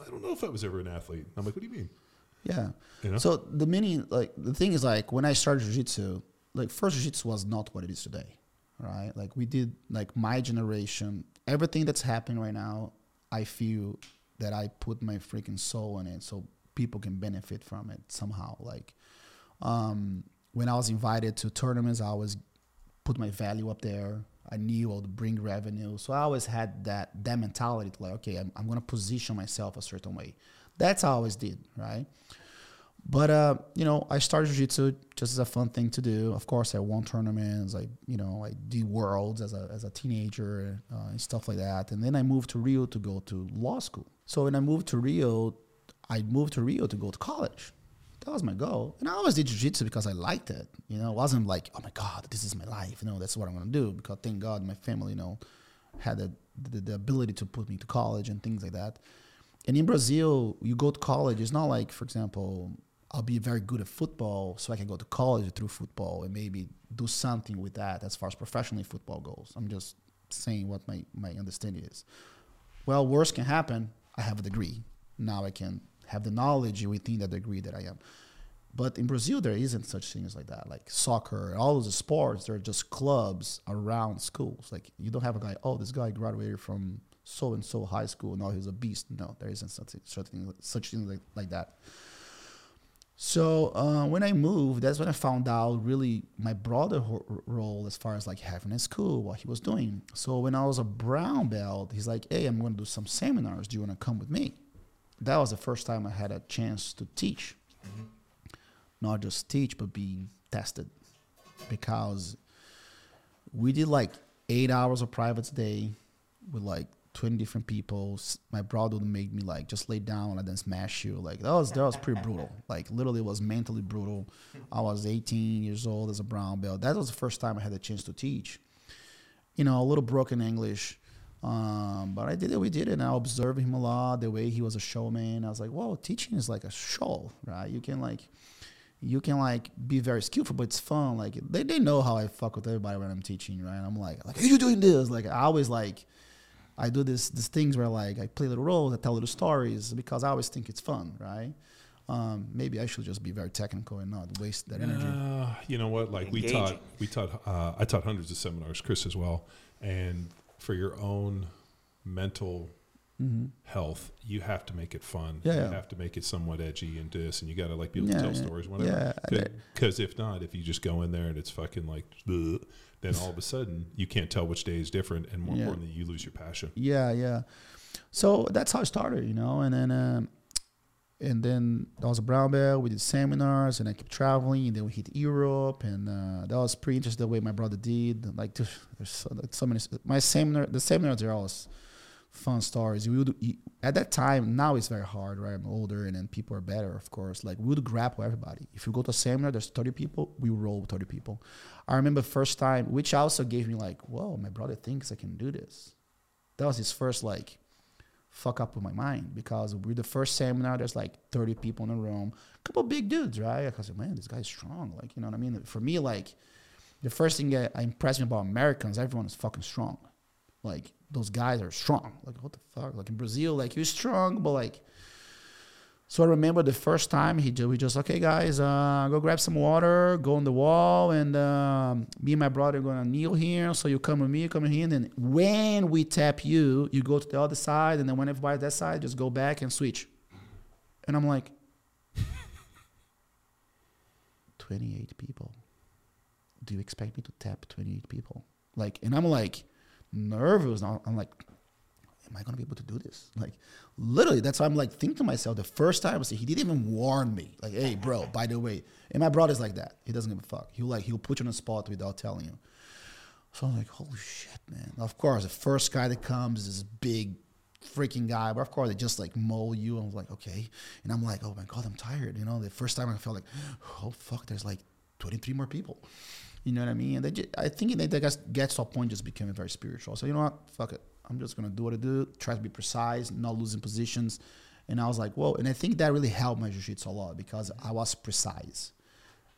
I don't know if I was ever an athlete. And I'm like, what do you mean? Yeah. You know? So the mini like the thing is like when I started jiu-jitsu. Like, first jiu-jitsu was not what it is today, right? Like, we did, like, my generation, everything that's happening right now, I feel that I put my freaking soul in it. So people can benefit from it somehow. Like, um, when I was invited to tournaments, I always put my value up there. I knew I would bring revenue. So I always had that that mentality, like, okay, I'm, I'm going to position myself a certain way. That's how I always did, right? But, uh, you know, I started jiu-jitsu just as a fun thing to do. Of course, I won tournaments. I, you know, I did worlds as a as a teenager uh, and stuff like that. And then I moved to Rio to go to law school. So when I moved to Rio, I moved to Rio to go to college. That was my goal. And I always did jiu-jitsu because I liked it. You know, it wasn't like, oh, my God, this is my life. You know, that's what I'm going to do. Because thank God my family, you know, had the, the, the ability to put me to college and things like that. And in Brazil, you go to college. It's not like, for example, I'll be very good at football, so I can go to college through football and maybe do something with that as far as professionally football goes. I'm just saying what my, my understanding is. Well, worse can happen. I have a degree. Now I can have the knowledge within that degree that I am. But in Brazil, there isn't such things like that. Like soccer, all of the sports, they're just clubs around schools. Like you don't have a guy, oh, this guy graduated from so-and-so high school, now he's a beast. No, there isn't such such thing, such thing like, like that. So uh, when I moved, that's when I found out really my broader ho- role as far as like having a school, what he was doing. So when I was a brown belt, he's like, hey, I'm going to do some seminars. Do you want to come with me? That was the first time I had a chance to teach. Mm-hmm. Not just teach, but being tested. Because we did like eight hours of privates a day with like twenty different people. My brother would make me like just lay down and then smash you. Like that was that was pretty brutal. Like literally it was mentally brutal. I was eighteen years old as a brown belt. That was the first time I had a chance to teach. You know, a little broken English. Um, but I did it, we did it, and I observed him a lot, the way he was a showman. I was like, whoa, teaching is like a show, right? You can like, you can like be very skillful, but it's fun. Like they, they know how I fuck with everybody when I'm teaching, right? I'm like, like, are you doing this? Like I always like, I do this, these things where like I play little roles, I tell little stories because I always think it's fun, right? Um, maybe I should just be very technical and not waste that energy. Uh, you know what? Like Engaging. we taught, we taught, uh, I taught hundreds of seminars, Chris as well, and for your own mental mm-hmm. health, you have to make it fun. Yeah, you yeah. have to make it somewhat edgy and this, and you got to like be able yeah, to tell yeah, stories, whatever. Because yeah, if not, if you just go in there and it's fucking like, bleh, then all of a sudden you can't tell which day is different, and more yeah. importantly, you lose your passion. Yeah, yeah. So that's how it started, you know. And then, um, and then I was a brown belt. We did seminars, and I kept traveling. And then we hit Europe, and uh, that was pretty interesting the way my brother did. Like, there's so, like, so many. My seminar, the seminars are always fun stories. We would at that time. Now it's very hard, right? I'm older, and then people are better, of course. Like we would grapple everybody. If you go to a seminar, there's thirty people. We roll thirty people. I remember first time, which also gave me like, whoa, my brother thinks I can do this. That was his first like fuck up with my mind, because we're the first seminar, there's like thirty people in the room, a couple big dudes, right? I was like, man, this guy's strong. Like, you know what I mean? For me, like, the first thing that impressed me about Americans, everyone is fucking strong. Like, those guys are strong. Like, what the fuck? Like, in Brazil, like, you're strong, but like... So I remember the first time he did, we just, okay, guys, uh, go grab some water, go on the wall, and um, me and my brother are going to kneel here, so you come with me, you come here, and then when we tap you, you go to the other side, and then when everybody's that side, just go back and switch. And I'm like, twenty-eight people. Do you expect me to tap twenty-eight people? Like, and I'm like nervous. I'm like... am I going to be able to do this? Like, literally, that's why I'm like thinking to myself the first time. I said, he didn't even warn me. Like, hey, bro, by the way. And my brother's like that. He doesn't give a fuck. He'll like, he'll put you on the spot without telling you. So I'm like, holy shit, man. Of course, the first guy that comes is this big freaking guy. But of course, they just like mold you. I'm like, okay. And I'm like, oh my God, I'm tired. You know, the first time I felt like, oh fuck, there's like twenty-three more people. You know what I mean? And they just, I think they just gets to a point just becoming very spiritual. So you know what? Fuck it. I'm just going to do what I do, try to be precise, not losing positions. And I was like, whoa. And I think that really helped my jiu-jitsu a lot because I was precise.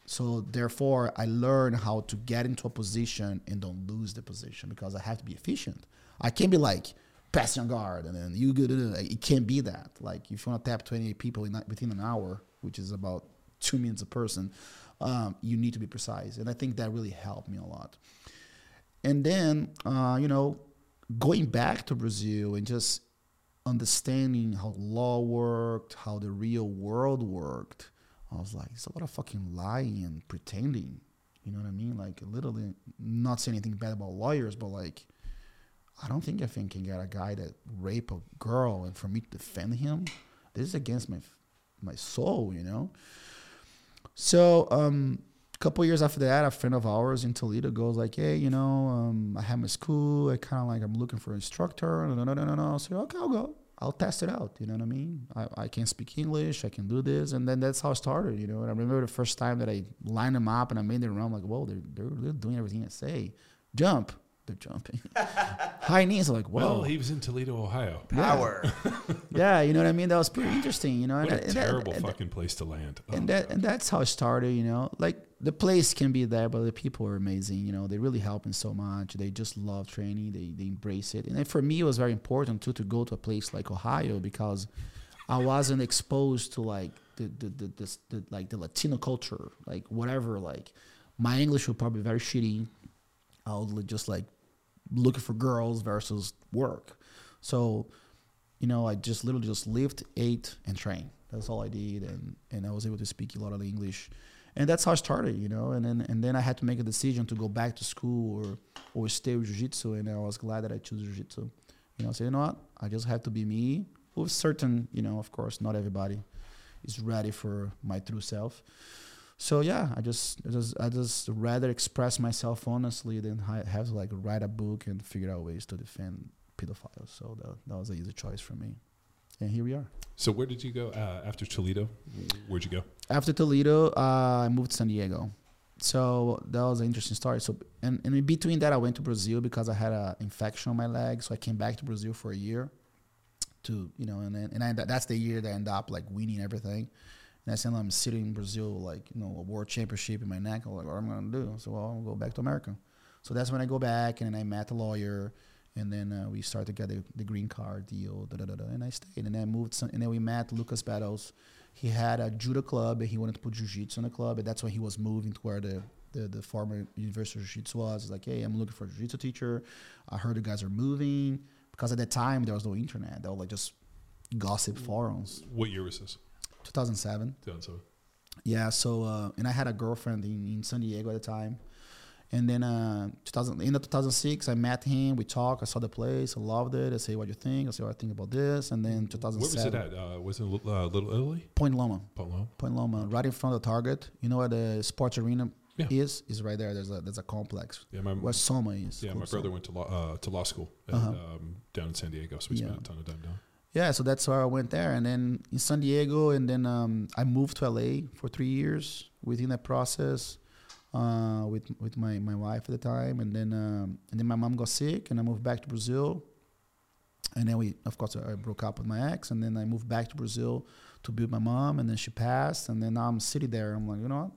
So therefore, I learned how to get into a position and don't lose the position because I have to be efficient. I can't be like, passing on guard, and then you go to it. It can't be that. Like, if you want to tap twenty-eight people in, within an hour, which is about two minutes a person, um, you need to be precise. And I think that really helped me a lot. And then, uh, you know, going back to Brazil and just understanding how law worked, how the real world worked, I was like, it's a lot of fucking lying and pretending. You know what I mean? Like, literally, not saying anything bad about lawyers, but like, I don't think I think I got a guy that raped a girl, and for me to defend him, this is against my my soul, you know? So, um, a couple years after that, a friend of ours in Toledo goes like, hey, you know, um, I have my school. I kind of like, I'm looking for an instructor. No, no, no, no, no. So, okay, I'll go. I'll test it out. You know what I mean? I, I can speak English. I can do this. And then that's how it started, you know? And I remember the first time that I lined them up and I made them run, I'm like, whoa, they're, they're doing everything I say. Jump. They're jumping. High knees are like, whoa. Well, he was in Toledo, Ohio. Power. Yeah. Yeah, you know what I mean? That was pretty interesting, you know? What and a and terrible that, fucking that, place to land. Oh, and that God. and that's how it started, you know? Like, the place can be there, but the people are amazing, you know? They really help me so much. They just love training. They, they embrace it. And then for me, it was very important, too, to go to a place like Ohio because I wasn't exposed to, like, the, the, the, the, the, like, the Latino culture, like, whatever. Like, my English was probably very shitty. I was just, like, looking for girls versus work. So, you know, I just literally just lived, ate, and trained. That's all I did, and, and I was able to speak a lot of English. And that's how I started, you know, and then and then I had to make a decision to go back to school or, or stay with jiu-jitsu, and I was glad that I chose jiu-jitsu. You know, I said, you know what, I just have to be me, with certain, you know, of course, not everybody is ready for my true self. So yeah, I just, I just, I just rather express myself honestly than have to like write a book and figure out ways to defend pedophiles. So that, that was an easy choice for me, and here we are. So where did you go uh, after Toledo? Where'd you go? After Toledo, uh, I moved to San Diego. So that was an interesting story. So and, and in between that, I went to Brazil because I had an infection on my leg. So I came back to Brazil for a year, to you know, and then, and I, that's the year that I end up like winning everything. And I said, I'm sitting in Brazil, like, you know, a world championship in my neck. I'm like, what am I going to do? So, well, I'll go back to America. So that's when I go back, and then I met a lawyer, and then uh, we started to get the, the green card deal, da, da, da, da, and I stayed. And then I moved, some, and then we met Lucas Battles. He had a judo club, and he wanted to put jiu-jitsu in the club, and that's when he was moving to where the, the, the former University of Jiu-Jitsu was. He's like, hey, I'm looking for a jiu-jitsu teacher. I heard you guys are moving. Because at that time, there was no internet. There were, like, just gossip forums. What year was this? two thousand seven two thousand seven Yeah, so, uh, and I had a girlfriend in, in San Diego at the time. And then uh, two thousand in two thousand six I met him. We talked. I saw the place. I loved it. I said, what do you think? I said, what do you think about this? And then two thousand seven Where was it at? Uh, was it uh, Little Italy? Point Loma. Point Loma. Point Loma, right in front of the Target. You know where the sports arena yeah. is? It's right there. There's a there's a complex yeah, my, where Soma is. Yeah, my brother went to law, uh, to law school at, uh-huh. um, down in San Diego, so we yeah. spent a ton of time down. Yeah, so that's where I went there. And then in San Diego, and then um, I moved to L A for three years within that process uh, with with my, my wife at the time. And then um, and then my mom got sick, and I moved back to Brazil. And then, we, of course, I broke up with my ex, and then I moved back to Brazil to be with my mom, and then she passed. And then now I'm sitting there. I'm like, you know what?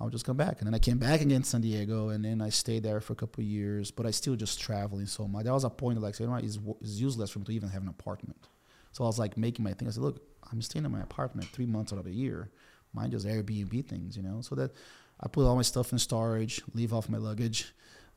I'll just come back. And then I came back again to San Diego, and then I stayed there for a couple of years, but I still just traveling so much. That was a point of like, you know, it's, it's useless for me to even have an apartment. So I was like making my thing. I said, look, I'm staying in my apartment three months out of the year. Mine just Airbnb things, you know? So that I put all my stuff in storage, leave off my luggage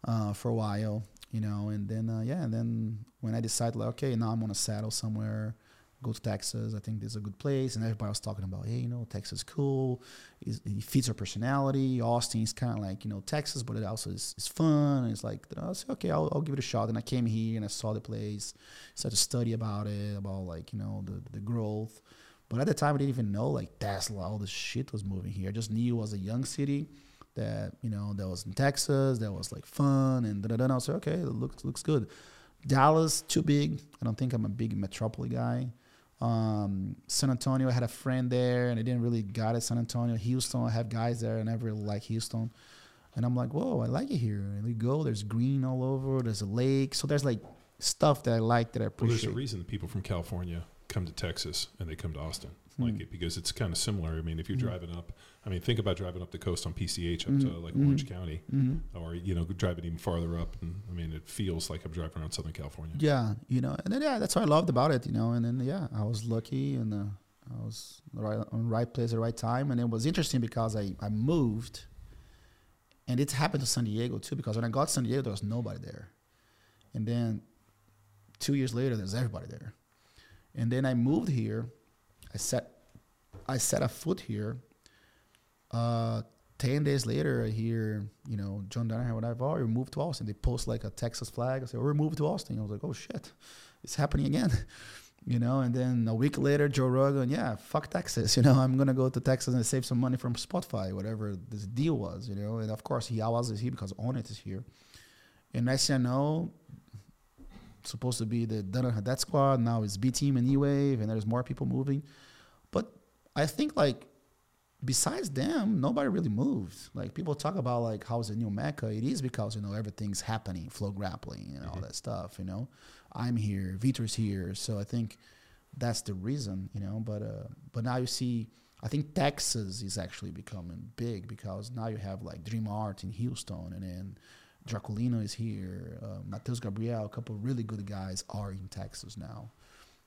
uh, for a while, you know? And then, uh, yeah, and then when I decided, like, okay, now I'm going to settle somewhere, go to Texas, I think this is a good place. And everybody was talking about, hey, you know, Texas is cool. It's, it fits our personality. Austin is kind of like, you know, Texas, but it also is, is fun. And it's like, I said, okay, I'll, I'll give it a shot. And I came here, and I saw the place, started to study about it, about like, you know, the, the growth. But at the time, I didn't even know like Tesla, all this shit was moving here. I just knew it was a young city that, you know, that was in Texas, that was like fun. And da da da. I said, okay, it looks, looks good. Dallas, too big. I don't think I'm a big metropolis guy. Um, San Antonio, I had a friend there, and I didn't really got it. San Antonio, Houston, I have guys there, and I really like Houston. And I'm like, whoa, I like it here. And we go, there's green all over, there's a lake. So there's like stuff that I like that I appreciate. Well, there's a reason that people from California come to Texas and they come to Austin. Mm. Like it because it's kind of similar. I mean, if you're mm. driving up, I mean, think about driving up the coast on P C H up mm. to like mm. Orange County mm-hmm. or, you know, driving even farther up. And I mean, it feels like I'm driving around Southern California. Yeah. You know, and then, yeah, that's what I loved about it, you know, and then, yeah, I was lucky and uh, I was right on the right place at the right time. And it was interesting because I, I moved and it happened to San Diego too, because when I got to San Diego, there was nobody there. And then two years later, there's everybody there. And then I moved here. I set, I set a foot here. Uh, ten days later, I hear, you know, John Donahue and I've already moved to Austin. They post like a Texas flag. I say, we're moved to Austin. I was like, oh shit, it's happening again. You know, and then a week later, Joe Rogan, yeah, fuck Texas. You know, I'm going to go to Texas and save some money from Spotify, whatever this deal was, you know. And, of course, Yawas is here because Onet is here. And next thing I know, supposed to be the Dunham Haddad squad. Now it's B Team and E-Wave, and there's more people moving. But I think, like, besides them, nobody really moved. Like, people talk about, like, how's the new Mecca. It is because, you know, everything's happening, flow grappling and mm-hmm. all that stuff, you know. I'm here, Vitor's here, so I think that's the reason, you know. But uh, but now you see, I think Texas is actually becoming big because now you have like Dream Art in Houston, and then Draculino is here, uh, Mateus Gabriel, a couple of really good guys are in Texas now.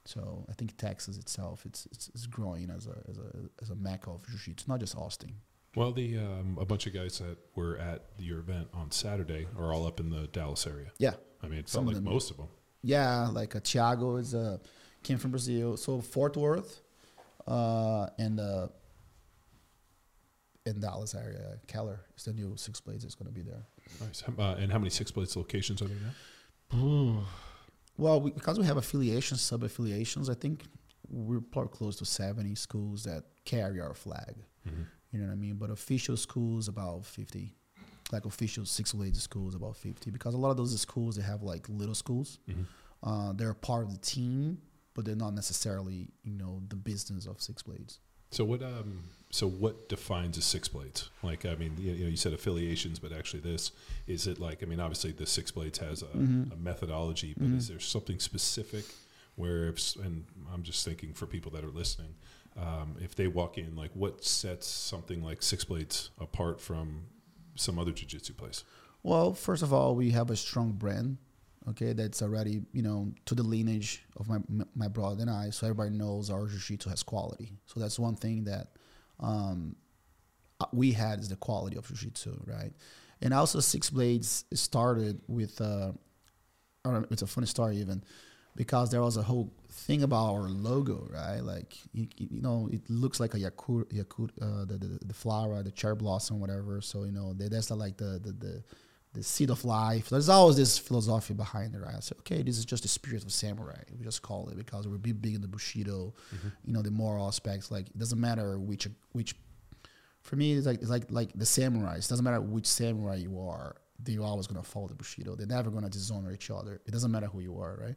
So I think Texas itself, it's it's, it's growing as a as a as a mecca of jiu-jitsu, not just Austin. Well, the um, a bunch of guys that were at your event on Saturday are all up in the Dallas area. Yeah, I mean, it felt like most of them. Yeah, like uh, Thiago is uh, came from Brazil. So Fort Worth uh, and uh, in Dallas area, Keller is the new Six Blades that's going to be there. Nice. Uh, and how many Six Blades locations are there now? Ooh. Well, we, because we have affiliations, sub-affiliations, I think we're probably close to seventy schools that carry our flag. Mm-hmm. You know what I mean? But official schools, about fifty. Like official Six Blades schools, about fifty, because a lot of those schools, they have like little schools. Mm-hmm. Uh, they're part of the team, but they're not necessarily, you know, the business of Six Blades. So what? Um, so what defines a Six Blades? Like, I mean, you know, you said affiliations, but actually, this is it. Like, I mean, obviously, the Six Blades has a, mm-hmm. a methodology, but mm-hmm. is there something specific where? If, and I'm just thinking for people that are listening, um, if they walk in, like, what sets something like Six Blades apart from some other jiu-jitsu place? Well, first of all, we have a strong brand, okay, that's already, you know, to the lineage of my my brother and I, so everybody knows our jiu-jitsu has quality. So that's one thing that um, we had is the quality of jiu-jitsu, right? And also Six Blades started with, uh, it's a funny story even, because there was a whole thing about our logo, right? Like, you, you know, it looks like a Yakult, Yakult, uh, the, the the flower, the cherry blossom, whatever. So, you know, that's like the, the the the seed of life. There's always this philosophy behind it, right? I said, okay, this is just the spirit of samurai. We just call it because we're big, big in the Bushido, mm-hmm. you know, the moral aspects. Like, it doesn't matter which, which. For me, it's like it's like like the samurai. It doesn't matter which samurai you are. They're always gonna follow the Bushido. They're never gonna dishonor each other. It doesn't matter who you are, right?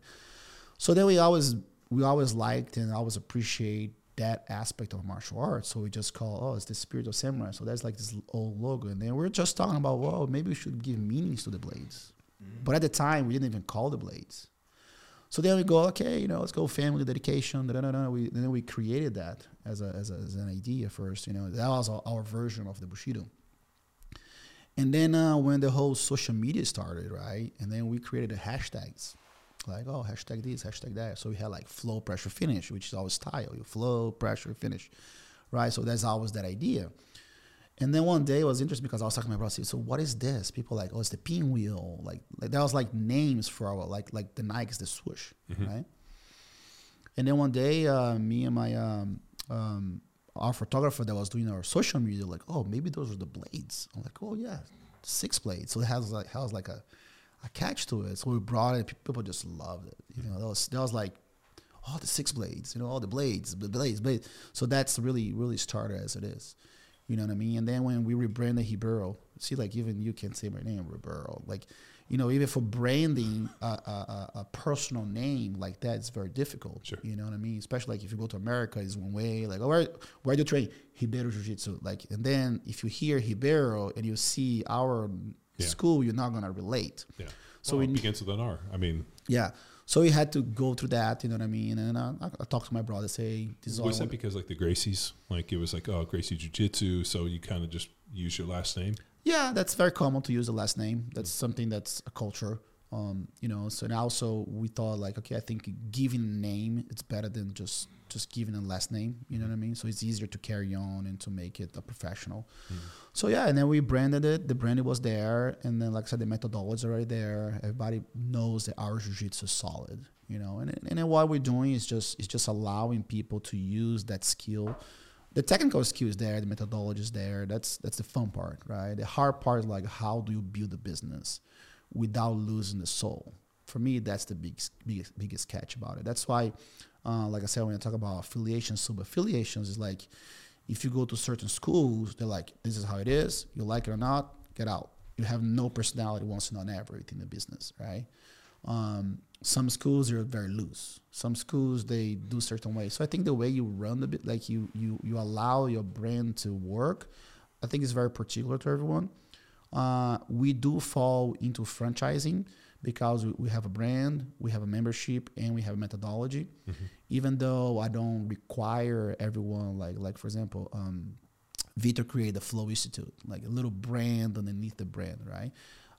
So then we always we always liked and always appreciate that aspect of martial arts. So we just call, oh, it's the spirit of samurai. So that's like this old logo. And then we're just talking about, well, maybe we should give meanings to the blades. Mm-hmm. But at the time, we didn't even call the blades. So then we go, okay, you know, let's go family dedication. Da, da, da, da. We, and then we created that as, a, as, a, as an idea first. You know, that was our, our version of the Bushido. And then uh, when the whole social media started, right? And then we created the hashtags. Like, oh, hashtag this, hashtag that. So we had like flow, pressure, finish, which is always style. You flow, pressure, finish, right? So that's always that idea. And then one day it was interesting because I was talking to my brother, so what is this? People like, oh, it's the pinwheel. Like, like that was like names for our, like like the Nikes, the swoosh, mm-hmm. right? And then one day uh, me and my, um, um, our photographer that was doing our social media, like, oh, maybe those are the blades. I'm like, oh yeah, Six Blades. So it has like, has like a, a catch to it. So we brought it, people just loved it. You know, that was that was like, oh, the Six Blades, you know, all the blades, the blades, blades. So that's really, really started as it is. You know what I mean? And then when we rebranded Ribeiro, see, like, even you can say my name, Ribeiro. Like, you know, even for branding a, a, a personal name like that, it's very difficult. Sure. You know what I mean? Especially, like, if you go to America, it's one way. Like, oh, where, where do you train? Ribeiro Jiu-Jitsu. Like, and then if you hear Ribeiro and you see our yeah. school, you're not going to relate. Yeah. So well, it begins with an R. I mean. Yeah. So we had to go through that, you know what I mean? And I, I talked to my brother, say, this is all. Was that because, like, the Gracies? Like, it was like, oh, Gracie Jiu-Jitsu, so you kind of just use your last name? Yeah, that's very common to use the last name. That's mm-hmm. something that's a culture. Um, you know, so and also we thought like, okay, I think giving a name, it's better than just, just giving a last name. You know what I mean? So it's easier to carry on and to make it a professional. Mm-hmm. So yeah, and then we branded it. The branding was there. And then like I said, the methodology already there. Everybody knows that our jiu-jitsu is solid, you know, and, and then what we're doing is just, it's just allowing people to use that skill. The technical skill is there, the methodology is there. That's, that's the fun part, right? The hard part is like, how do you build a business without losing the soul? For me, that's the big, biggest, biggest catch about it. That's why, uh, like I said, when I talk about affiliations, sub-affiliations, is like, if you go to certain schools, they're like, this is how it is, you like it or not, get out. You have no personality once and on ever within the business, right? Um, some schools are very loose. Some schools, they do certain ways. So I think the way you run the bit, like you, you, you allow your brand to work, I think is very particular to everyone. Uh, we do fall into franchising because we, we have a brand, we have a membership, and we have a methodology. Mm-hmm. Even though I don't require everyone, like, like for example, um, Vitor created the Flow Institute, like a little brand underneath the brand, right?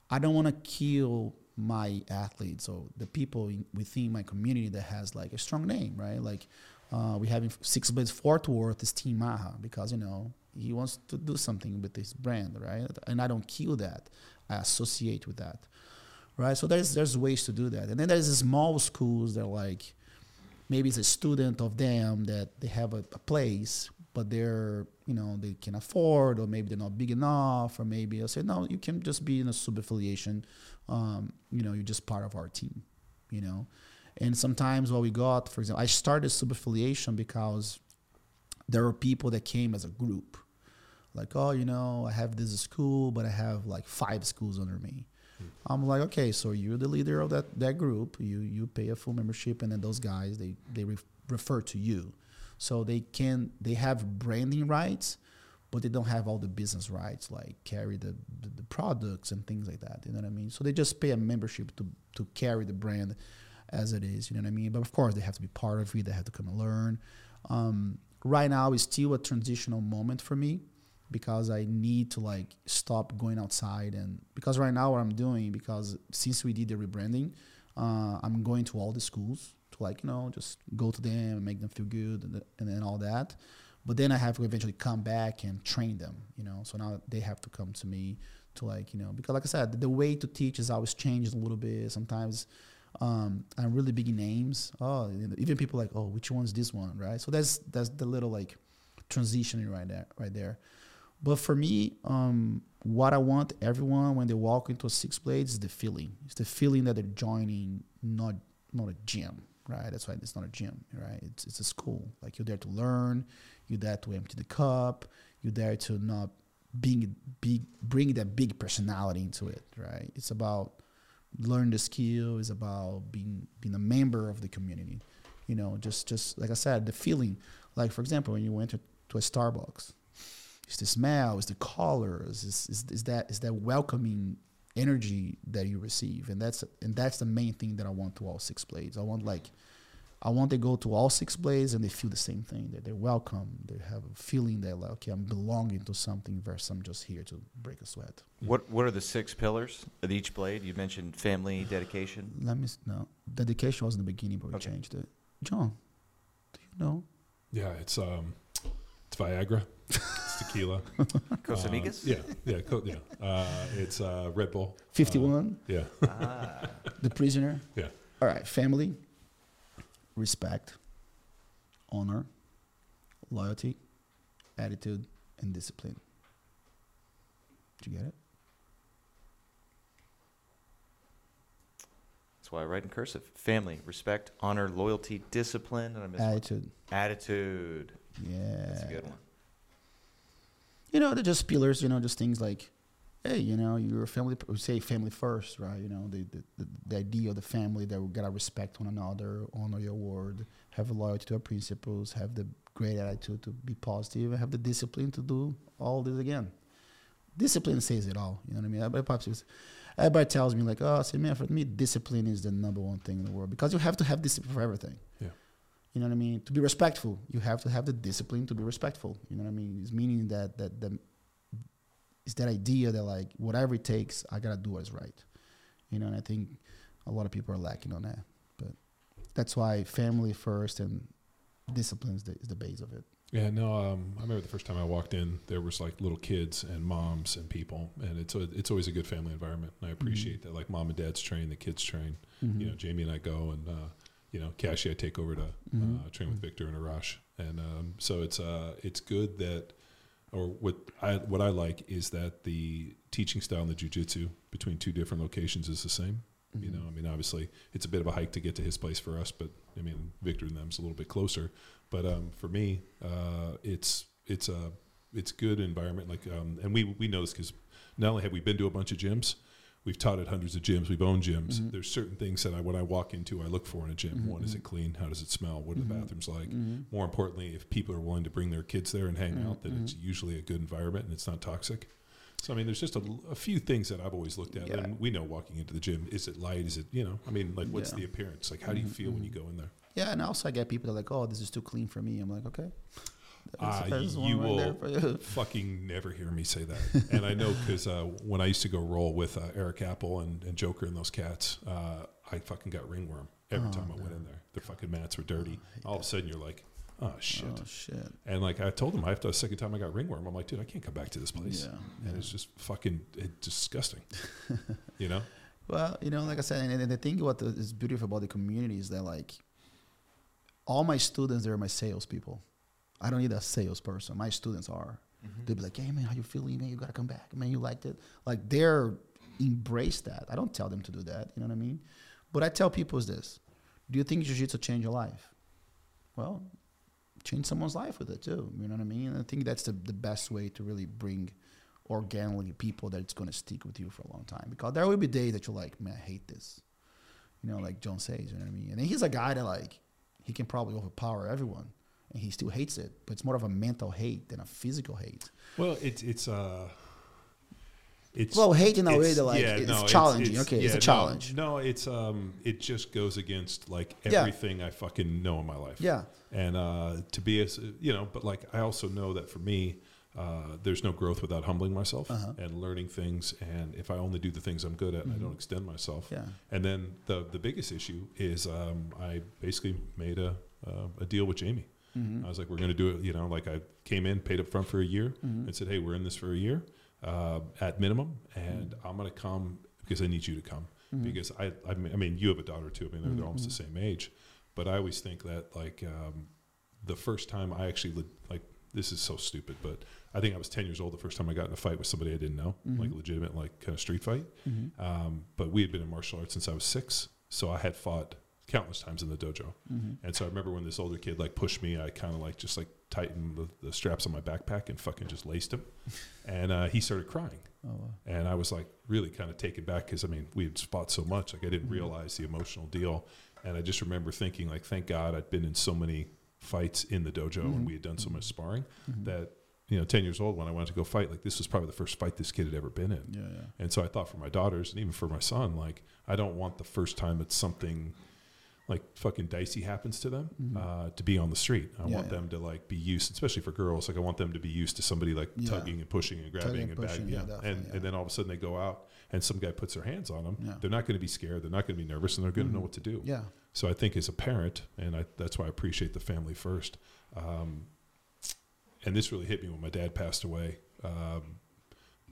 I don't want to kill my athletes or the people in, within my community that has like a strong name, right? Like uh, we have Six Blades Fort Worth is Team Maha because, you know, he wants to do something with his brand, right? And I don't kill that. I associate with that, right? So there's there's ways to do that. And then there's small schools that like, maybe it's a student of them that they have a, a place, but they're, you know, they can afford, or maybe they're not big enough, or maybe I'll say, no, you can just be in a sub-affiliation. Um, you know, you're just part of our team, you know? And sometimes what we got, for example, I started sub-affiliation because there were people that came as a group. Like, oh, you know, I have this school, but I have like five schools under me. Mm. I'm like, okay, so you're the leader of that, that group. You you pay a full membership, and then those guys, they, they re- refer to you. So they can, they have branding rights, but they don't have all the business rights, like carry the, the, the products and things like that. You know what I mean? So they just pay a membership to, to carry the brand as it is. You know what I mean? But of course, they have to be part of it. They have to come and learn. Um, right now is still a transitional moment for me, because I need to like stop going outside, and because right now what I'm doing, because since we did the rebranding, uh, I'm going to all the schools to like, you know, just go to them and make them feel good and, and then all that. But then I have to eventually come back and train them, you know, so now they have to come to me to like, you know, because like I said, the way to teach is always changed a little bit. Sometimes Um, and really big names. Oh, even people like, oh, which one's this one, right? So that's that's the little like transitioning right there, right there. But for me, um, what I want everyone when they walk into Six Blades is the feeling. It's the feeling that they're joining, not not a gym, right? That's why it's not a gym, right? It's it's a school. Like you're there to learn, you're there to empty the cup, you're there to not being big, bring that big personality into it, right? It's about learn the skill, is about being being a member of the community, you know, just just like I said, the feeling. Like for example, when you went to, to a Starbucks, it's the smell, it's the colors, is is is that is that welcoming energy that you receive, and that's and that's the main thing that I want to all Six Blades. I want like, I want to go to all Six Blades and they feel the same thing, that they're welcome, they have a feeling that like, okay, I'm belonging to something versus I'm just here to break a sweat. What What are the six pillars of each blade? You mentioned family, dedication. Let me no, dedication was in the beginning, but we okay. changed it. John, do you know? Yeah, it's um, it's Viagra, it's tequila, Cosa Amigas. Um, yeah, yeah, co- yeah. Uh, it's uh, Red Bull. fifty-one Uh, yeah. Ah. The Prisoner. Yeah. All right, family. Respect, honor, loyalty, attitude, and discipline. Did you get it? That's why I write in cursive. Family, respect, honor, loyalty, discipline, and I missed attitude. One. Attitude. Yeah. That's a good one. You know, they're just pillars, you know, just things like, hey, you know, you're a family, we say family first, right? You know, the, the, the idea of the family that we gotta respect one another, honor your word, have a loyalty to our principles, have the great attitude to be positive, and have the discipline to do all this again. Discipline says it all, you know what I mean? Everybody, everybody tells me like, oh, see, man, for me, discipline is the number one thing in the world, because you have to have discipline for everything. Yeah. You know what I mean? To be respectful, you have to have the discipline to be respectful. You know what I mean? It's meaning that, that, that it's that idea that like whatever it takes, I gotta do what's right, you know. And I think a lot of people are lacking on that. But that's why family first and discipline is the, is the base of it. Yeah, no, um, I remember the first time I walked in, there was like little kids and moms and people, and it's a, it's always a good family environment, and I appreciate mm-hmm. that. Like mom and dad's train, the kids train. Mm-hmm. You know, Jamie and I go, and uh, you know, Cassie I take over to mm-hmm. uh, train with Victor and Arash, and um, so it's uh, it's good that, or what I what I like is that the teaching style and the jiu-jitsu between two different locations is the same. You know, I mean, obviously, it's a bit of a hike to get to his place for us, but I mean, Victor and them's a little bit closer. But um, for me, uh, it's it's a it's good environment. Like, um, and we we know this because not only have we been to a bunch of gyms, we've taught at hundreds of gyms, we've owned gyms. Mm-hmm. There's certain things that I when I walk into, I look for in a gym. Mm-hmm. One, is it clean? How does it smell? What are mm-hmm. the bathrooms like? Mm-hmm. More importantly, if people are willing to bring their kids there and hang mm-hmm. out, then mm-hmm. it's usually a good environment and it's not toxic. So, I mean, there's just a, a few things that I've always looked at. Yeah. And we know walking into the gym, is it light? Is it, you know, I mean, like, what's yeah. the appearance? Like, how mm-hmm, do you feel mm-hmm. when you go in there? Yeah, and also I get people that are like, oh, this is too clean for me. I'm like, okay. Uh, you right will you. fucking never hear me say that. And I know because uh, when I used to go roll with uh, Eric Apple and, and Joker and those cats, uh, I fucking got ringworm every oh, time I no. went in there. Their fucking mats were dirty. Oh, all of a sudden you're like, oh shit. oh, shit. And like I told him, I have to, the second time I got ringworm, I'm like, dude, I can't come back to this place. Yeah, and it's just fucking it's disgusting, you know? Well, you know, like I said, and, and the thing what is beautiful about the community is that like all my students, they're my salespeople. I don't need a salesperson. My students are. Mm-hmm. They'll be like, hey, man, how you feeling, man? You got to come back. Man, you liked it. Like they're embrace that. I don't tell them to do that. You know what I mean? But I tell people is this. Do you think jiu-jitsu changed your life? Well, change someone's life with it too. You know what I mean? And I think that's the, the best way to really bring organically people that it's going to stick with you for a long time. Because there will be days that you're like, man, I hate this. You know, like John says, you know what I mean? And then he's a guy that like, he can probably overpower everyone and he still hates it, but it's more of a mental hate than a physical hate. Well, it's, it's, uh, It's, well, hate in a way that like yeah, it's no, challenging. It's, it's, okay, yeah, it's a challenge. No, no, it's um, it just goes against like everything yeah. I fucking know in my life. Yeah, and uh, to be a, you know, but like I also know that for me, uh, there's no growth without humbling myself uh-huh. and learning things. And if I only do the things I'm good at, mm-hmm. and I don't extend myself. Yeah. And then the the biggest issue is um, I basically made a uh, a deal with Jamie. Mm-hmm. I was like, we're gonna do it. You know, like I came in, paid up front for a year, mm-hmm. and said, hey, we're in this for a year. Uh, at minimum, and mm-hmm. I'm going to come because I need you to come mm-hmm. because I, I mean, I mean, you have a daughter too. I mean, they're, mm-hmm. they're almost the same age, but I always think that like, um, the first time I actually le- like, this is so stupid, but I think I was ten years old the first time I got in a fight with somebody I didn't know, mm-hmm. like legitimate, like kind of street fight. Mm-hmm. Um, but we had been in martial arts since I was six. So I had fought countless times in the dojo. Mm-hmm. And so I remember when this older kid like pushed me, I kind of like, just like, tightened the, the straps on my backpack and fucking just laced him. And uh, he started crying. Oh, wow. And I was like really kind of taken back because, I mean, we had fought so much. Like I didn't mm-hmm. realize the emotional deal. And I just remember thinking like, thank God I'd been in so many fights in the dojo mm-hmm. and we had done so much sparring mm-hmm. that, you know, ten years old when I wanted to go fight, like this was probably the first fight this kid had ever been in. Yeah, yeah. And so I thought for my daughters and even for my son, like I don't want the first time it's something like fucking dicey happens to them mm-hmm. uh, to be on the street. I yeah, want yeah. them to like be used, especially for girls. Like I want them to be used to somebody like yeah. tugging and pushing and grabbing tugging and pushing, bagging. Yeah. Yeah, and, yeah. and then all of a sudden they go out and some guy puts their hands on them. Yeah. They're not going to be scared. They're not going to be nervous and they're going to mm-hmm. know what to do. Yeah. So I think as a parent, and I, that's why I appreciate the family first. Um, and this really hit me when my dad passed away. Um,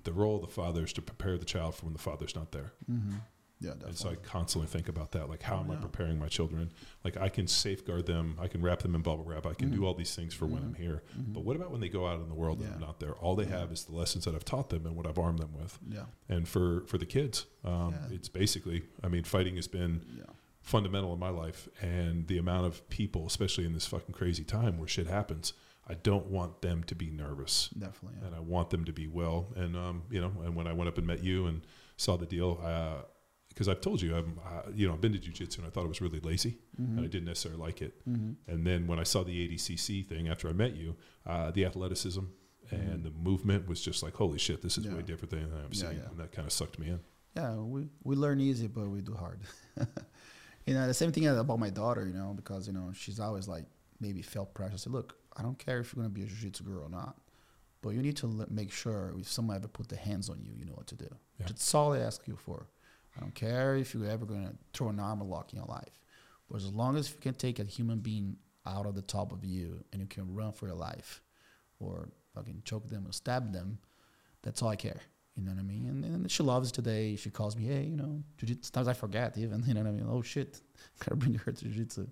the role of the father is to prepare the child for when the father's not there. Mm-hmm. Yeah, definitely. And so I constantly think about that. Like, how am yeah. I preparing my children? Like, I can safeguard them. I can wrap them in bubble wrap. I can mm-hmm. do all these things for mm-hmm. when I'm here. Mm-hmm. But what about when they go out in the world yeah. and I'm not there? All they yeah. have is the lessons that I've taught them and what I've armed them with. Yeah. And for, for the kids, um, yeah. it's basically, I mean, fighting has been yeah. fundamental in my life. And the amount of people, especially in this fucking crazy time where shit happens, I don't want them to be nervous. Definitely. Yeah. And I want them to be well. And, um, you know, and when I went up and met you and saw the deal, uh, because I've told you, I'm, I, you know, I've been to jiu-jitsu and I thought it was really lazy mm-hmm. and I didn't necessarily like it. Mm-hmm. And then when I saw the A D C C thing after I met you, uh, the athleticism mm-hmm. and the movement was just like, holy shit, this is yeah. way different than I've yeah, seen. Yeah. And that kind of sucked me in. Yeah, we, we learn easy, but we do hard. You know, the same thing about my daughter, you know, because, you know, she's always like maybe felt pressure. I said, look, I don't care if you're going to be a jiu-jitsu girl or not, but you need to l- make sure if someone ever put their hands on you, you know what to do. Yeah. That's all I ask you for. I don't care if you're ever going to throw an armor lock in your life. But as long as you can take a human being out of the top of you and you can run for your life or fucking choke them or stab them, that's all I care. You know what I mean? And, and she loves today. She calls me, hey, you know, jiu-jitsu. Sometimes I forget even. You know what I mean? Oh, shit. Gotta bring her to jiu-jitsu.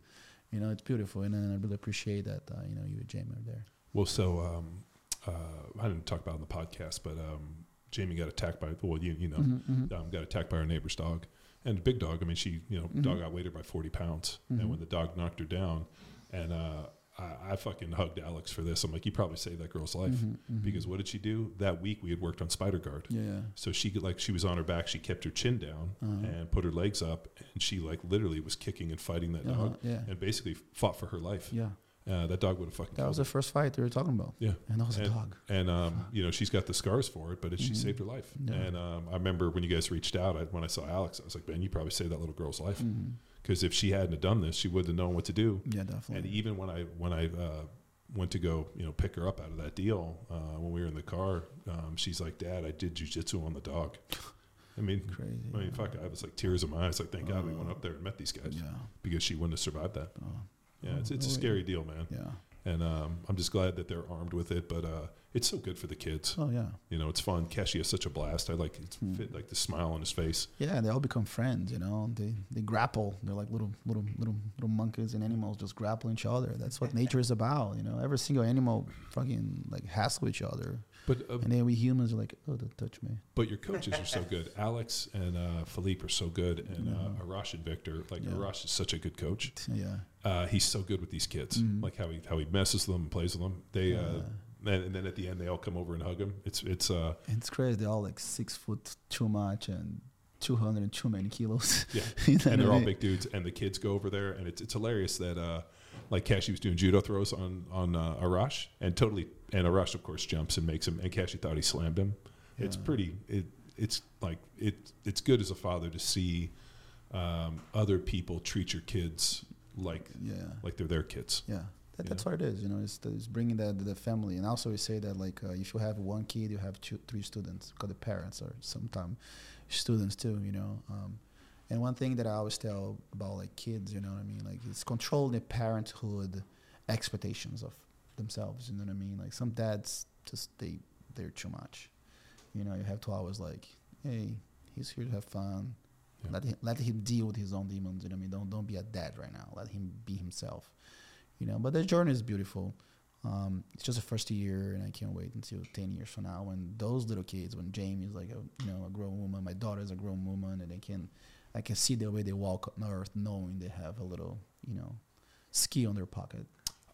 You know, it's beautiful. And, and I really appreciate that, uh, you know, you and Jamie are there. Well, so um, uh, I didn't talk about it on the podcast, but um, Jamie got attacked by, well, you, you know, mm-hmm, um, got attacked by her neighbor's dog. And the big dog, I mean, she, you know, mm-hmm, dog outweighed her by forty pounds. Mm-hmm. And when the dog knocked her down, and uh, I, I fucking hugged Alex for this. I'm like, you probably saved that girl's life. Mm-hmm, mm-hmm. Because what did she do? That week we had worked on Spider Guard. Yeah. So she, like, she was on her back. She kept her chin down, uh-huh, and put her legs up. And she, like, literally was kicking and fighting that, uh-huh, dog. Yeah. And basically fought for her life. Yeah. Uh, that dog would have fucking. That was her. The first fight they were talking about. Yeah, and that was and, a dog. And um, you know, she's got the scars for it, but it, mm-hmm, she saved her life. Yeah. And um, I remember when you guys reached out, I, when I saw Alex, I was like, man, you probably saved that little girl's life, because mm-hmm, if she hadn't have done this, she wouldn't have known what to do. Yeah, definitely. And even when I when I uh, went to go, you know, pick her up out of that deal, uh, when we were in the car, um, she's like, Dad, I did jiu-jitsu on the dog. I mean, crazy. I mean, yeah. fuck, I was like tears in my eyes. Like, thank uh, God we went up there and met these guys. Yeah, because she wouldn't have survived that. Uh, Yeah, it's it's a scary deal, man. Yeah, and um, I'm just glad that they're armed with it. But uh, it's so good for the kids. Oh yeah, you know, it's fun. Cashy has such a blast. I like it's mm. fit, like the smile on his face. Yeah, they all become friends. You know, they they grapple. They're like little little little little monkeys and animals just grapple each other. That's what nature is about. You know, every single animal fucking like hassle each other. But uh, and then we humans are like, oh, don't touch me. But your coaches are so good. Alex and uh, Philippe are so good, and yeah. uh, Arash and Victor. Like yeah. Arash is such a good coach. Yeah. Uh, he's so good with these kids, mm-hmm. like how he how he messes with them and plays with them. They uh, uh, and, and then at the end they all come over and hug him. It's it's uh it's crazy. They're all like six foot too much and two hundred and too many kilos. Yeah, you know and they're I mean? all big dudes. And the kids go over there, and it's it's hilarious that uh like Cashy was doing judo throws on on uh, Arash, and totally and Arash of course jumps and makes him, and Cashy thought he slammed him. Yeah. It's pretty. It it's like it it's good as a father to see um, other people treat your kids. Like, yeah. like they're their kids. Yeah, that, that's know? what it is. You know, it's, it's bringing that the family. And also we say that like uh, if you have one kid, you have two, three students, because the parents are sometimes students too. You know, um, and one thing that I always tell about like kids, you know what I mean, like it's controlling the parenthood expectations of themselves. You know what I mean? Like some dads just they they're too much. You know, you have to always like, hey, he's here to have fun. Yeah. Let him, let him deal with his own demons. You know what I mean? Don't don't be a dad right now. Let him be himself. You know. But the journey is beautiful. Um, it's just the first year, and I can't wait until ten years from now when those little kids, when Jamie's like a you know a grown woman, my daughter's a grown woman, and they can, I can see the way they walk on earth, knowing they have a little you know ski on their pocket.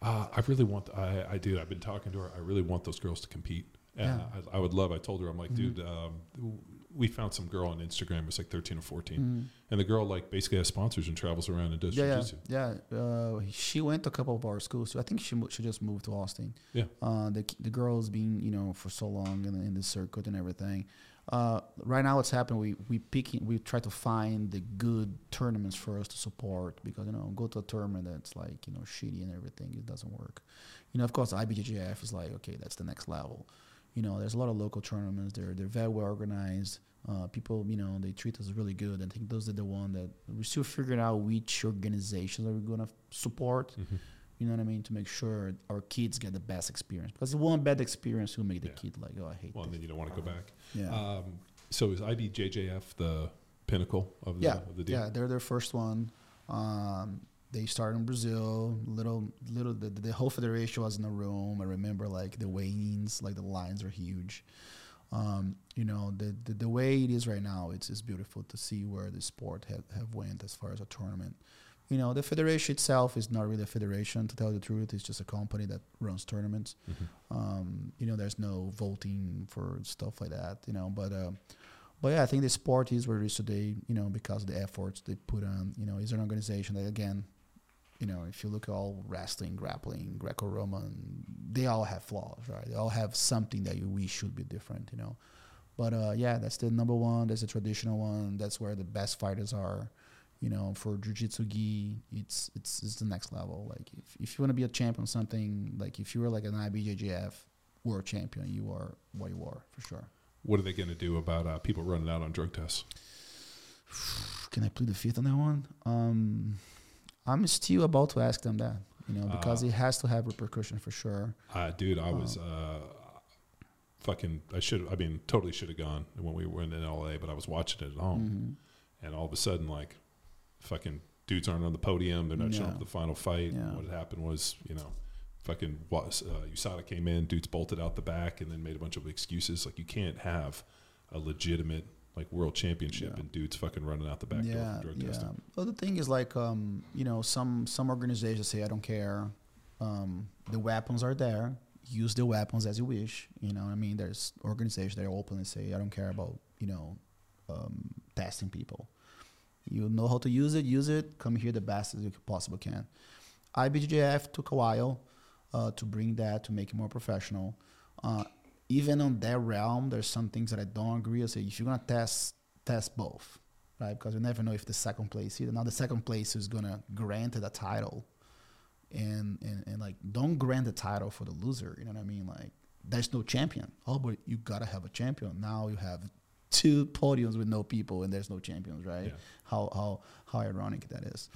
Uh, I really want. Th- I I do. I've been talking to her. I really want those girls to compete. Yeah. I, I would love. I told her, I'm like, mm-hmm. dude. Um, we found some girl on Instagram. It was like thirteen or fourteen. Mm. And the girl like basically has sponsors and travels around and does yeah, jiu-jitsu. Yeah, yeah. Uh, she went to a couple of our schools. So I think she mo- she just moved to Austin. Yeah. Uh, the the girl's been, you know, for so long in, in the circuit and everything. Uh, right now what's happening, we we picking, we try to find the good tournaments for us to support, because, you know, go to a tournament that's like, you know, shitty and everything, it doesn't work. You know, of course, I B J J F is like, okay, that's the next level. You know, there's a lot of local tournaments. They're they're very well organized. Uh, people, you know, they treat us really good. I think those are the one that we're still figuring out which organizations are we going to f- support. Mm-hmm. You know what I mean? To make sure our kids get the best experience, because one bad experience will make the yeah. kid like, oh, I hate. Well, this. And then you don't want to go back. Yeah. Um, so is I B J J F the pinnacle of the yeah. of the deal? Yeah, they're their first one. Um, They started in Brazil. Little, little. The, the whole federation was in the room. I remember, like the weigh-ins, like the lines were huge. Um, you know, the, the the way it is right now, it's it's beautiful to see where the sport have, have went as far as a tournament. You know, the federation itself is not really a federation, to tell the truth. It's just a company that runs tournaments. Mm-hmm. Um, you know, there's no voting for stuff like that. You know, but. Uh, But yeah, I think the sport is where it is today, you know, because of the efforts they put on. You know, it's an organization that, again, you know, if you look at all wrestling, grappling, Greco-Roman, they all have flaws, right? They all have something that you wish should be different, you know. But uh, yeah, that's the number one. That's the traditional one. That's where the best fighters are. You know, for jiu-jitsu gi, it's it's it's the next level. Like, if if you want to be a champion, something like if you were like an I B J J F world champion, you are what you are for sure. What are they going to do about uh, people running out on drug tests? can I plead the fifth on that one? Um, I'm still about to ask them that, you know, because uh, it has to have repercussion for sure. Uh, dude, I um, was uh, fucking, I should, I mean, totally should have gone when we were in L A, but I was watching it at home. Mm-hmm. And all of a sudden, like, fucking dudes aren't on the podium. They're not yeah. showing up to the final fight. Yeah. And what had happened was, you know, fucking uh, U S A D A came in, dudes bolted out the back and then made a bunch of excuses. Like, you can't have a legitimate, like, world championship yeah. and dudes fucking running out the back yeah, door for drug yeah. testing. Well, the thing is, like, um, you know, some, some organizations say, I don't care. Um, the weapons are there. Use the weapons as you wish. You know what I mean? There's organizations that are open and say, I don't care about, you know, um, testing people. You know how to use it, use it. Come here the best as you possibly can. I B J J F took a while. Uh, to bring that, to make it more professional. Uh, even on that realm, there's some things that I don't agree. I say, if you're going to test, test both, right? Because you never know if the second place either. Now the second place is going to grant it a title. And, and, and, like, don't grant the title for the loser. You know what I mean? Like, there's no champion. Oh, but you got to have a champion. Now you have two podiums with no people and there's no champions, right? Yeah. How, how, how ironic that is.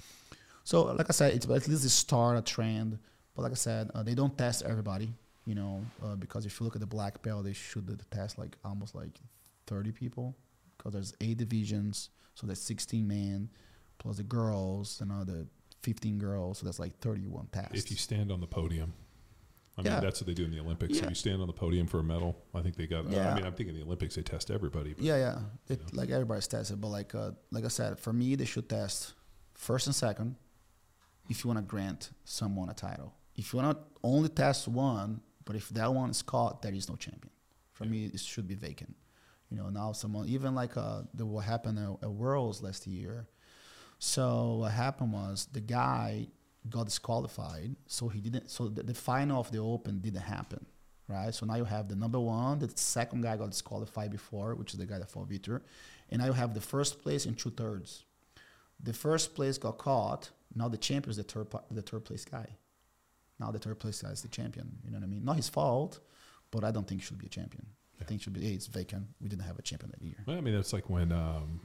So, like I said, it's at least start a trend. But like I said, uh, they don't test everybody, you know, uh, because if you look at the black belt, they should test like almost like thirty people because there's eight divisions. So that's sixteen men plus the girls, another fifteen girls. So that's like thirty-one tests. If you stand on the podium. I yeah. mean, that's what they do in the Olympics. Yeah. If you stand on the podium for a medal, I think they got, yeah. I mean, I'm thinking the Olympics, they test everybody. But, yeah, yeah. It, you know. Like everybody's tested. But like, uh, like I said, for me, they should test first and second if you want to grant someone a title. If you want to only test one, but if that one is caught, there is no champion. For yeah. me, it should be vacant. You know, now someone, even like uh, the, what happened at, at Worlds last year. So what happened was the guy got disqualified, so he didn't. So the, the final of the Open didn't happen, right? So now you have the number one, the second guy got disqualified before, which is the guy that fought Vitor, and now you have the first place and two thirds. The first place got caught. Now the champion is the third, the third place guy. Now the third place guy is the champion. You know what I mean? Not his fault, but I don't think he should be a champion. Yeah. I think it should be, hey, it's vacant. We didn't have a champion that year. Well, I mean, that's like when um,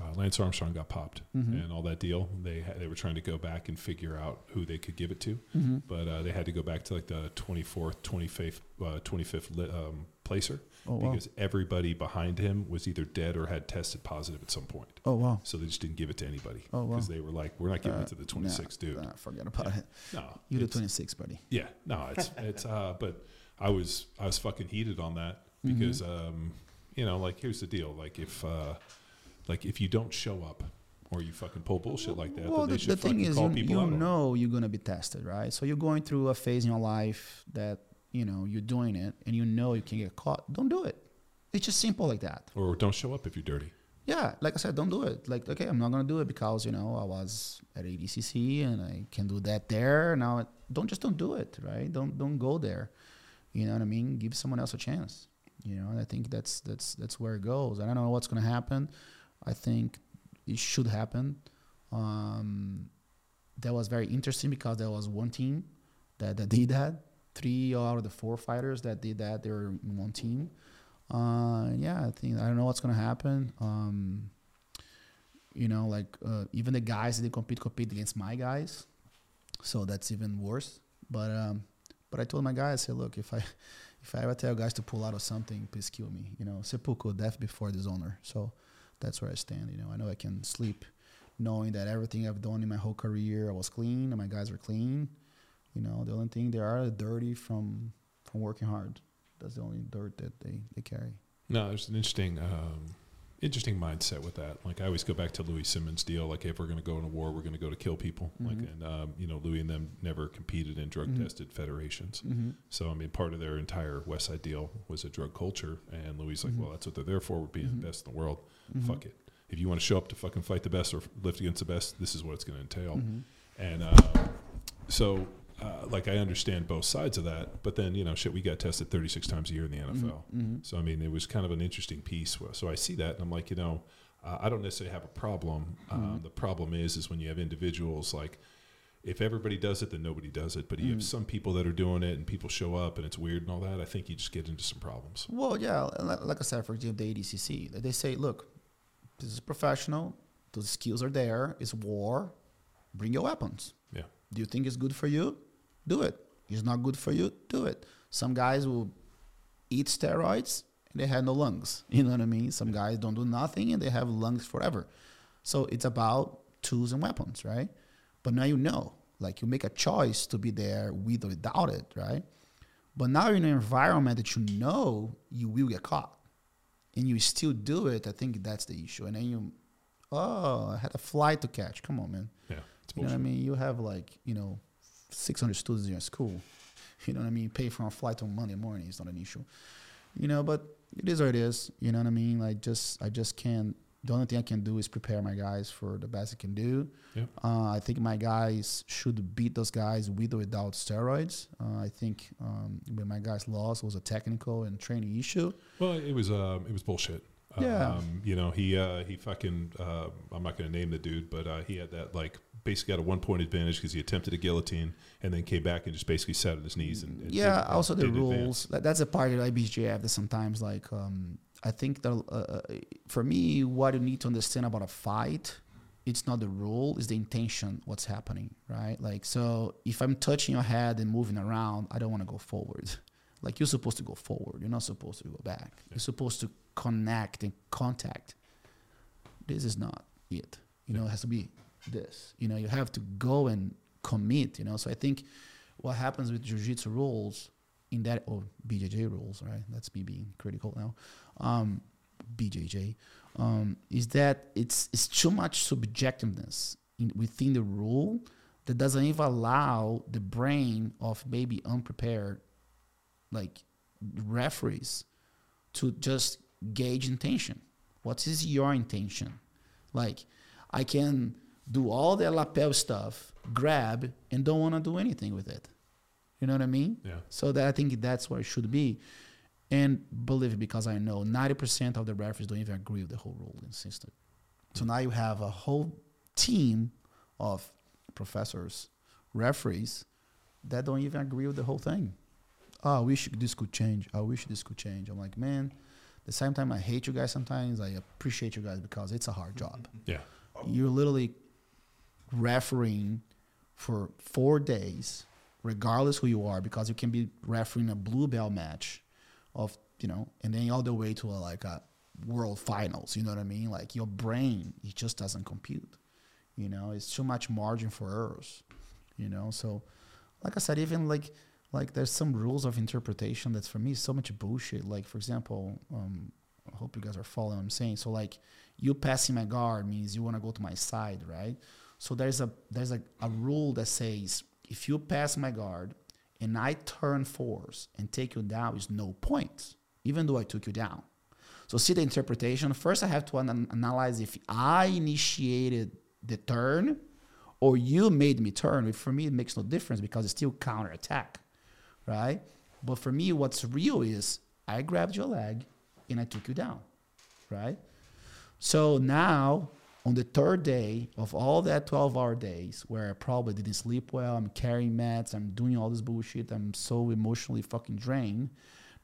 uh, Lance Armstrong got popped mm-hmm. and all that deal. They ha- they were trying to go back and figure out who they could give it to, mm-hmm. but uh, they had to go back to like the twenty-fourth, twenty-fifth, twenty-fifth placer oh, because wow. everybody behind him was either dead or had tested positive at some point. Oh wow! So they just didn't give it to anybody. Oh wow! Because they were like, "We're not giving uh, it to the twenty-sixth nah, dude." Nah, forget about yeah. it. No, you're the twenty-sixth, buddy. Yeah, no, it's it's. Uh, but I was I was fucking heated on that because mm-hmm. um, you know, like here's the deal, like if uh, like if you don't show up or you fucking pull bullshit like that, well, then they the, should the fucking thing is, call you, people you out. You know, you're gonna be tested, right? So you're going through a phase in your life that. You know, you're doing it and you know you can get caught. Don't do it. It's just simple like that. Or don't show up if you're dirty. Yeah. Like I said, don't do it. Like, okay, I'm not going to do it because, you know, I was at A D C C and I can do that there. Now, don't just don't do it, right? Don't don't go there. You know what I mean? Give someone else a chance. You know, and I think that's that's that's where it goes. I don't know what's going to happen. I think it should happen. Um, that was very interesting because there was one team that, that did that. Three out of the four fighters that did that, they were in one team. Uh, yeah, I think I don't know what's gonna happen. Um, you know, like uh, even the guys that they compete compete against my guys, so that's even worse. But um, but I told my guys, I said, look, if I if I ever tell guys to pull out of something, please kill me. You know, seppuku, death before dishonor. So that's where I stand. You know, I know I can sleep, knowing that everything I've done in my whole career, I was clean, and my guys were clean. You know, the only thing they are dirty from from working hard. That's the only dirt that they, they carry. No, there's an interesting um, interesting mindset with that. Like I always go back to Louis Simmons' deal. Like if we're going to go in a war, we're going to go to kill people. Mm-hmm. Like and um, you know, Louis and them never competed in drug tested mm-hmm. federations. Mm-hmm. So I mean, part of their entire West Side deal was a drug culture. And Louis mm-hmm. like, well, that's what they're there for. We're being mm-hmm. the best in the world. Mm-hmm. Fuck it. If you want to show up to fucking fight the best or lift against the best, this is what it's going to entail. Mm-hmm. And uh, so. Uh, like I understand both sides of that, but then you know, shit, we got tested thirty-six times a year in the N F L. Mm-hmm, mm-hmm. So I mean, it was kind of an interesting piece. So I see that, and I'm like, you know, uh, I don't necessarily have a problem. Um, mm-hmm. The problem is, is when you have individuals like, if everybody does it, then nobody does it. But mm-hmm. you have some people that are doing it, and people show up, and it's weird and all that. I think you just get into some problems. Well, yeah, like I said, for example, the A D C C, they say, look, this is professional. Those skills are there. It's war. Bring your weapons. Yeah. Do you think it's good for you? Do it. It's not good for you? Do it. Some guys will eat steroids and they have no lungs. You know what I mean? Some guys don't do nothing and they have lungs forever. So it's about tools and weapons, right? But now you know. Like, you make a choice to be there with or without it, right? But now you're in an environment that you know you will get caught. And you still do it. I think that's the issue. And then you, oh, I had a flight to catch. Come on, man. Yeah. It's you bullshit. Know what I mean? You have, like, you know, six hundred students in your school. You know what I mean? You pay for a flight on Monday morning. It's not an issue. You know, but it is what it is. You know what I mean? Like, just, I just can't. The only thing I can do is prepare my guys for the best I can do. Yep. Uh, I think my guys should beat those guys with or without steroids. Uh, I think um, when my guys lost, it was a technical and training issue. Well, it was um, it was bullshit. Yeah. Um, you know, he uh, he fucking, uh, I'm not going to name the dude, but uh, he had that, like, basically got a one-point advantage because he attempted a guillotine and then came back and just basically sat on his knees. and, and Yeah, did, also uh, the rules. Advance. That's a part of I B J J F that sometimes, like, um, I think that uh, for me, what you need to understand about a fight, it's not the rule, it's the intention, what's happening, right? Like, so if I'm touching your head and moving around, I don't want to go forward. Like, you're supposed to go forward. You're not supposed to go back. Yeah. You're supposed to connect and contact. This is not it. You know, it has to be this. You know, you have to go and commit, you know? So I think what happens with jiu-jitsu rules in that, or B J J rules, right? That's me being critical now. Um, B J J um, is that it's it's too much subjectiveness in, within the rule that doesn't even allow the brain of maybe unprepared, like, referees to just gauge intention. What is your intention? Like, I can do all the lapel stuff, grab, and don't want to do anything with it. You know what I mean? Yeah. So that I think that's where it should be. And believe it, because I know ninety percent of the referees don't even agree with the whole ruling system. So now you have a whole team of professors, referees, that don't even agree with the whole thing. Oh, I wish this could change. I wish this could change. I'm like, man, at the same time I hate you guys sometimes, I appreciate you guys because it's a hard job. Yeah. You're literally refereeing for four days regardless who you are, because you can be refereeing a blue belt match of, you know, and then all the way to a, like a world finals, you know what I mean? Like, your brain, it just doesn't compute, you know? It's too much margin for errors, you know? So, like I said, even like, like there's some rules of interpretation that's, for me, so much bullshit. Like, for example, um, I hope you guys are following what I'm saying. So, like, you passing my guard means you want to go to my side, right? So there's a, there's a, a rule that says, if you pass my guard and I turn force and take you down, is no point, even though I took you down. So see the interpretation. First, I have to an- analyze if I initiated the turn or you made me turn. For me, it makes no difference because it's still counterattack, right? But for me, what's real is I grabbed your leg and I took you down, right? So now, on the third day of all that twelve-hour days where I probably didn't sleep well, I'm carrying meds, I'm doing all this bullshit, I'm so emotionally fucking drained,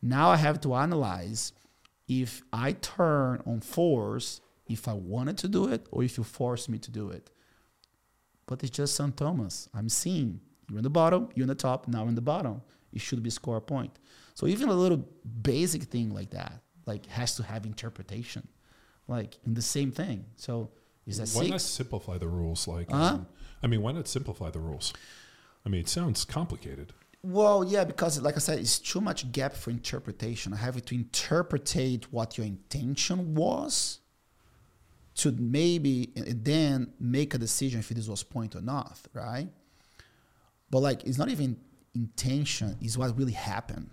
now I have to analyze if I turn on force, if I wanted to do it, or if you forced me to do it. But it's just Saint Thomas. I'm seeing you're in the bottom, you're in the top, now in the bottom. It should be score a point. So even a little basic thing like that, like, has to have interpretation. Like, in the same thing. So... Is that why six? Not simplify the rules? Like, uh-huh. I mean, why not simplify the rules? I mean, it sounds complicated. Well, yeah, because like I said, it's too much gap for interpretation. I have to interpretate what your intention was to maybe then make a decision if this was point or not, right? But like, it's not even intention, it's what really happened,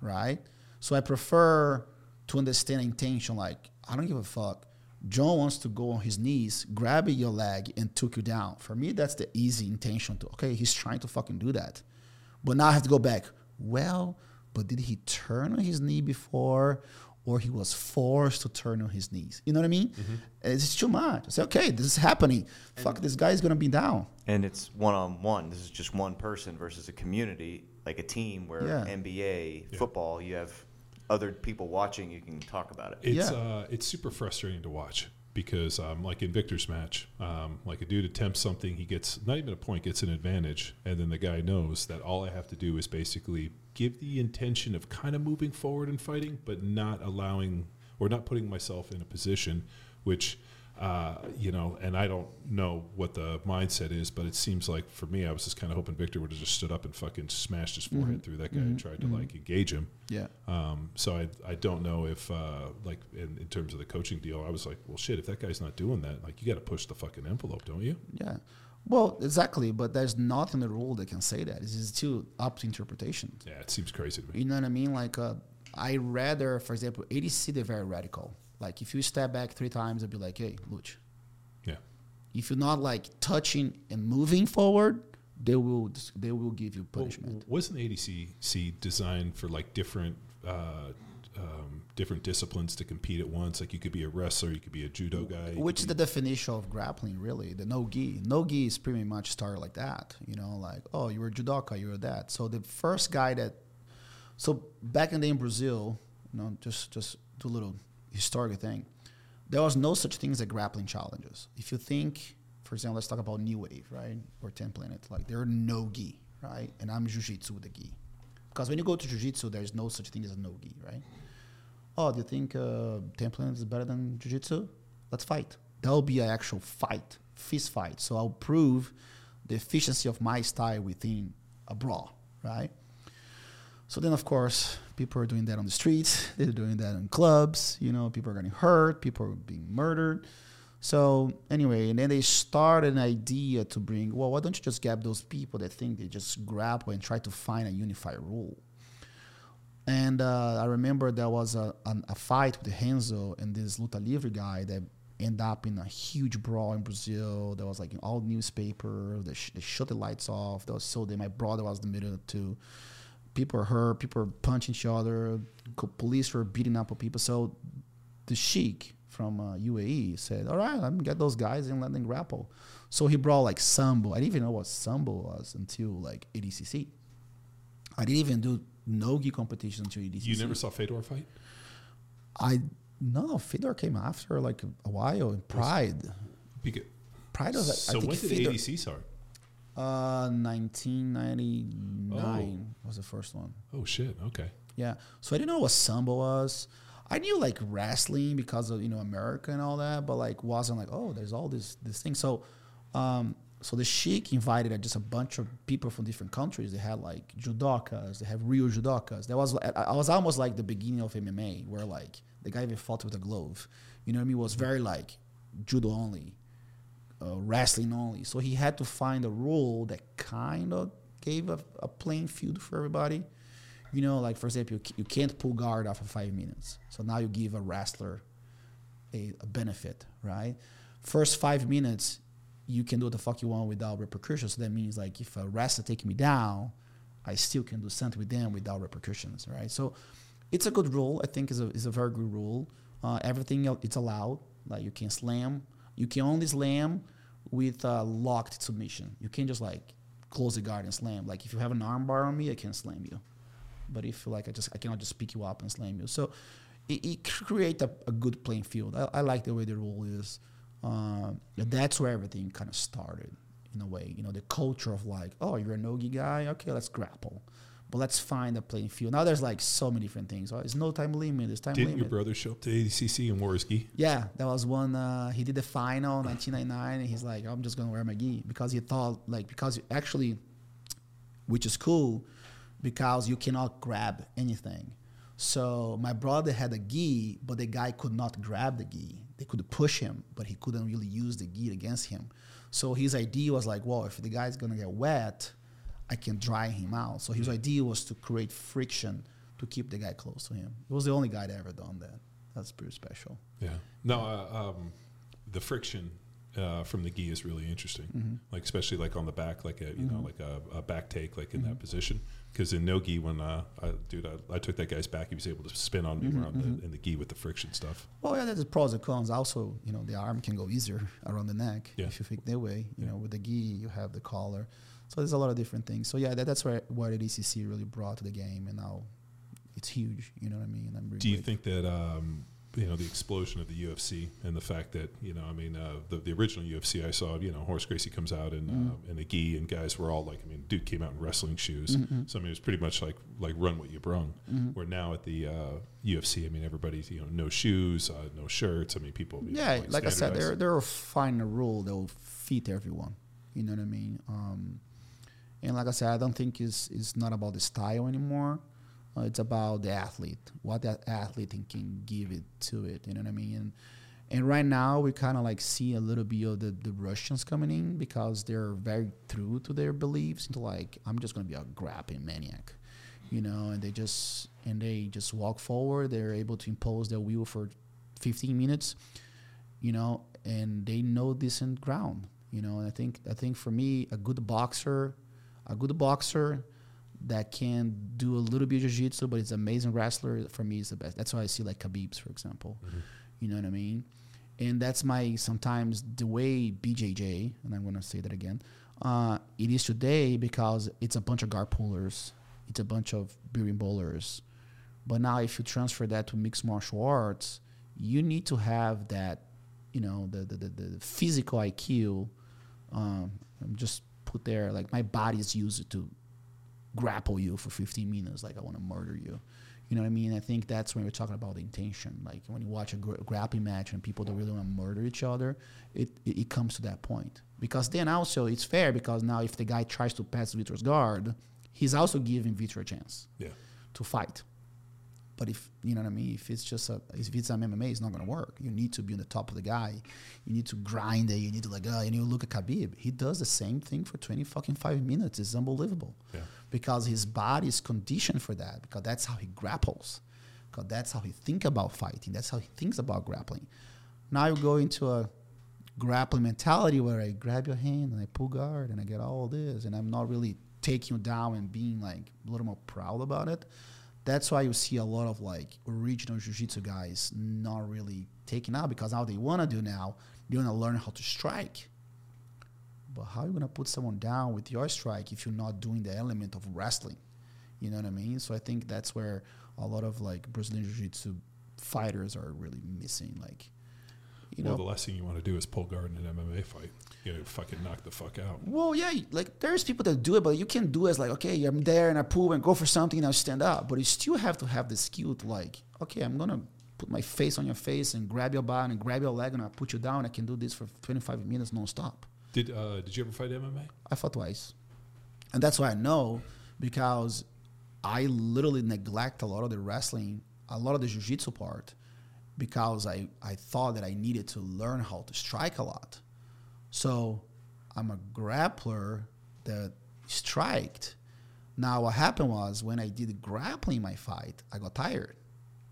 right? So I prefer to understand intention. Like, I don't give a fuck. John wants to go on his knees, grab your leg, and took you down. For me, that's the easy intention to, okay, he's trying to fucking do that. But now I have to go back. Well, but did he turn on his knee before, or he was forced to turn on his knees? You know what I mean? Mm-hmm. It's too much. I say, okay, this is happening. And fuck, this guy's going to be down. And it's one-on-one. This is just one person versus a community, like a team where yeah. N B A, yeah. football, you have... other people watching, you can talk about it. It's yeah. uh, it's super frustrating to watch. because um, like in Victor's match, um, like a dude attempts something, he gets not even a point, gets an advantage, and then the guy knows that all I have to do is basically give the intention of kind of moving forward and fighting, but not allowing or not putting myself in a position which, uh, you know, and I don't know what the mindset is, but it seems like for me, I was just kind of hoping Victor would have just stood up and fucking smashed his forehead mm-hmm. through that guy mm-hmm. and tried to mm-hmm. like engage him. Yeah. Um, so I, I don't know if, uh, like in, in terms of the coaching deal, I was like, well, shit, if that guy's not doing that, like you got to push the fucking envelope, don't you? Yeah. Well, exactly, but there's nothing in the rule that can say that. It's still up to interpretation. Yeah, it seems crazy to me. You know what I mean? Like, uh, I rather, for example, A D C, they're very radical. Like, if you step back three times, I'd be like, hey, Luch. Yeah. If you're not, like, touching and moving forward, they will they will give you punishment. Well, wasn't A D C C designed for, like, different uh, um, different disciplines to compete at once? Like, you could be a wrestler, you could be a judo guy. Which is the definition of grappling, really, the no-gi. No-gi is pretty much started like that. You know, like, oh, you were a judoka, you were that. So the first guy that... So back in the day in Brazil, you know, just just do a little historical thing. There was no such thing as a grappling challenges. If you think, for example, let's talk about New Wave, right, or Ten Planet. Like there are no gi, right, and I'm jiu-jitsu with a gi, because when you go to jiu-jitsu, there is no such thing as a no gi, right? Oh, do you think uh, Ten Planet is better than jiu-jitsu? Let's fight. That'll be an actual fight, fist fight. So I'll prove the efficiency of my style within a brawl, right? So then, of course, people are doing that on the streets. They're doing that in clubs. You know, people are getting hurt. People are being murdered. So anyway, and then they start an idea to bring, well, why don't you just get those people that think they just grapple and try to find a unified rule? And uh, I remember there was a, an, a fight with Renzo and this Luta Livre guy that ended up in a huge brawl in Brazil. There was like an old newspaper. They, sh- they shut the lights off. That was so then my brother was in the middle too. People are hurt. People are punching each other. Police were beating up on people. So the sheikh from uh, U A E said, all right, I'm get those guys and let them grapple. So he brought, like, Sambo. I didn't even know what Sambo was until, like, A D C C. I didn't even do no-gi competition until A D C C. You never saw Fedor fight? I No, Fedor came after, like, a while in Pride. Because Pride was, like, so I think when did Fedor, A D C start? Uh, nineteen ninety-nine oh. was the first one. Oh, shit. Okay. Yeah. So I didn't know what Sambo was. I knew, like, wrestling because of, you know, America and all that, but, like, wasn't like, oh, there's all this this thing. So um, so the sheikh invited uh, just a bunch of people from different countries. They had, like, judokas. They have real judokas. There was, I was almost like the beginning of M M A where, like, the guy even fought with a glove. You know what I mean? It was very, like, judo only. Uh, wrestling only. So he had to find a rule that kind of gave a, a playing field for everybody. You know, like, for example, you, you can't pull guard after five minutes. So now you give a wrestler a, a benefit, right? First five minutes, you can do what the fuck you want without repercussions. So that means, like, if a wrestler takes me down, I still can do something with them without repercussions, right? So it's a good rule. I think it's a, it's a very good rule. Uh, everything, it's allowed. Like, you can slam. You can only slam with a locked submission. You can't just, like, close the guard and slam. Like, if you have an arm bar on me, I can slam you. But if, like, I just I cannot just pick you up and slam you. So it, it creates a, a good playing field. I, I like the way the rule is. Um, that's where everything kind of started, in a way. You know, the culture of, like, oh, you're a no-gi guy? Okay, let's grapple. But let's find a playing field. Now there's, like, so many different things. There's no time limit. There's time Didn't limit. Didn't your brother show up to A D C C and wore his gi? Yeah, that was one. Uh, he did the final in nineteen ninety-nine, and he's like, I'm just going to wear my gi. Because he thought, like, because actually, which is cool, because you cannot grab anything. So my brother had a gi, but the guy could not grab the gi. They could push him, but he couldn't really use the gi against him. So his idea was like, well, if the guy's going to get wet, I can dry him out. So his idea was to create friction to keep the guy close to him. He was the only guy that ever done that. That's pretty special. Yeah. No, uh, um, the friction uh, from the gi is really interesting, mm-hmm. like especially like on the back, like a you mm-hmm. know like a, a back take, like in mm-hmm. that position. Because in no gi, when uh, I dude, I, I took that guy's back, he was able to spin on me mm-hmm. around mm-hmm. The, in the gi with the friction stuff. Well, yeah, there's the pros and cons. Also, you know, the arm can go easier around the neck yeah. if you think that way. You yeah. know, with the gi, you have the collar. So there's a lot of different things. So yeah, that, that's where what A D C C really brought to the game, and now it's huge. You know what I mean? I'm really Do you think that um, you know, the explosion of the U F C and the fact that, you know, I mean, uh, the, the original U F C I saw, you know, Horace Gracie comes out in, mm. uh, in a gi, and guys were all like, I mean, dude came out in wrestling shoes. Mm-hmm. So, I mean, it was pretty much like, like run what you brung. Mm-hmm. Where now at the uh, U F C, I mean, everybody's, you know, no shoes, uh, no shirts. I mean, people. Yeah, know, like, like I said, they're, they're finding a rule that will fit everyone. You know what I mean? Um, and like I said, I don't think it's, it's not about the style anymore. Uh, it's about the athlete, what that athlete can give it to it, you know what I mean? And, and right now we kind of like see a little bit of the, the Russians coming in because they're very true to their beliefs. Into like, I'm just going to be a grappling maniac, you know, and they just and they just walk forward. They're able to impose their will for fifteen minutes, you know, and they know decent ground, you know. And I think I think for me, a good boxer, a good boxer. that can do a little bit of jiu-jitsu, but it's an amazing wrestler. For me, is the best. That's why I see like Khabib, for example. Mm-hmm. You know what I mean? And that's my sometimes the way B J J, and I'm going to say that again, uh, it is today because it's a bunch of guard pullers. It's a bunch of bearing bowlers. But now if you transfer that to mixed martial arts, you need to have that, you know, the the, the, the physical I Q. Um, I'm just put there, like my body is used to grapple you for fifteen minutes, like I want to murder you, you know what I mean? I think that's when we're talking about the intention. Like when you watch a gra- grappling match and people don't really want to murder each other, it, it it comes to that point. Because then also it's fair, because now if the guy tries to pass Vitor's guard, he's also giving Vitor a chance yeah. to fight. But if you know what I mean, if it's just a if it's an M M A, it's not gonna work. You need to be on the top of the guy. You need to grind it. You need to like uh, and you look at Khabib. He does the same thing for twenty fucking five minutes. It's unbelievable. Yeah. Because his body is conditioned for that, because that's how he grapples, because that's how he thinks about fighting, that's how he thinks about grappling. Now you go into a grappling mentality where I grab your hand and I pull guard and I get all this and I'm not really taking you down and being like a little more proud about it. That's why you see a lot of like original jiu-jitsu guys not really taking out, because how they want to do now, they want to learn how to strike. But how are you going to put someone down with your strike if you're not doing the element of wrestling? You know what I mean? So I think that's where a lot of, like, Brazilian Jiu-Jitsu fighters are really missing, like, you well, know. Well, the last thing you want to do is pull guard in an M M A fight. You know, fucking knock the fuck out. Well, yeah, like, there's people that do it, but you can do it as, like, okay, I'm there and I pull and go for something and I stand up. But you still have to have the skill to, like, okay, I'm going to put my face on your face and grab your body and grab your leg and I put you down. I can do this for twenty-five minutes nonstop. Did uh, did you ever fight M M A? I fought twice. And that's why I know, because I literally neglect a lot of the wrestling, a lot of the jiu-jitsu part, because I, I thought that I needed to learn how to strike a lot. So I'm a grappler that striked. Now what happened was when I did grappling my fight, I got tired.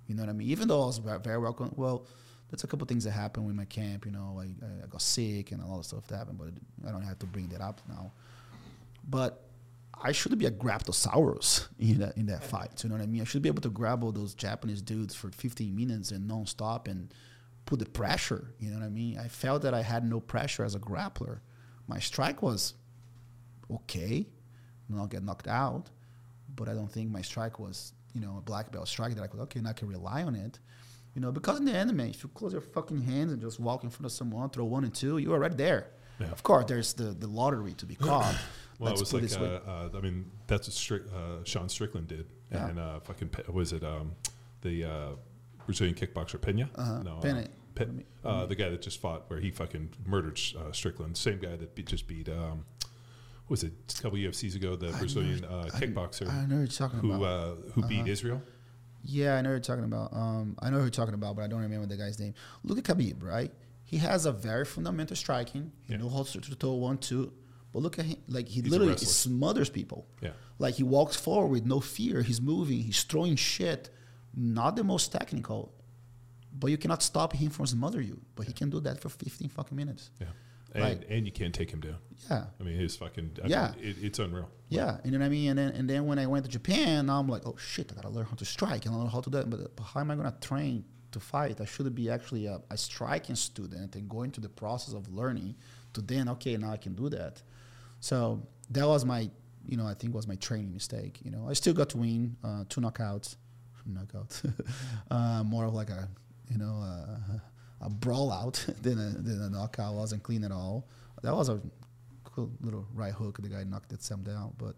You know what I mean? Even though I was very well, well that's a couple of things that happened with my camp, you know. I, I got sick and a lot of stuff that happened, but I don't have to bring that up now. But I should be a Graptosaurus in that in that fight, you know what I mean? I should be able to grab all those Japanese dudes for fifteen minutes and nonstop and put the pressure, you know what I mean? I felt that I had no pressure as a grappler. My strike was okay, not get knocked out, but I don't think my strike was, you know, a black belt strike that I could, okay, now I can rely on it. You know, because in the anime, if you close your fucking hands and just walk in front of someone, throw one and two, you are right there. Yeah. Of course, there's the, the lottery to be caught. Well, Let's it was like, uh, uh, I mean, that's what Strick, uh, Sean Strickland did. Yeah. And uh, fucking, was it um, the uh, Brazilian kickboxer Peña? Uh-huh. No, Peña. Uh, Pe- uh, the guy that just fought, where he fucking murdered uh, Strickland. Same guy that be- just beat... Um, was it a couple U F Cs ago? The I Brazilian uh, kickboxer I, I know you're talking who, about. Uh, who uh-huh. beat Israel? Yeah, I know who you're talking about. Um, I know who you're talking about, but I don't remember the guy's name. Look at Khabib, right? He has a very fundamental striking. He yeah. knows how to throw one, two. But look at him. Like, he He's literally smothers people. Yeah. Like, he walks forward with no fear. He's moving. He's throwing shit. Not the most technical. But you cannot stop him from smothering you. But yeah. he can do that for fifteen fucking minutes. Yeah. And, like, and you can't take him down. Yeah. I mean, his fucking... I yeah. Mean, it, it's unreal. Yeah. You know what I mean? And then and then when I went to Japan, now I'm like, oh, shit, I got to learn how to strike. I don't know how to do that. But, but how am I going to train to fight? I should be actually a, a striking student and going through the process of learning to then, okay, now I can do that. So that was my, you know, I think was my training mistake. You know, I still got to win uh, two knockouts. Knockout. uh, more of like a... you know, a, a brawl out than a, than a knockout. I wasn't clean at all. That was a cool little right hook. The guy knocked that Sam down. But,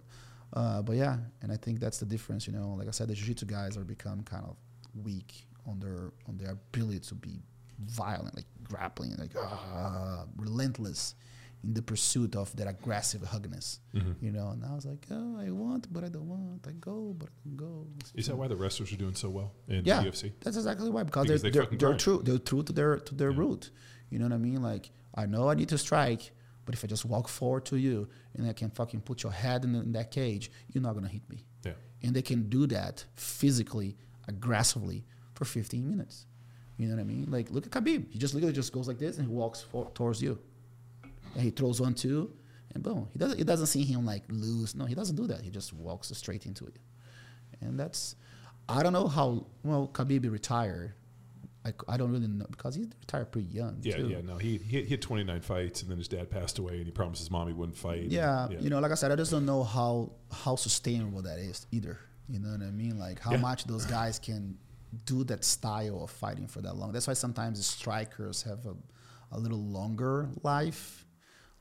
uh, but yeah, and I think that's the difference, you know. Like I said, the jiu-jitsu guys are become kind of weak on their on their ability to be violent, like grappling, like uh, relentless in the pursuit of that aggressive hugginess, mm-hmm. you know. And I was like, oh, I want, but I don't want. I go, but I don't go. Is that why the wrestlers are doing so well in yeah, the U F C? That's exactly why, because, because they're they they're, they're true. They're true to their to their yeah. root. You know what I mean? Like, I know I need to strike, but if I just walk forward to you and I can fucking put your head in, in that cage, you're not gonna hit me. Yeah. And they can do that physically, aggressively for fifteen minutes. You know what I mean? Like, look at Khabib. He just literally just goes like this and he walks for, towards you. And he throws one, two, and boom. He doesn't, it doesn't see him, like, loose. No, he doesn't do that. He just walks straight into it. And that's... I don't know how... Well, Khabib retired. I, I don't really know, because he retired pretty young, Yeah, too. yeah, no. He, he had twenty-nine fights, and then his dad passed away, and he promised his mom he wouldn't fight. Yeah, and, yeah. you know, like I said, I just don't know how, how sustainable that is either. You know what I mean? Like, how yeah. much those guys can... do that style of fighting for that long. That's why sometimes the strikers have a, a little longer life,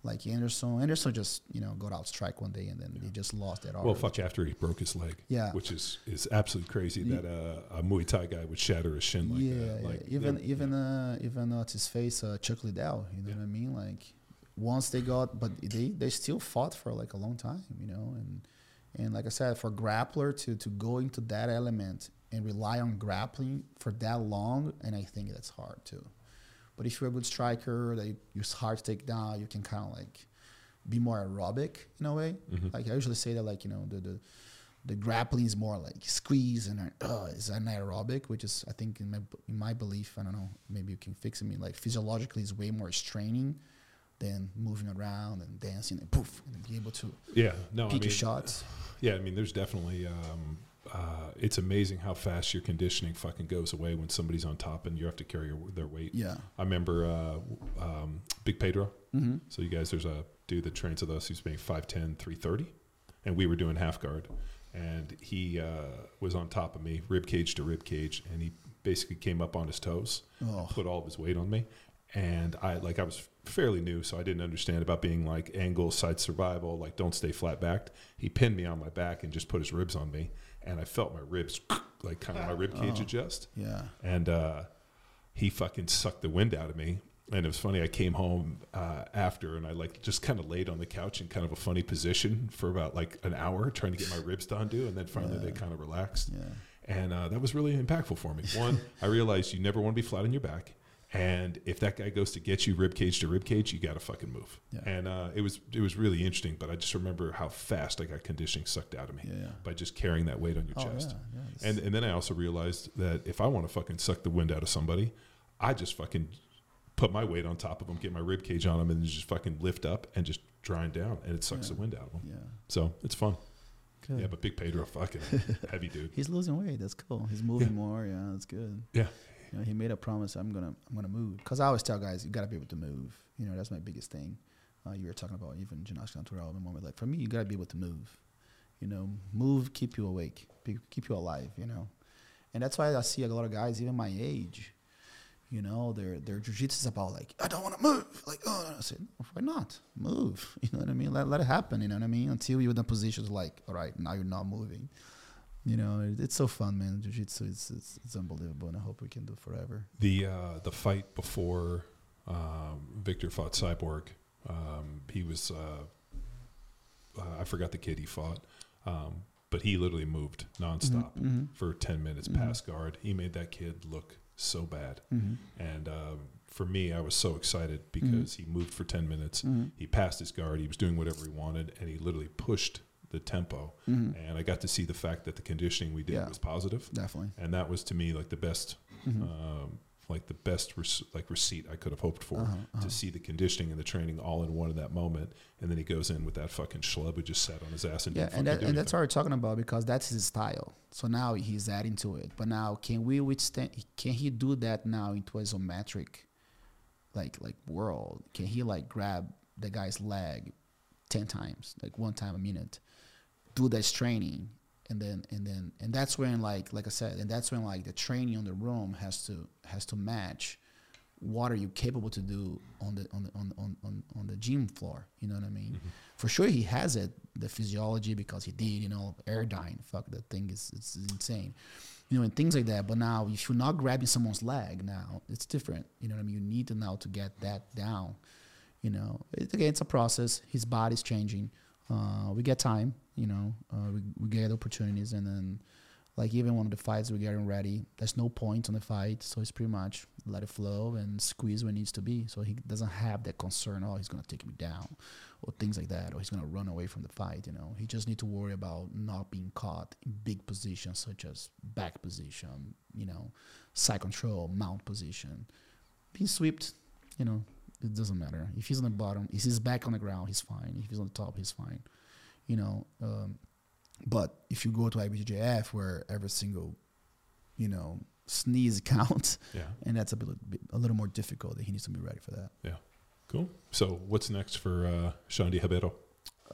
like Anderson. Anderson just, you know, got out strike one day and then yeah. he just lost that arm. Well, fuck, after he broke his leg, yeah, which is, is absolutely crazy yeah. that uh, a Muay Thai guy would shatter his shin like yeah, that. Like, yeah, even yeah. even uh, even at his face, uh, Chuck Liddell. You know yeah. what I mean? Like, once they got, but they they still fought for like a long time, you know. And and like I said, for a grappler to to go into that element and rely on grappling for that long, and I think that's hard too. But if you're a good striker, that it's hard to take down, you can kind of like be more aerobic in a way. Mm-hmm. Like I usually say that, like, you know, the the, the grappling is more like squeeze and uh, is anaerobic, which is, I think, in my in my belief, I don't know, maybe you can fix it. I mean, like, physiologically, is way more straining than moving around and dancing and poof, and be able to yeah, no, pick I mean, your shots. Yeah, I mean, there's definitely. Um, Uh, it's amazing how fast your conditioning fucking goes away when somebody's on top and you have to carry your, their weight. Yeah. I remember uh, um, Big Pedro. Mm-hmm. So you guys, there's a dude that trains with us who's being five ten, three thirty, and we were doing half guard. And he uh, was on top of me, rib cage to rib cage, and he basically came up on his toes, oh. put all of his weight on me. And I like I was fairly new, so I didn't understand about being like angle, side survival, like don't stay flat backed. He pinned me on my back and just put his ribs on me. And I felt my ribs, like kind of my rib cage oh, adjust. Yeah. And uh, he fucking sucked the wind out of me. And it was funny. I came home uh, after, and I like just kind of laid on the couch in kind of a funny position for about like an hour, trying to get my ribs to undo. And then finally yeah. they kind of relaxed. Yeah. And uh, that was really impactful for me. One, I realized you never want to be flat on your back. And if that guy goes to get you rib cage to rib cage, you got to fucking move. Yeah. And uh, it was it was really interesting, but I just remember how fast I got conditioning sucked out of me yeah, yeah. by just carrying that weight on your oh, chest. Yeah, yeah, and and then I also realized that if I want to fucking suck the wind out of somebody, I just fucking put my weight on top of them, get my rib cage on them, and just fucking lift up and just grind down, and it sucks yeah. the wind out of them. Yeah. So it's fun. Good. Yeah, but Big Pedro, fucking heavy dude. He's losing weight. That's cool. He's moving yeah. more. Yeah, that's good. Yeah. You know, he made a promise. I'm gonna, I'm gonna move. Because I always tell guys, you gotta be able to move. You know, that's my biggest thing. Uh, you were talking about even gymnastics and natural moment. Like for me, you gotta be able to move. You know, move, keep you awake, be, keep you alive. You know, and that's why I see a lot of guys, even my age. You know, their their jiu-jitsu is about like, I don't want to move. Like, oh, no. I said, why not move? You know what I mean? Let let it happen. You know what I mean? Until you're in a position like, all right, now you're not moving. You know, it's so fun, man. Jiu-jitsu, it's, it's it's unbelievable, and I hope we can do it forever. The uh, the fight before um, Victor fought Cyborg, um, he was uh, uh, I forgot the kid he fought, um, but he literally moved nonstop mm-hmm. for ten minutes mm-hmm. past guard. He made that kid look so bad, mm-hmm. and um, for me, I was so excited because mm-hmm. he moved for ten minutes. Mm-hmm. He passed his guard. He was doing whatever he wanted, and he literally pushed the tempo, mm-hmm. and I got to see the fact that the conditioning we did yeah, was positive, definitely, and that was to me like the best, mm-hmm. um, like the best res- like receipt I could have hoped for uh-huh, uh-huh. to see the conditioning and the training all in one in that moment, and then he goes in with that fucking schlub who just sat on his ass and yeah, and, that, and that's what we're talking about because that's his style. So now he's adding to it, but now can we withstand? Can he do that now into an isometric, like like world? Can he like grab the guy's leg ten times, like one time a minute? Do this training And then, and then, and that's when, like, like I said, and that's when, like, the training on the room has to has to match what are you capable to do on the on the, on on on on the gym floor. You know what I mean? Mm-hmm. For sure, he has it, the physiology, because he did, you know, airdyne. Fuck, that thing is it's insane, you know, and things like that. But now, if you're not grabbing someone's leg, now it's different. You know what I mean? You need to now to get that down. You know, it, again, it's a process. His body's changing. Uh, we get time. You know, uh, we, we get opportunities, and then, like, even one of the fights we're getting ready, there's no point on the fight, so it's pretty much let it flow and squeeze when it needs to be. So he doesn't have that concern, oh, he's going to take me down, or things like that, or he's going to run away from the fight, you know. He just needs to worry about not being caught in big positions, such as back position, you know, side control, mount position. Being swept, you know, it doesn't matter. If he's on the bottom, if he's back on the ground, he's fine. If he's on the top, he's fine. You know, um, but if you go to I B J J F, where every single, you know, sneeze counts, yeah, and that's a bit a little more difficult. That he needs to be ready for that. Yeah, cool. So what's next for uh, Xande Ribeiro?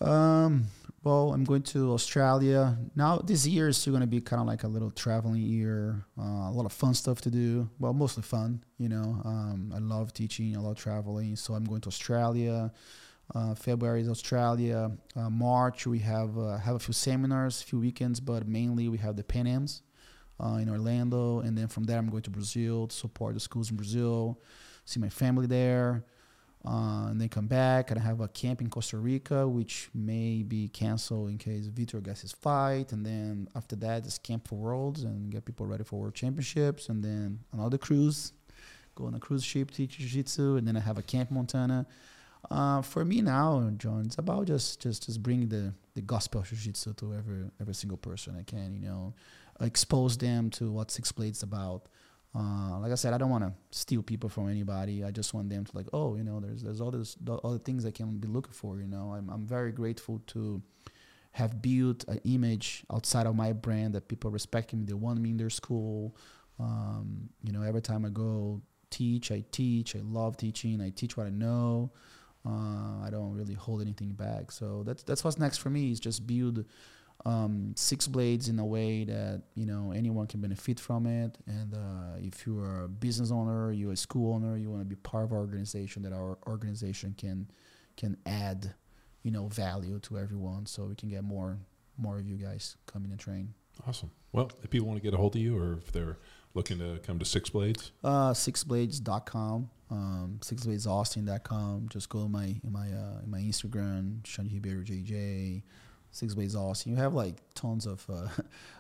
Um, well, I'm going to Australia now. This year is still going to be kind of like a little traveling year. Uh, a lot of fun stuff to do. Well, mostly fun. You know, um, I love teaching. I love traveling. So I'm going to Australia. Uh, February is Australia. Uh, March we have uh, have a few seminars, a few weekends, but mainly we have the Pan Ams uh, in Orlando, and then from there I'm going to Brazil to support the schools in Brazil, see my family there, uh, and then come back. And I have a camp in Costa Rica, which may be canceled in case Vitor gets his fight. And then after that, it's Camp for Worlds and get people ready for World Championships, and then another cruise, go on a cruise ship, teach jiu-jitsu, and then I have a camp in Montana. Uh, for me now, John, it's about just just, just bringing the, the gospel of jiu-jitsu to every every single person I can, you know, expose them to what Six Blades is about. Uh, like I said, I don't want to steal people from anybody. I just want them to, like, oh, you know, there's there's all those other things I can be looking for, you know. I'm I'm very grateful to have built an image outside of my brand that people respect me. They want me in their school. Um, you know, every time I go teach, I teach. I love teaching. I teach what I know. Uh, I don't really hold anything back. So that's that's what's next for me, is just build um, Six Blades in a way that, you know, anyone can benefit from it. And uh, if you're a business owner, you're a school owner, you want to be part of our organization, that our organization can can add, you know, value to everyone, so we can get more more of you guys coming and train. Awesome. Well, if people want to get a hold of you, or if they're looking to come to Six Blades, uh, six blades dot com. Um, six blades austin dot com. Just go to my in my uh, my Instagram, Xande Ribeiro J J, Six Blades Austin. You have, like, tons of uh,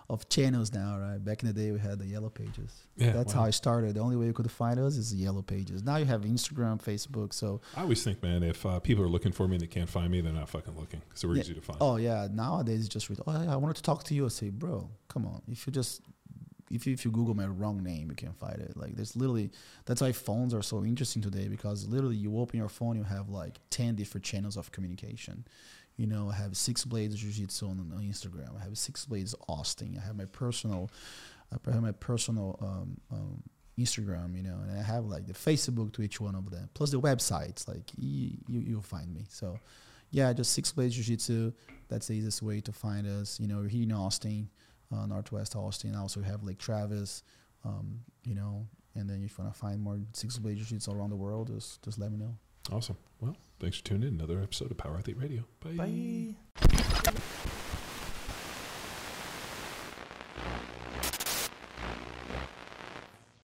of channels now, right? Back in the day, we had the yellow pages. Yeah, that's wow. how I started. The only way you could find us is the yellow pages. Now you have Instagram, Facebook. So I always think, man, if uh, people are looking for me and they can't find me, they're not fucking looking, because they're yeah. easy to find. Oh yeah, nowadays it's just, oh, I wanted to talk to you. I say, bro, come on. If you just If you, if you Google my wrong name, you can find it. Like, there's literally, that's why phones are so interesting today, because literally you open your phone, you have like ten different channels of communication. You know, I have Six Blades Jiu-Jitsu on, on Instagram. I have Six Blades Austin. I have my personal, I have my personal um, um, Instagram. You know, and I have like the Facebook to each one of them, plus the websites. Like, you you you'll find me. So, yeah, just Six Blades Jiu-Jitsu. That's the easiest way to find us. You know, we're here in Austin. Uh, Northwest Austin. Also, we have Lake Travis, um, you know, and then if you want to find more Six Blade Jiu-Jitsu around the world, just just let me know. Awesome. Well, thanks for tuning in. Another episode of Power Athlete Radio. Bye. Bye.